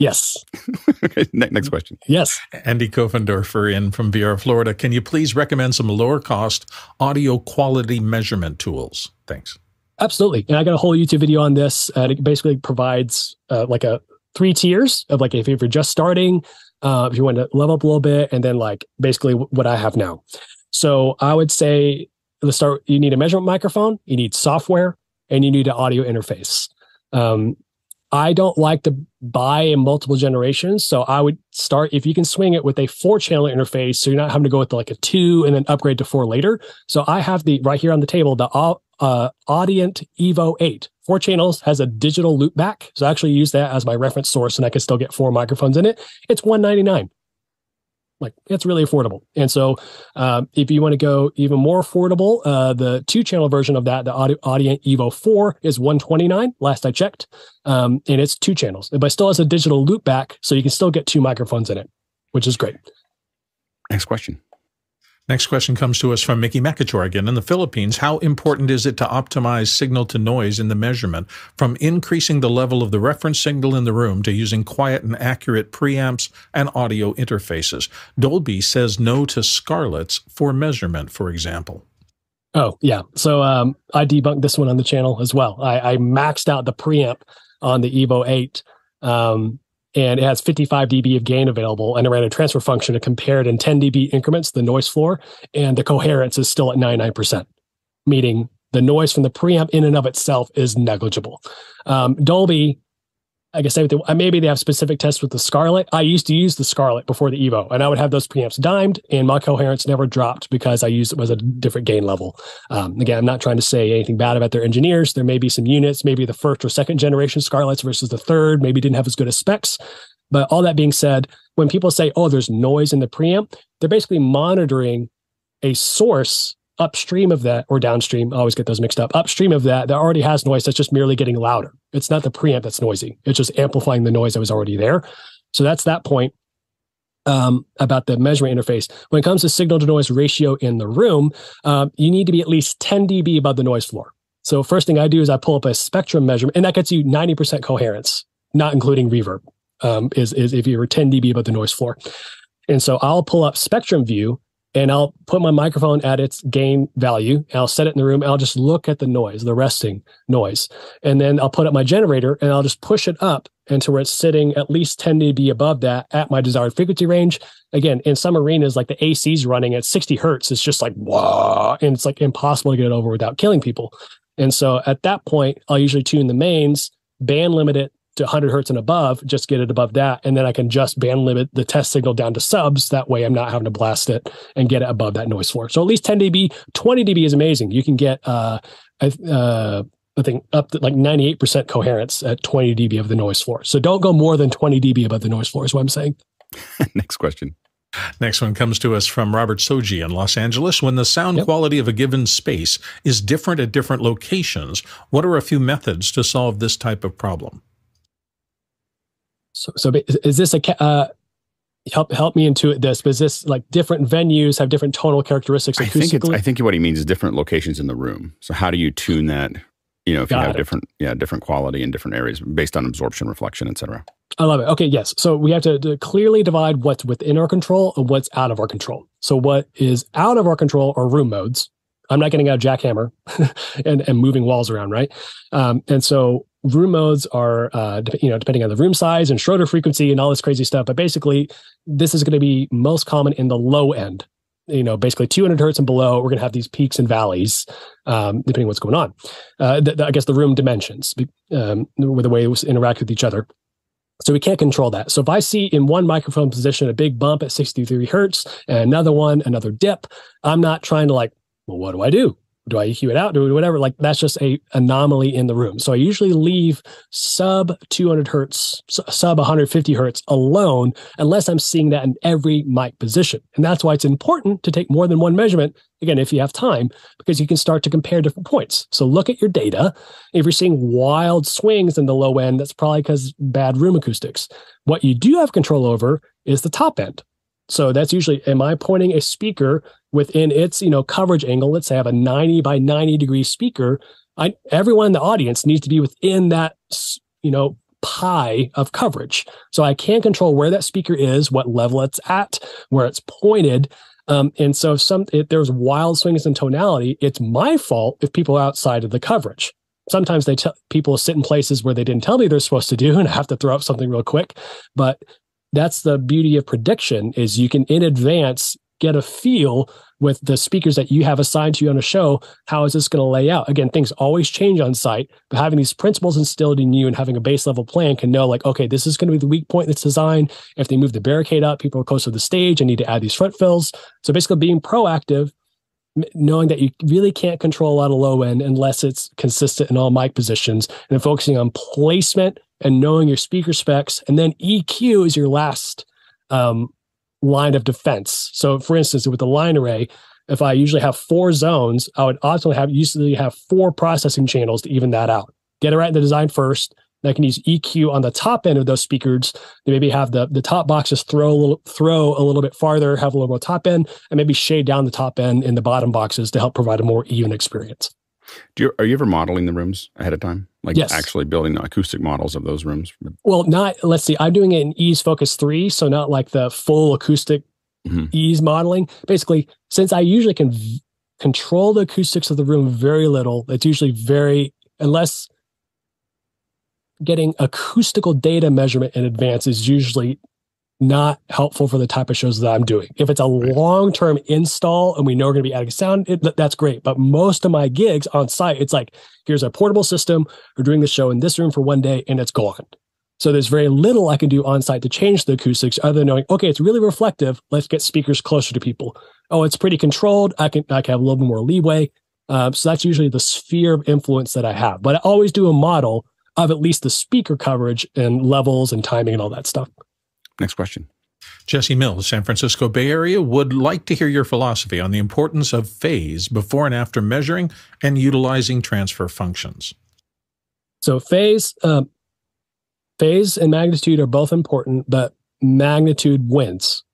Yes. Okay, next question. Yes. Andy Kofendorfer in from Vieira, Florida. Can you please recommend some lower cost audio quality measurement tools? Thanks. Absolutely. And I got a whole YouTube video on this. Uh, it basically provides uh, like a three tiers of like, if you're just starting, uh, if you want to level up a little bit, and then like basically what I have now. So I would say, let's start, you need a measurement microphone, you need software, and you need an audio interface. Um, I don't like to buy in multiple generations. So I would start, if you can swing it, with a four channel interface. So you're not having to go with like a two and then upgrade to four later. So I have the right here on the table, the all, Uh, Audinate Evo eight, four channels, has a digital loopback. So I actually use that as my reference source, and I can still get four microphones in it. It's one ninety-nine. Like, it's really affordable. And so um, if you want to go even more affordable, uh, the two channel version of that, the Aud Audinate Evo four, is one twenty-nine, last I checked. Um, and it's two channels, but it still has a digital loopback. So you can still get two microphones in it, which is great. Next question. Next question comes to us from Mickey McAchory again in the Philippines. How important is it to optimize signal to noise in the measurement, from increasing the level of the reference signal in the room to using quiet and accurate preamps and audio interfaces? Dolby says no to Scarlett's for measurement, for example. Oh, yeah. So um, I debunked this one on the channel as well. I, I maxed out the preamp on the Evo eight, um, and it has fifty-five decibels of gain available, and I ran a transfer function to compare it in ten decibel increments, the noise floor, and the coherence is still at ninety-nine percent, meaning the noise from the preamp in and of itself is negligible. Um, Dolby, I guess they, maybe they have specific tests with the Scarlett. I used to use the Scarlett before the Evo, and I would have those preamps dimed, and my coherence never dropped because I used it was a different gain level. Um, again, I'm not trying to say anything bad about their engineers. There may be some units, maybe the first or second generation Scarletts versus the third, maybe didn't have as good as specs. But all that being said, when people say, oh, there's noise in the preamp, they're basically monitoring a source upstream of that, or downstream, I always get those mixed up, upstream of that, that already has noise that's just merely getting louder. It's not the preamp that's noisy. It's just amplifying the noise that was already there. So that's that point um, about the measurement interface. When it comes to signal-to-noise ratio in the room, um, you need to be at least ten decibels above the noise floor. So first thing I do is I pull up a spectrum measurement, and that gets you ninety percent coherence, not including reverb, um, is, is if you were ten decibels above the noise floor. And so I'll pull up spectrum view, and I'll put my microphone at its gain value, and I'll set it in the room, and I'll just look at the noise, the resting noise. And then I'll put up my generator, and I'll just push it up until where it's sitting at least ten decibels above that at my desired frequency range. Again, in some arenas, like the A C's running at sixty hertz, it's just like, whoa, and it's like impossible to get it over without killing people. And so at that point, I'll usually tune the mains, band limit it to one hundred hertz and above, just get it above that, and then I can just band limit the test signal down to subs. That way I'm not having to blast it and get it above that noise floor. So at least ten decibels, twenty decibels is amazing. You can get, uh, I, uh, I think, up to like ninety-eight percent coherence at twenty decibels of the noise floor. So don't go more than twenty decibels above the noise floor is what I'm saying. Next question. Next one comes to us from Robert Soji in Los Angeles. When the sound yep. quality of a given space is different at different locations, what are a few methods to solve this type of problem? So, so is this a uh, help? Help me intuit this. But is this like different venues have different tonal characteristics? I think it's, I think what he means is different locations in the room. So how do you tune that? You know, if Got you have it. different, yeah, different quality in different areas based on absorption, reflection, et cetera. I love it. Okay, yes. So we have to, to clearly divide what's within our control and what's out of our control. So what is out of our control are room modes. I'm not getting out a jackhammer and and moving walls around, right? Um, and so. Room modes are, uh, you know, depending on the room size and Schroeder frequency and all this crazy stuff. But basically, this is going to be most common in the low end. You know, basically two hundred hertz and below, we're going to have these peaks and valleys, um, depending on what's going on. Uh, th- th- I guess the room dimensions, um, with the way we interact with each other. So we can't control that. So if I see in one microphone position a big bump at sixty-three hertz and another one, another dip, I'm not trying to like, well, what do I do? Do I E Q it out? Do whatever? Like that's just a anomaly in the room. So I usually leave sub two hundred hertz, sub one hundred fifty hertz alone, unless I'm seeing that in every mic position. And that's why it's important to take more than one measurement. Again, if you have time, because you can start to compare different points. So look at your data. If you're seeing wild swings in the low end, that's probably because bad room acoustics. What you do have control over is the top end. So that's usually, am I pointing a speaker within its, you know, coverage angle? Let's say I have a ninety by ninety degree speaker. I, everyone in the audience needs to be within that, you know, pie of coverage. So I can control where that speaker is, what level it's at, where it's pointed. Um, and so if, some, if there's wild swings in tonality, it's my fault if people are outside of the coverage. Sometimes they tell people sit in places where they didn't tell me they're supposed to do, and I have to throw up something real quick. But that's the beauty of prediction is you can in advance get a feel with the speakers that you have assigned to you on a show. How is this going to lay out? Again, things always change on site, but having these principles instilled in you and having a base level plan can know like, okay, this is going to be the weak point in this design. If they move the barricade up, people are close to the stage. I need to add these front fills. So basically being proactive, knowing that you really can't control a lot of low end unless it's consistent in all mic positions, and then focusing on placement and knowing your speaker specs, and then E Q is your last um, line of defense. So for instance, with the line array, if I usually have four zones, I would also have usually have four processing channels to even that out. Get it right in the design first. And I can use E Q on the top end of those speakers. They maybe have the, the top boxes throw a little throw a little bit farther, have a little more top end, and maybe shade down the top end in the bottom boxes to help provide a more even experience. Do you, are you ever modeling the rooms ahead of time? Like yes. actually building acoustic models of those rooms? Well, not, let's see, I'm doing it in Ease Focus three, so not like the full acoustic mm-hmm. Ease modeling. Basically, since I usually can v- control the acoustics of the room very little. It's usually very, unless getting acoustical data measurement in advance is usually not helpful for the type of shows that I'm doing. If it's a long-term install and we know we're going to be adding sound, it, that's great. But most of my gigs on site, it's like, here's a portable system. We're doing the show in this room for one day and it's gone. So there's very little I can do on site to change the acoustics other than knowing, okay, it's really reflective. Let's get speakers closer to people. Oh, it's pretty controlled. I can, I can have a little bit more leeway. Um, so that's usually the sphere of influence that I have. But I always do a model of at least the speaker coverage and levels and timing and all that stuff. Next question. Jesse Mills, San Francisco Bay Area, would like to hear your philosophy on the importance of phase before and after measuring and utilizing transfer functions. So phase, um, phase and magnitude are both important, but magnitude wins.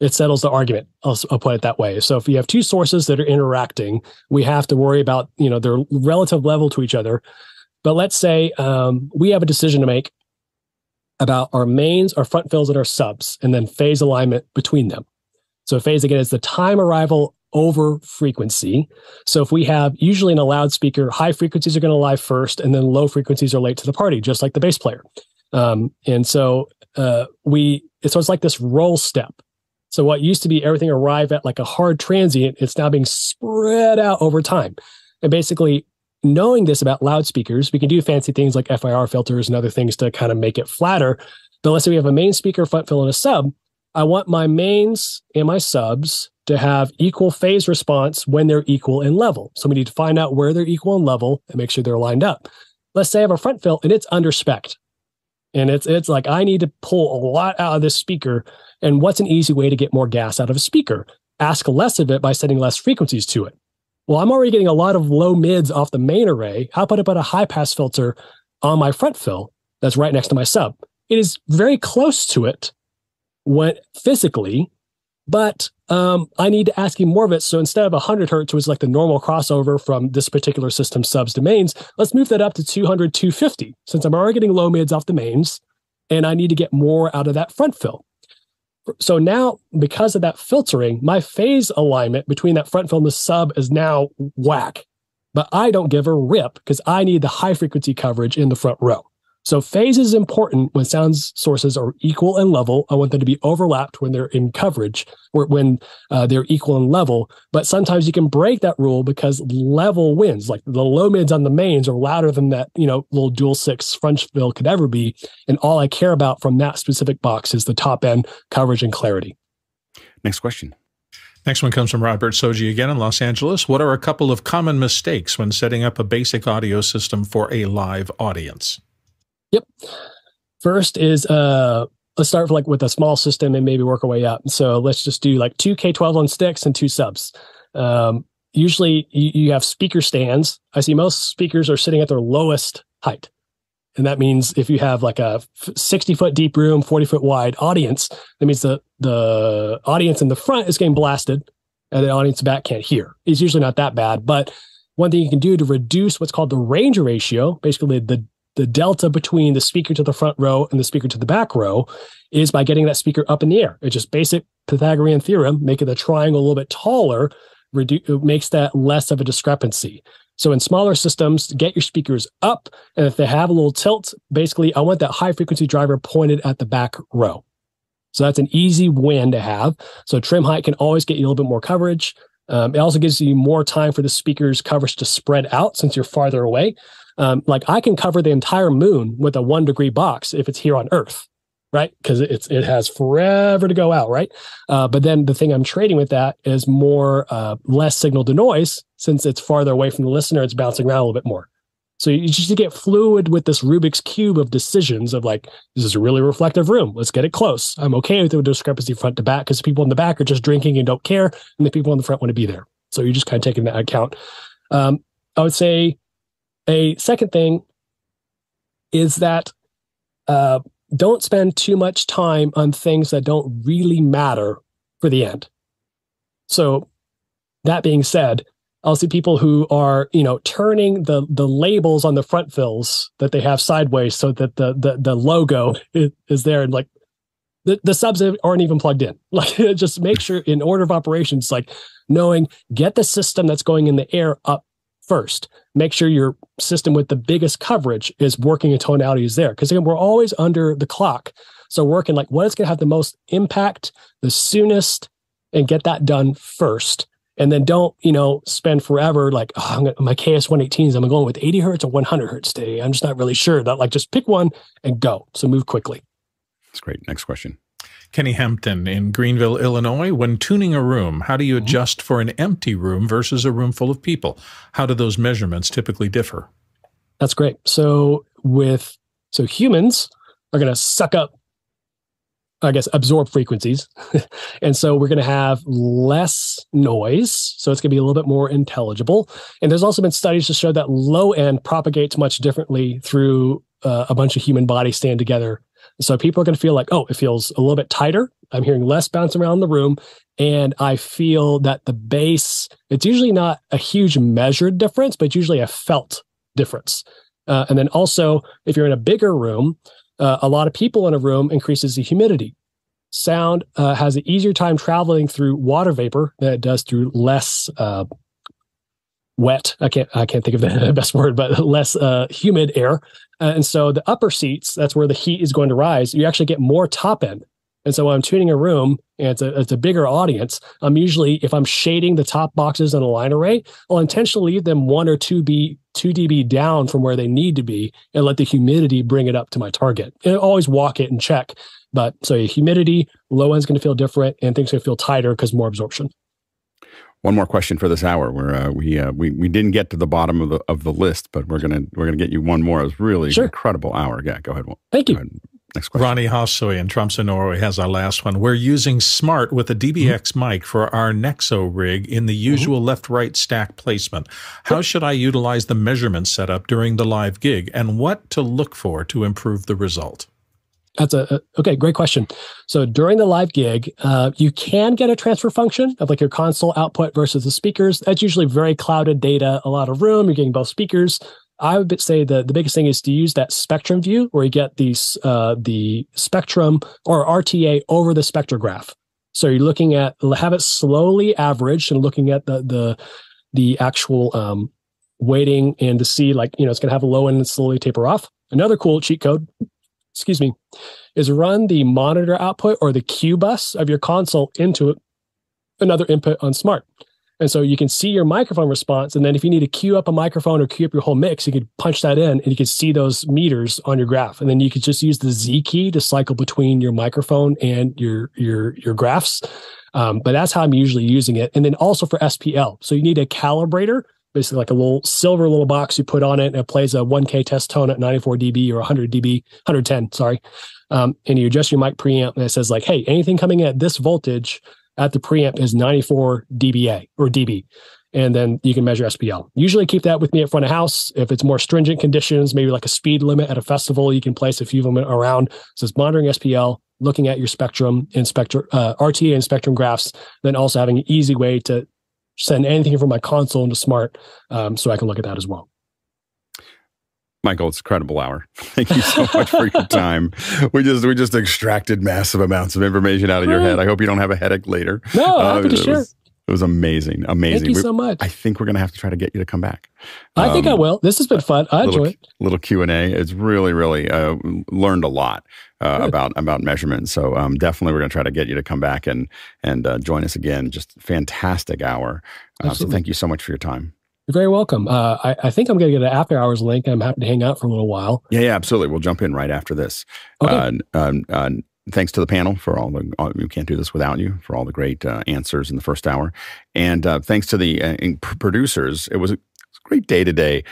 It settles the argument. I'll, I'll put it that way. So if you have two sources that are interacting, we have to worry about, you know, their relative level to each other. But let's say um, we have a decision to make about our mains, our front fills, and our subs, and then phase alignment between them. So phase, again, is the time arrival over frequency. So if we have, usually in a loudspeaker, high frequencies are going to lie first, and then low frequencies are late to the party, just like the bass player. Um, and so uh, we, so it's like this roll step. So what used to be everything arrive at like a hard transient, it's now being spread out over time. And basically, knowing this about loudspeakers, we can do fancy things like F I R filters and other things to kind of make it flatter. But let's say we have a main speaker, front fill, and a sub. I want my mains and my subs to have equal phase response when they're equal in level. So we need to find out where they're equal in level and make sure they're lined up. Let's say I have a front fill and it's under spec'd. And it's it's like, I need to pull a lot out of this speaker. And what's an easy way to get more gas out of a speaker? Ask less of it by sending less frequencies to it. Well, I'm already getting a lot of low mids off the main array. How about I put a high pass filter on my front fill that's right next to my sub? It is very close to it when physically, but um, I need to ask him more of it. So instead of one hundred hertz, which is like the normal crossover from this particular system subs to mains, let's move that up to two hundred, two fifty, since I'm already getting low mids off the mains and I need to get more out of that front fill. So now, because of that filtering, my phase alignment between that front fill and the sub is now whack. But I don't give a rip because I need the high frequency coverage in the front row. So phase is important when sound sources are equal in level. I want them to be overlapped when they're in coverage, or when uh, they're equal in level. But sometimes you can break that rule because level wins. Like the low mids on the mains are louder than that, you know, little dual six French fill could ever be. And all I care about from that specific box is the top end coverage and clarity. Next question. Next one comes from Robert Soji again in Los Angeles. What are a couple of common mistakes when setting up a basic audio system for a live audience? Yep. First is, uh, let's start like with a small system and maybe work our way up. So let's just do like two K twelve on sticks and two subs. Um, usually you, you have speaker stands. I see most speakers are sitting at their lowest height. And that means if you have like a sixty foot deep room, forty foot wide audience, that means the, the audience in the front is getting blasted and the audience back can't hear. It's usually not that bad. But one thing you can do to reduce what's called the range ratio, basically the The delta between the speaker to the front row and the speaker to the back row, is by getting that speaker up in the air. It's just basic Pythagorean theorem, making the triangle a little bit taller, redu- makes that less of a discrepancy. So in smaller systems, get your speakers up, and if they have a little tilt, basically I want that high frequency driver pointed at the back row. So that's an easy win to have. So trim height can always get you a little bit more coverage. Um, it also gives you more time for the speaker's coverage to spread out since you're farther away. Um, like I can cover the entire moon with a one degree box if it's here on Earth, right? Because it's it has forever to go out, right? Uh, but then the thing I'm trading with that is more uh, less signal to noise since it's farther away from the listener. It's bouncing around a little bit more. So you just get fluid with this Rubik's Cube of decisions of like, this is a really reflective room. Let's get it close. I'm okay with the discrepancy front to back because the people in the back are just drinking and don't care. And the people in the front want to be there. So you're just kind of taking that account. Um, I would say a second thing is that uh, don't spend too much time on things that don't really matter for the end. So that being said, I'll see people who are, you know, turning the the labels on the front fills that they have sideways so that the the, the logo is, is there, and like, The, the subs aren't even plugged in. Like, just make sure in order of operations, like knowing, get the system that's going in the air up first. Make sure your system with the biggest coverage is working and tonality is there. Because again, we're always under the clock. So working like what is going to have the most impact, the soonest, and get that done first. And then don't, you know, spend forever like, oh, I'm gonna, my K S one eighteens, I'm going with eighty hertz or one hundred hertz today. I'm just not really sure. That like, just pick one and go. So move quickly. That's great. Next question. Kenny Hampton in Greenville, Illinois. When tuning a room, how do you adjust for an empty room versus a room full of people? How do those measurements typically differ? That's great. So with, so humans are going to suck up, I guess, absorb frequencies. And so we're going to have less noise. So it's going to be a little bit more intelligible. And there's also been studies to show that low end propagates much differently through uh, a bunch of human bodies staying together. So people are going to feel like, oh, it feels a little bit tighter. I'm hearing less bounce around the room. And I feel that the bass, it's usually not a huge measured difference, but usually a felt difference. Uh, and then also, if you're in a bigger room, uh, a lot of people in a room increases the humidity. Sound uh, has an easier time traveling through water vapor than it does through less uh, wet. I can't, I can't think of the best word, but less uh, humid air. Uh, and so the upper seats, that's where the heat is going to rise. You actually get more top end. And so when I'm tuning a room and it's a, it's a bigger audience, I'm usually, if I'm shading the top boxes in a line array, I'll intentionally leave them one or two, B, two dB down from where they need to be and let the humidity bring it up to my target. And I always walk it and check. But so humidity, low end's going to feel different and things are going to feel tighter because more absorption. One more question for this hour. We're, uh, we uh, we we didn't get to the bottom of the of the list, but we're gonna we're gonna get you one more. It was really sure. an incredible hour. Yeah, go ahead. Well, thank you. Ahead. Next question. Ronnie Hossoy in Tromsø, Norway has our last one. We're using Smaart with a D B X mm-hmm. mic for our Nexo rig in the usual mm-hmm. left-right stack placement. How sure. should I utilize the measurement setup during the live gig, and what to look for to improve the result? That's a, a, okay, great question. So during the live gig, uh, you can get a transfer function of like your console output versus the speakers. That's usually very clouded data, a lot of room, you're getting both speakers. I would say the, the biggest thing is to use that spectrum view where you get these, uh, the spectrum or R T A over the spectrograph. So you're looking at, have it slowly averaged and looking at the, the, the actual um, weighting and to see like, you know, it's going to have a low end and slowly taper off. Another cool cheat code, excuse me, is run the monitor output or the Q bus of your console into another input on Smaart. And so you can see your microphone response. And then if you need to queue up a microphone or queue up your whole mix, you can punch that in and you can see those meters on your graph. And then you could just use the Z key to cycle between your microphone and your, your, your graphs. Um, but that's how I'm usually using it. And then also for S P L. So you need a calibrator, basically like a little silver little box you put on it and it plays a one K test tone at ninety-four dB or one hundred dB, one hundred ten, sorry. Um, and you adjust your mic preamp and it says like, hey, anything coming at this voltage at the preamp is ninety-four dBA or dB. And then you can measure S P L. Usually keep that with me at front of house. If it's more stringent conditions, maybe like a speed limit at a festival, you can place a few of them around. It says monitoring S P L, looking at your spectrum and spectrum, uh, R T A and spectrum graphs, then also having an easy way to send anything from my console into Smaart, um, so I can look at that as well. Michael, it's an incredible hour. Thank you so much for your time. We just we just extracted massive amounts of information out of your head. I hope you don't have a headache later. No, uh, happy to it share. Was, it was amazing, amazing. Thank you we, so much. I think we're going to have to try to get you to come back. I um, think I will. This has been fun. I little, enjoy it. Little Q and A. It's really, really uh, learned a lot uh, about about measurement. So um, definitely, we're going to try to get you to come back and and uh, join us again. Just fantastic hour. Uh, so thank you so much for your time. You're very welcome. Uh, I, I think I'm going to get an after hours link. I'm happy to hang out for a little while. Yeah, yeah, absolutely. We'll jump in right after this. Okay. Uh, um, uh, thanks to the panel for all the, all, we can't do this without you, for all the great uh, answers in the first hour. And uh, thanks to the uh, producers. It was a great day today. A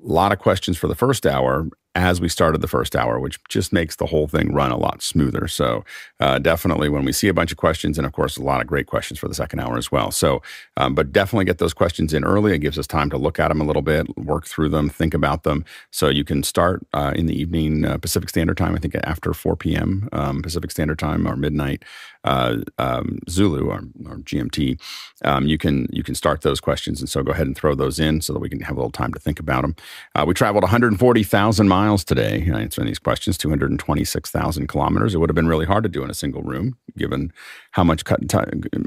lot of questions for the first hour as we started the first hour, which just makes the whole thing run a lot smoother. So uh, definitely when we see a bunch of questions, and of course, a lot of great questions for the second hour as well. So, um, but definitely get those questions in early. It gives us time to look at them a little bit, work through them, think about them. So you can start uh, in the evening uh, Pacific Standard Time, I think after four P M Um, Pacific Standard Time or midnight uh, um, Zulu or, or G M T. Um, you can you can start those questions. And so go ahead and throw those in so that we can have a little time to think about them. Uh, we traveled one hundred forty thousand miles miles today answering these questions, two hundred twenty-six thousand kilometers. It would have been really hard to do in a single room, given how much cut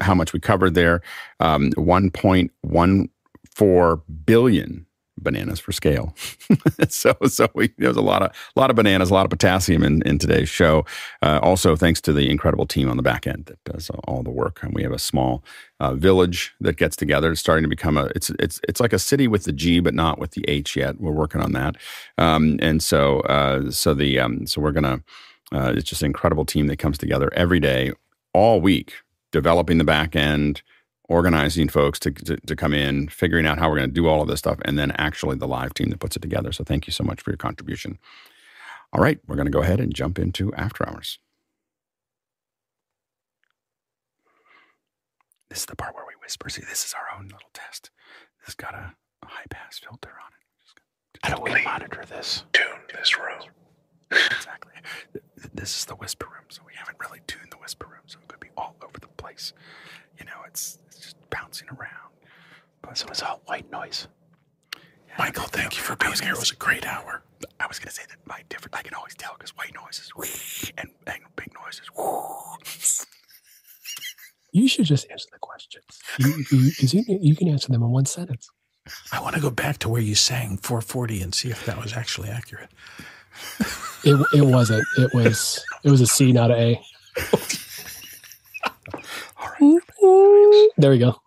how much we covered there. Um, one point one four billion bananas for scale. so so we, there's a lot of a lot of bananas, a lot of potassium in, in today's show. Uh, also, thanks to the incredible team on the back end that does all the work. And we have a small uh, village that gets together. It's starting to become a, it's it's it's like a city with the G, but not with the H yet. We're working on that. Um, and so uh, so the um, so we're gonna. Uh, it's just an incredible team that comes together every day, all week, developing the back end, organizing folks to, to, to come in, figuring out how we're going to do all of this stuff, and then actually the live team that puts it together. So thank you so much for your contribution. All right, we're going to go ahead and jump into After Hours. This is the part where we whisper. See, this is our own little test. This has got a, a high-pass filter on it. Just, just how do we monitor this? Tune this room. Exactly. This is the whisper room, so we haven't really tuned the whisper room, so it could be all over the place. You know, it's, it's just bouncing around. But so it's all white noise. Yeah, Michael, thank you for being here. It was a great hour. I was going to say that my different, I can always tell because white noise is whee, and, and big noise is whoo. You should just answer the questions. Because you, you, you can answer them in one sentence. I want to go back to where you sang four forty and see if that was actually accurate. it, it wasn't. It was, it was a C, not an A. All right. There we go.